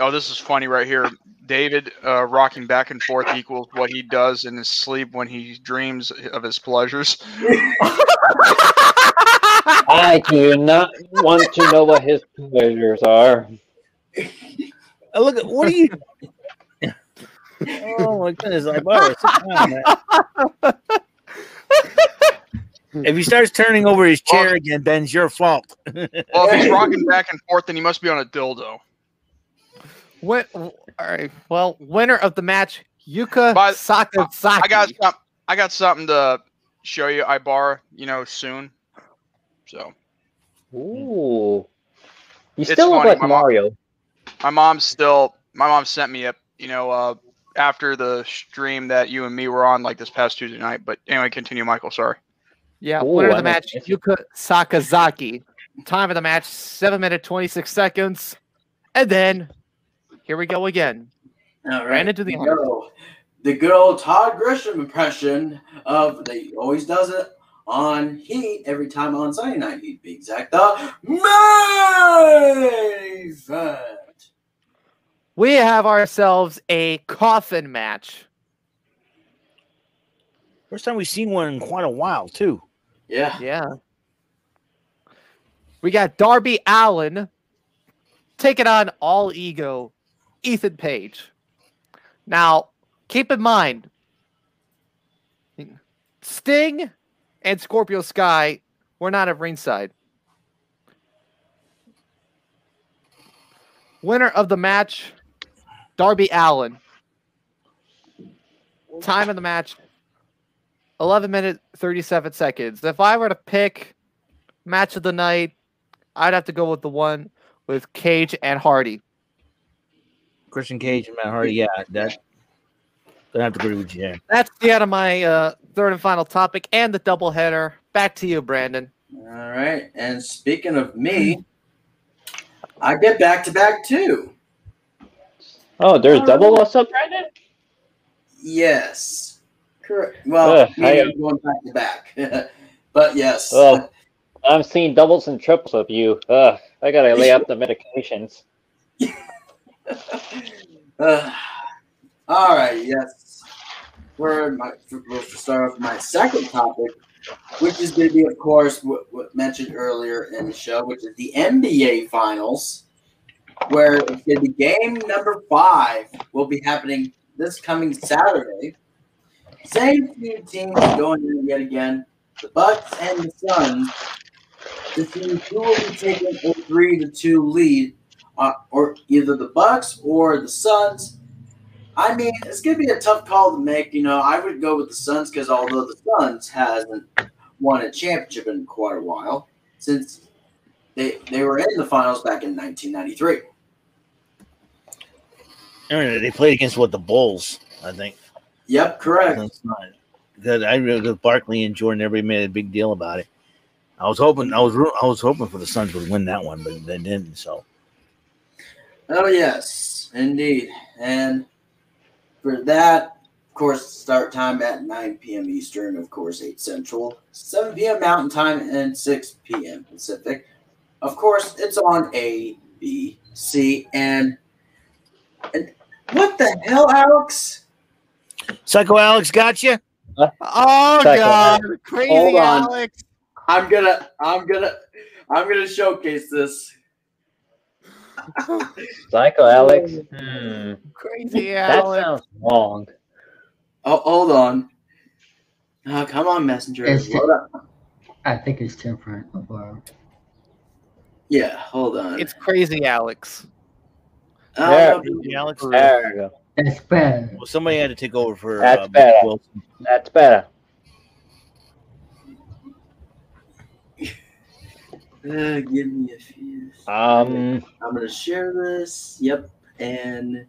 Oh, this is funny right here. David rocking back and forth equals what he does in his sleep when he dreams of his pleasures. I do not want to know what his pleasures are. Look, what are you? Oh my goodness! I borrowed some If he starts turning over his chair again, Ben, it's your fault. Well, if he's rocking back and forth, then he must be on a dildo. What? All right. Well, winner of the match, Yuka Sakazaki. I got something to show you, Ibarra. You know, soon. So. Ooh. You still look like Mario. My mom sent me a, you know, after the stream that you and me were on like this past Tuesday night. But anyway, continue, Michael. Sorry. Yeah. Winner of the match, Yuka Sakazaki. Time of the match, 7 minutes, 26 seconds. And then here we go again. All right. Ran into the girl. The good old Todd Grisham impression of he always does it on Heat every time on Sunday night. He'd be exact. The main event. We have ourselves a coffin match. First time we've seen one in quite a while, too. Yeah. Yeah. We got Darby Allin taking on All Ego, Ethan Page. Now, Keep in mind, Sting and Scorpio Sky were not at ringside. Winner of the match, Darby Allin. Time of the match, 11 minutes, 37 seconds. If I were to pick match of the night, I'd have to go with the one with Cage and Hardy. Christian Cage and Matt Hardy, yeah. Gonna have to agree with you. Yeah. That's the end of my third and final topic and the doubleheader. Back to you, Brandon. All right. And speaking of me, I get back-to-back, too. Oh, there's double loss up, Brandon? Yes. Correct. Well, I'm going back-to-back. But, yes. Well, I'm seeing doubles and triples of you. I got to lay up the medications. All right, yes. We'll start off my second topic, which is going to be, of course, what mentioned earlier in the show, which is the NBA Finals, where it's going to be game number 5 will be happening this coming Saturday. Same two teams going in yet again, the Bucks and the Suns. The team who will be taking a 3-2 lead, or either the Bucks or the Suns. I mean, it's going to be a tough call to make. You know, I would go with the Suns because although the Suns hasn't won a championship in quite a while, since they were in the finals back in 1993. They played against, the Bulls, I think. Yep, correct. That's not good. I really, Barkley and Jordan, everybody made a big deal about it. I was hoping for the Suns would win that one, but they didn't, so. Oh, yes, indeed. And for that, of course, start time at 9 p.m. Eastern, of course, 8 Central, 7 p.m. Mountain Time, and 6 p.m. Pacific. Of course, it's on ABC. And what the hell, Alex? Psycho Alex got you? Huh? Oh, Psycho. God. Crazy Alex. I'm gonna showcase this. Psycho Alex. Crazy Alex. That sounds wrong. Oh, hold on. Oh, come on, Messenger. I think it's different. Yeah, hold on. It's Crazy Alex. Crazy Alex. There we go. That's better. Well, somebody had to take over for Mike Wilson. That's better. Give me a few. I'm gonna share this. Yep, and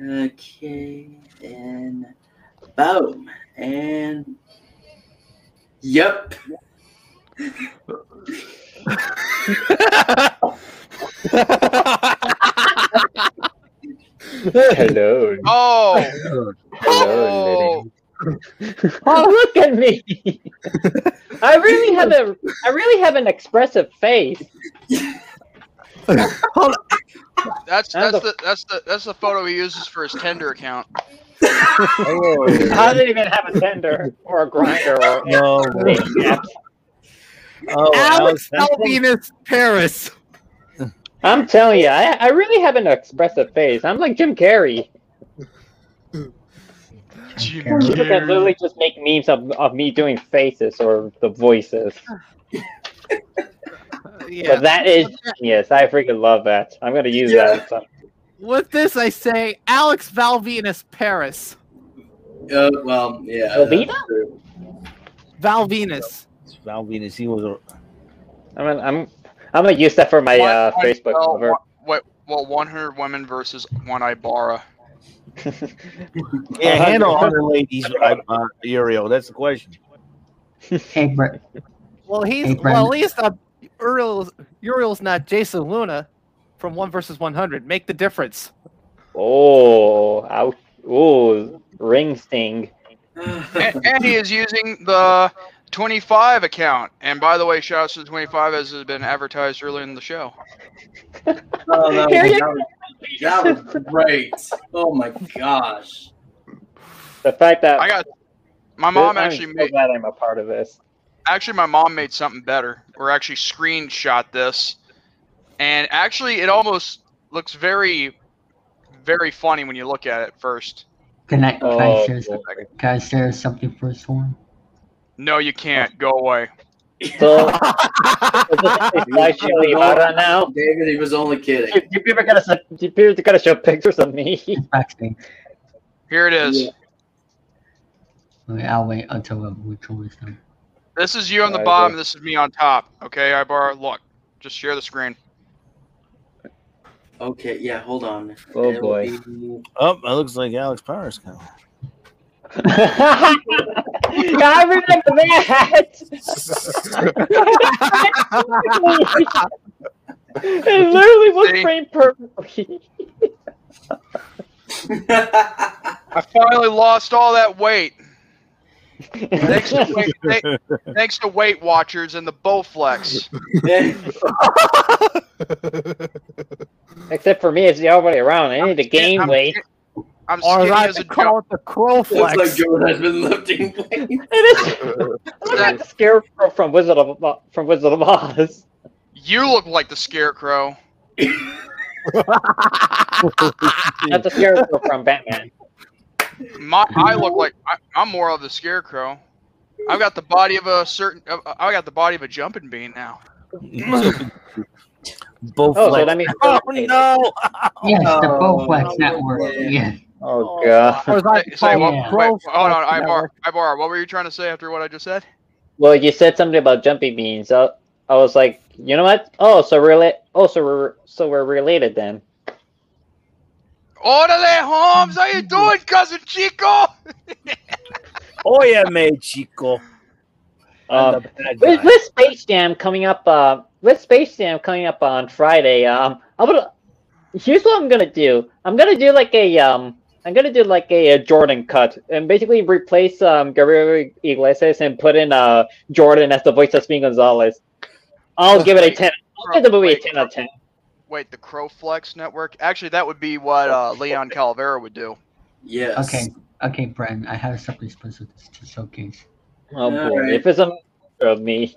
okay, and boom, and yep. Hello. Oh. Hello, oh. Oh, look at me! I really have an expressive face. Hold on. That's the photo he uses for his Tinder account. Oh, I didn't even have a Tinder or a Grinder or no. Oh, Alex Alvinus Paris. I'm telling you, I really have an expressive face. I'm like Jim Carrey. You can literally just make memes of me doing faces or the voices. Yeah. But that is genius. I freaking love that. I'm going to use that. So. With this, I say Alex Valvinus Paris. Well, yeah. Valvinus. Valvinus. He was a... I'm going to use that for my Facebook cover. Well, 100 women versus one Ibarra. Yeah, handle 100 ladies, Uriel. That's the question. Hey, well, at least Uriel's not Jason Luna from 1 vs. 100. Make the difference. Oh, out! Oh, ring sting. And he is using the 25 account. And by the way, shouts to 25 as has been advertised earlier in the show. That was great. Oh my gosh. The fact that I'm a part of this. Actually, my mom made something better. Or actually screenshot this. And actually it almost looks very, very funny when you look at it first. Can I share something for Swarm? No, you can't. Go away. So, now? David, he was only kidding. You people gotta show pictures of me. Here it is. Yeah. Okay, I'll wait until we draw this down. This is you on the bottom. This is me on top. Okay, Ibar, look. Just share the screen. Okay, yeah, hold on. Oh, it'll boy. Be... Oh, it looks like Alex Powers coming. I remember that! It literally was framed perfectly. I finally lost all that weight. Thanks to Weight Watchers and the Bowflex. Except for me, it's the other way around. I need to gain weight. I'm skinny as a joke. The Crowflex. Looks like Jordan has been lifting weight. It is. I look like the Scarecrow from Wizard of Oz. You look like the Scarecrow. Not the Scarecrow from Batman. I'm more of the Scarecrow. I've got the body of a I got the body of a jumping bean now. Bowflex. Oh, so no! Yes, the Bowflex network. Yeah. Oh god. Ibar, what were you trying to say after what I just said? Well, you said something about jumping beans. I was like, you know what? Oh, so we're related then. Order there, Holmes. How you doing, cousin Chico? Oh yeah, mate, Chico. With Space Jam coming up, on Friday, here's what I'm gonna do. I'm gonna do like a Jordan cut and basically replace Gabriel Iglesias and put in Jordan as the voice of Speedy Gonzalez. I'll give it a 10. I'll give the movie a 10 out of 10. Wait, the Crowflex Network? Actually, that would be what Leon Calavera would do. Yes. Okay, Brent, I have something special to showcase. Oh, boy. Right. If it's a picture of me.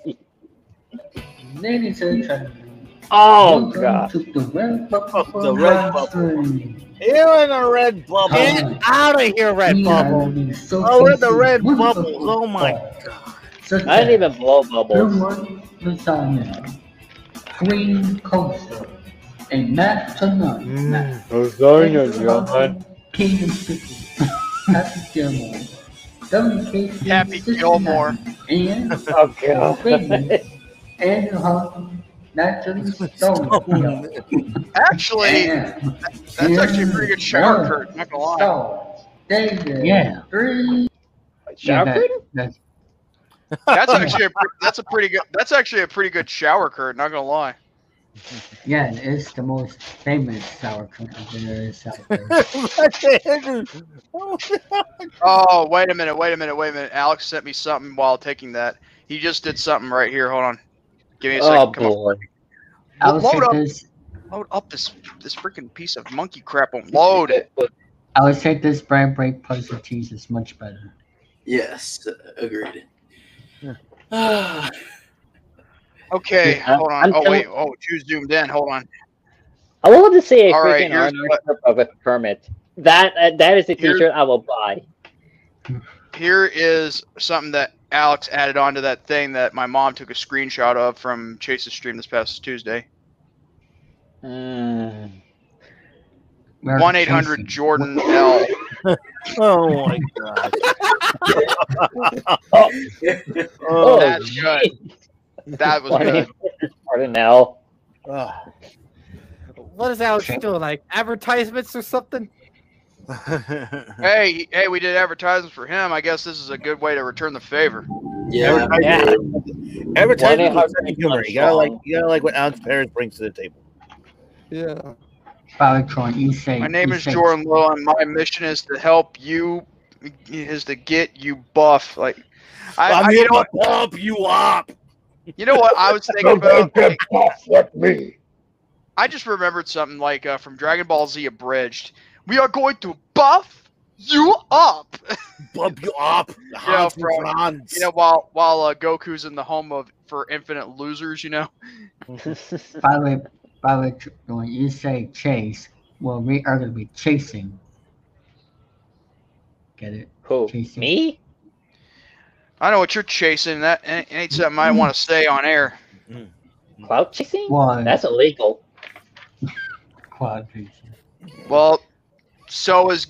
Ladies and gentlemen. Oh, God. The Red Bubble. Here in the Red Bubble. Get out of here, Red Bubble. Oh, we're in the Red Bubble. Oh, my God. I didn't even blow bubbles. Green Coaster. A match to none. Lasagna, John. King of City. Happy Gilmore. WKC. Happy Gilmore. And Actually, that's actually a pretty good shower curtain. Not gonna lie. David. Yeah. Shower curtain? That's actually a pretty good shower curtain. Not gonna lie. Yeah, it is the most famous sour cream there is out there. Oh, wait a minute. Alex sent me something while taking that. He just did something right here. Hold on. Give me a second. Oh, boy. Alex, load up this freaking piece of monkey crap. Load it. I would say this brand break puzzle cheese is much better. Yes, agreed. Yeah. Okay, yeah, hold on. You zoomed in. Hold on. I wanted to see a freaking arm of a Kermit. That is a t-shirt I will buy. Here is something that Alex added onto that thing that my mom took a screenshot of from Chase's stream this past Tuesday. 1-800-JORDAN L. Oh my god. Oh, that's good. That was good. Pardon now. What is Alex doing? Like advertisements or something? hey, we did advertisements for him. I guess this is a good way to return the favor. Yeah. Advertisements is humor. You gotta like what Alex Perez brings to the table. Yeah. My name is Jordan Lowe, and my mission is to help you. Is to get you buff. Like I'm gonna bump you up. You know what I was thinking about? Get off with me. I just remembered something like from Dragon Ball Z Abridged. We are going to buff you up. Bump you up. While Goku's in the home for infinite losers, you know. By the way, when you say chase, well, we are going to be chasing. at it. Who? Chasing. Me? I know what you're chasing. That ain't something I want to say on air. Cloud chasing? Why? That's illegal. Cloud chasing. Well, so is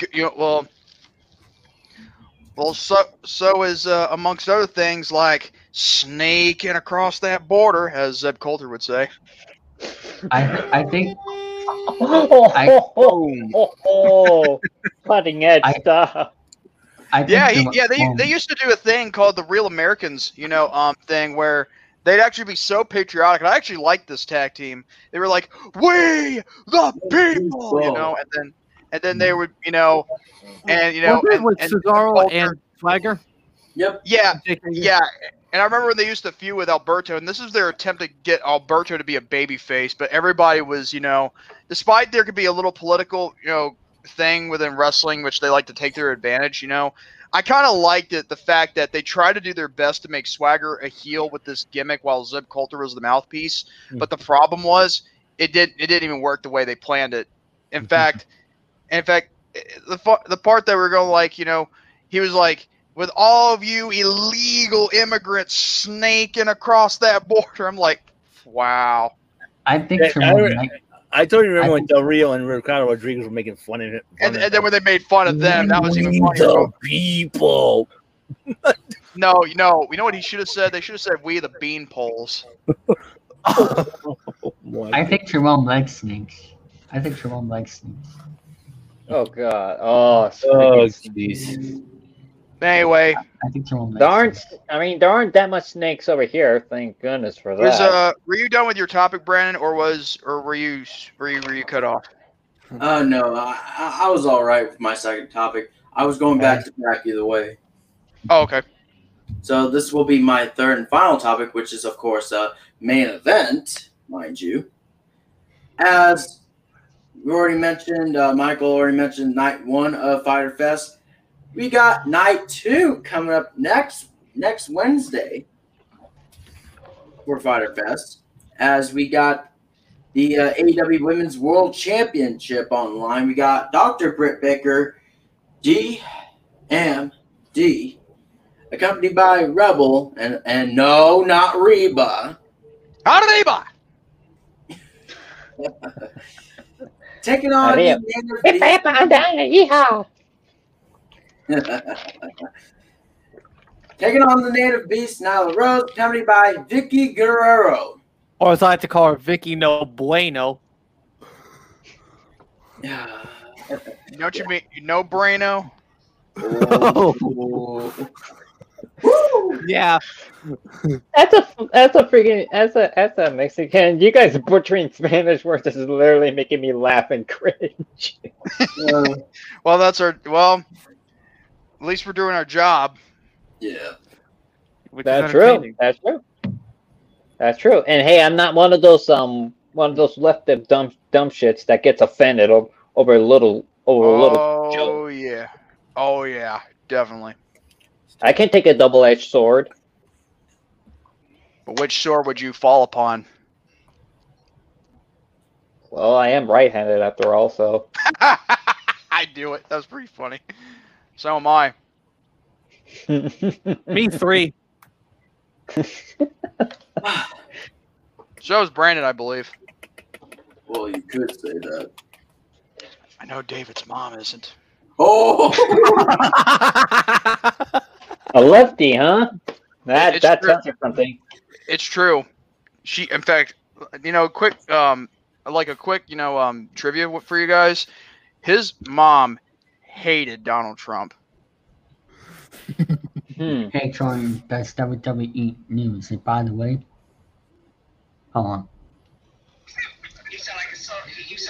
so is amongst other things like sneaking across that border, as Zeb Coulter would say. I think cutting edge stuff. They used to do a thing called the Real Americans, thing where they'd actually be so patriotic. And I actually liked this tag team. They were like, "We the people," and then they would, and Cesaro and Flagger. Yep. Yeah. And I remember when they used to feud with Alberto, and this is their attempt to get Alberto to be a babyface. But everybody was, despite there could be a little political, thing within wrestling, which they like to take their advantage. I kind of liked it, the fact that they tried to do their best to make Swagger a heel with this gimmick, while Zeb Coulter was the mouthpiece. Mm-hmm. But the problem was, it didn't even work the way they planned it. In fact, the part that we were going like, he was like, "With all of you illegal immigrants snaking across that border," I'm like, "Wow." I totally remember when Del Rio and Ricardo Rodriguez were making fun of it, and then when they made fun of them, that was even funnier. People. You know what he should have said? They should have said, "We the bean poles." I think Jerome likes snakes. Oh God! Oh geez. Anyway, there aren't that much snakes over here. Thank goodness for that. Were you done with your topic, Brandon, or were you cut off? No, I was all right with my second topic. I was going back to back either way. Oh, okay. So this will be my third and final topic, which is, of course, main event, mind you. As we already mentioned, Michael already mentioned night one of Fyter Fest. We got night two coming up next Wednesday for Fyter Fest, as we got the AEW Women's World Championship online. We got Dr. Britt Baker, DMD, accompanied by Rebel, and no, not Reba. Not Reba! Taking on the taking on the Native Beast, Nyla Rose, accompanied by Vicky Guerrero. Or as I like to call her, Vicky No Bueno. You know what you mean? No Bueno? Yeah. That's a Mexican. You guys butchering Spanish words is literally making me laugh and cringe. At least we're doing our job. Yeah. That's true. And hey, I'm not one of those left-handed dumb shits that gets offended over a little joke. Oh yeah. Oh yeah, definitely. I can take a double-edged sword. But which sword would you fall upon? Well, I am right-handed after all, so I do it. That was pretty funny. So am I. Me three. So is Brandon, I believe. Well, you could say that. I know David's mom isn't. Oh! A lefty, huh? That sounds like something. It's true. She, in fact, quick, trivia for you guys. His mom hated Donald Trump. Hey, Troy, that's WWE news. And by the way, hold on. You sound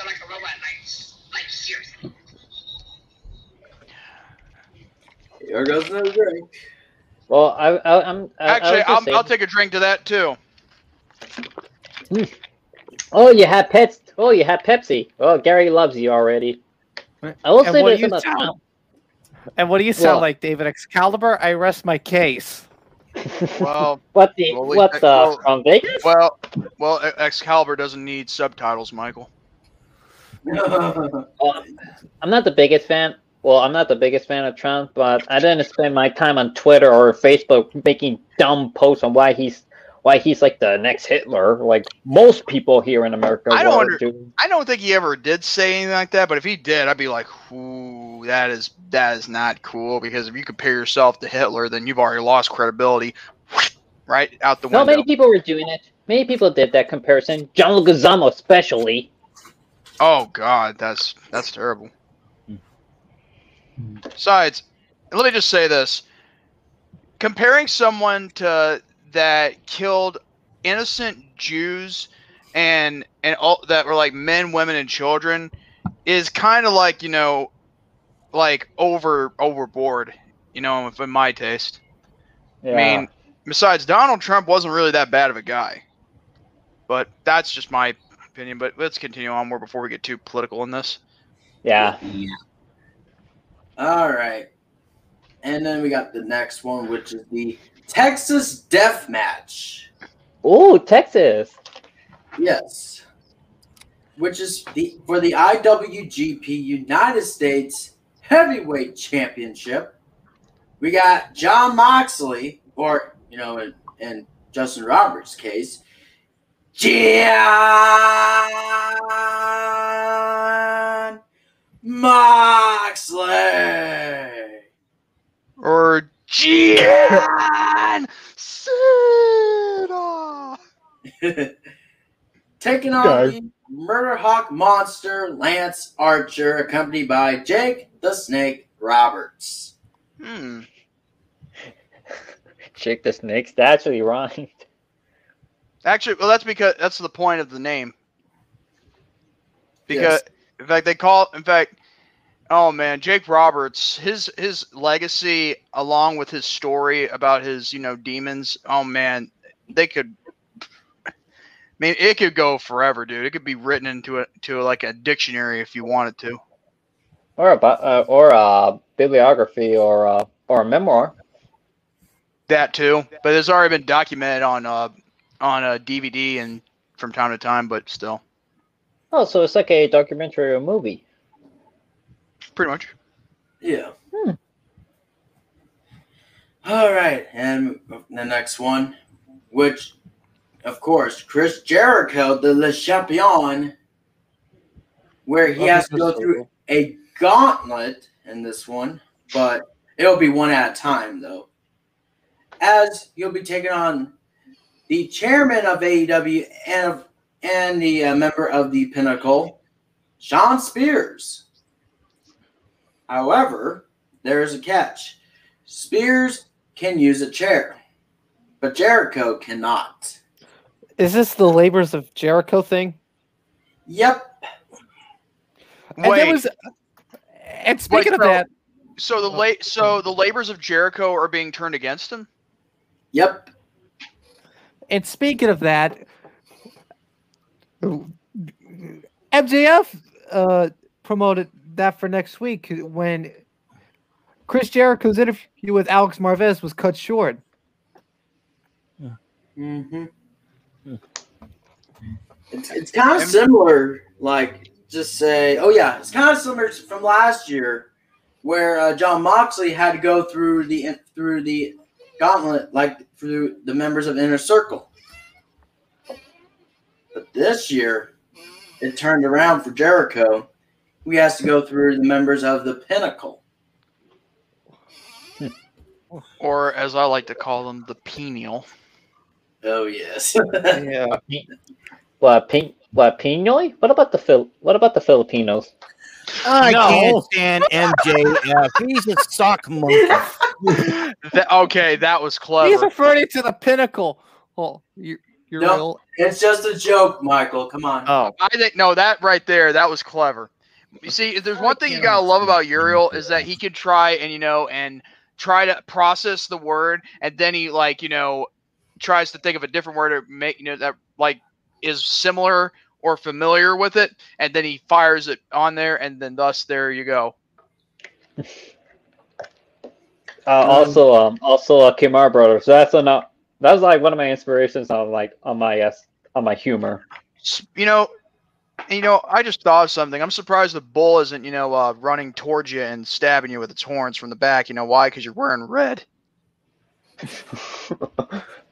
like a robot, like seriously. Here goes another drink. Well, I'll take a drink to that too. Oh, you have pets. Oh, you have Pepsi. Oh, Gary loves you already. I will say this about Trump. And what do you sound like, David Excalibur? I rest my case. Well, from Vegas? Well, Excalibur doesn't need subtitles, Michael. I'm not the biggest fan. Well, I'm not the biggest fan of Trump, but I didn't spend my time on Twitter or Facebook making dumb posts on why he's like the next Hitler, like most people here in America. I don't think he ever did say anything like that, but if he did, I'd be like, ooh, that is not cool, because if you compare yourself to Hitler, then you've already lost credibility right out the window. Many people were doing it. Many people did that comparison. John Leguizamo especially. Oh God, that's terrible. Besides, let me just say this. Comparing someone to that killed innocent Jews and all that were like men, women, and children is kind of like, you know, like overboard, you know, in my taste. Yeah. I mean, besides, Donald Trump wasn't really that bad of a guy, but that's just my opinion. But let's continue onward before we get too political in this. Yeah. All right. And then we got the next one, which is the Texas death match. Oh, Texas. Yes. Which is for the IWGP United States Heavyweight Championship. We got Jon Moxley, or, you know, in Justin Roberts' case, Jon Moxley. Or John Cena taking on the Murder Hawk Monster Lance Archer, accompanied by Jake the Snake Roberts. Jake the Snake. That's actually right. Actually, well, that's because that's the point of the name. Because yes. Oh man, Jake Roberts, his legacy along with his story about his, you know, demons. Oh man, it could go forever, dude. It could be written into like a dictionary if you wanted to, or a bibliography or a memoir. That too, but it's already been documented on a DVD and from time to time, but still. Oh, so it's like a documentary or a movie. Pretty much. Yeah. All right. And the next one, which, of course, Chris Jericho, Le Champion, where he has to go through a gauntlet in this one, but it'll be one at a time, though, as you'll be taking on the chairman of AEW and the member of the Pinnacle, Sean Spears. However, there is a catch. Spears can use a chair, but Jericho cannot. Is this the Labors of Jericho thing? Yep. And wait. Speaking of that, so the Labors of Jericho are being turned against him? Yep. And speaking of that, MJF promoted that for next week when Chris Jericho's interview with Alex Marvez was cut short. Yeah. Mm-hmm. It's kind of similar, like just say, oh yeah, it's kind of similar from last year where Jon Moxley had to go through the gauntlet, like through the members of Inner Circle. But this year, it turned around for Jericho. We have to go through the members of the Pinnacle. Or, as I like to call them, the Penial. Oh, yes. Yeah. Penial? What about the Filipinos? I can't stand MJF. He's a sock monkey. Okay, that was clever. He's referring to the Pinnacle. Oh, you're nope, real. It's just a joke, Michael. Come on. Oh, that right there, that was clever. You see, if there's one thing you gotta love about Uriel is that he could try and, you know, and try to process the word, and then he, like, you know, tries to think of a different word to make, you know, that like is similar or familiar with it, and then he fires it on there, and then thus there you go. Kimura Brothers. That's like one of my inspirations on my humor. You know, And, I just thought of something. I'm surprised the bull isn't, running towards you and stabbing you with its horns from the back. You know why? Because you're wearing red.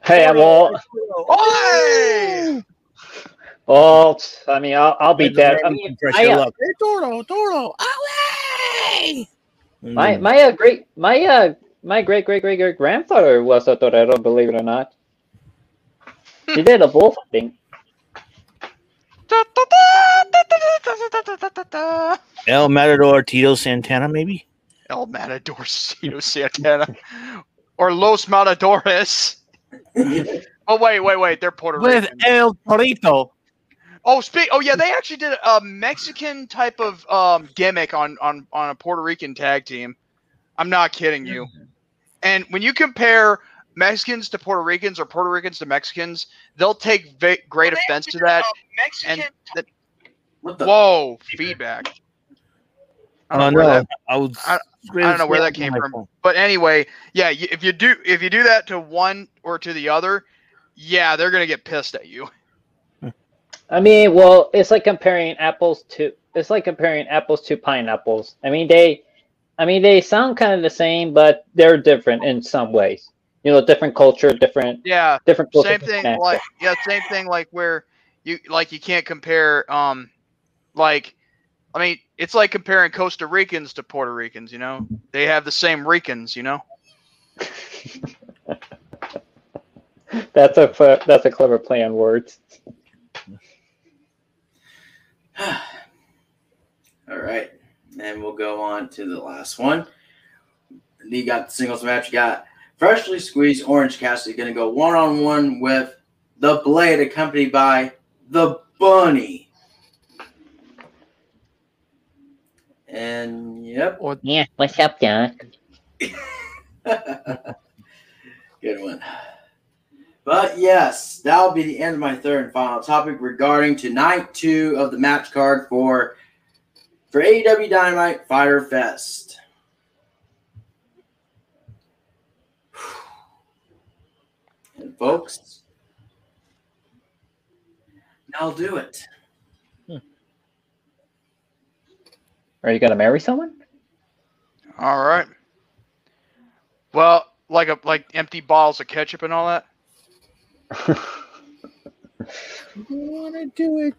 Hey, I'm alt. I mean, I'll beat that. Toro. My great grandfather was a torero, believe it or not. He did a bullfighting. El Matador Tito Santana, maybe? El Matador Tito Santana. Or Los Matadores. Oh, wait. They're Puerto Rican. With El Torito. Oh, yeah, they actually did a Mexican type of gimmick on a Puerto Rican tag team. I'm not kidding you. And when you compare Mexicans to Puerto Ricans or Puerto Ricans to Mexicans, they'll take great offense to that. Whoa, feedback. I don't know where that came from. But anyway, yeah, if you do that to one or to the other, yeah, they're going to get pissed at you. I mean, well, it's like comparing apples to pineapples. I mean, they sound kind of the same, but they're different in some ways. Different culture, different culture. Same thing, where you can't compare, it's like comparing Costa Ricans to Puerto Ricans, They have the same Ricans, That's a clever play on words. All right. And we'll go on to the last one. You got the singles match. You got freshly squeezed Orange Cassidy going to go one-on-one with the Blade, accompanied by the Bunny. And, yep. Yeah, what's up, Doc? Good one. But, yes, that'll be the end of my third and final topic regarding to night two of the match card for AEW Dynamite Fyter Fest. And, folks, I'll do it. Are you going to marry someone? All right. Well, like empty bottles of ketchup and all that? You want to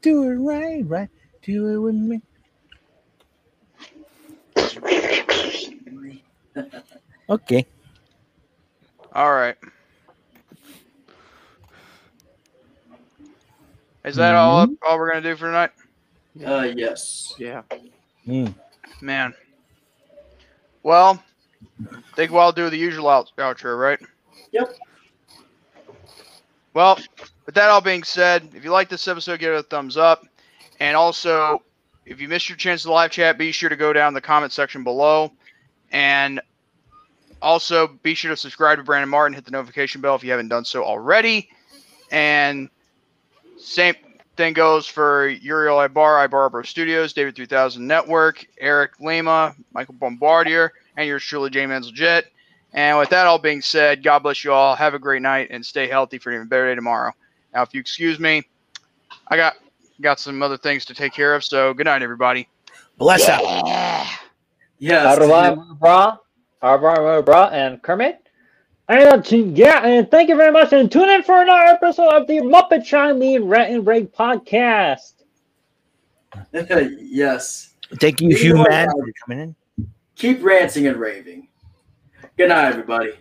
do it right. Do it with me. Okay. All right. Is that all we're going to do for tonight? Yes. Yeah. Man. Well, I think we'll do the usual outro, right? Yep. Well, with that all being said, if you like this episode, give it a thumbs up. And also, if you missed your chance to live chat, be sure to go down the comment section below. And also, be sure to subscribe to Brandon Martin. Hit the notification bell if you haven't done so already. And same thing goes for Uriel Ibarra Studios, David 3000 Network, Eric Lima, Michael Bombardier, and yours truly, J Man's Legit. And with that all being said, God bless you all. Have a great night and stay healthy for an even better day tomorrow. Now, if you excuse me, I got some other things to take care of. So good night, everybody. Bless out. Yes. Arba, and Kermit. And thank you very much. And tune in for another episode of the Muppet Shine Lee Rant and Rave podcast. Yes. Thank you, Hugh Man, for coming in. Keep ranting and raving. Good night, everybody.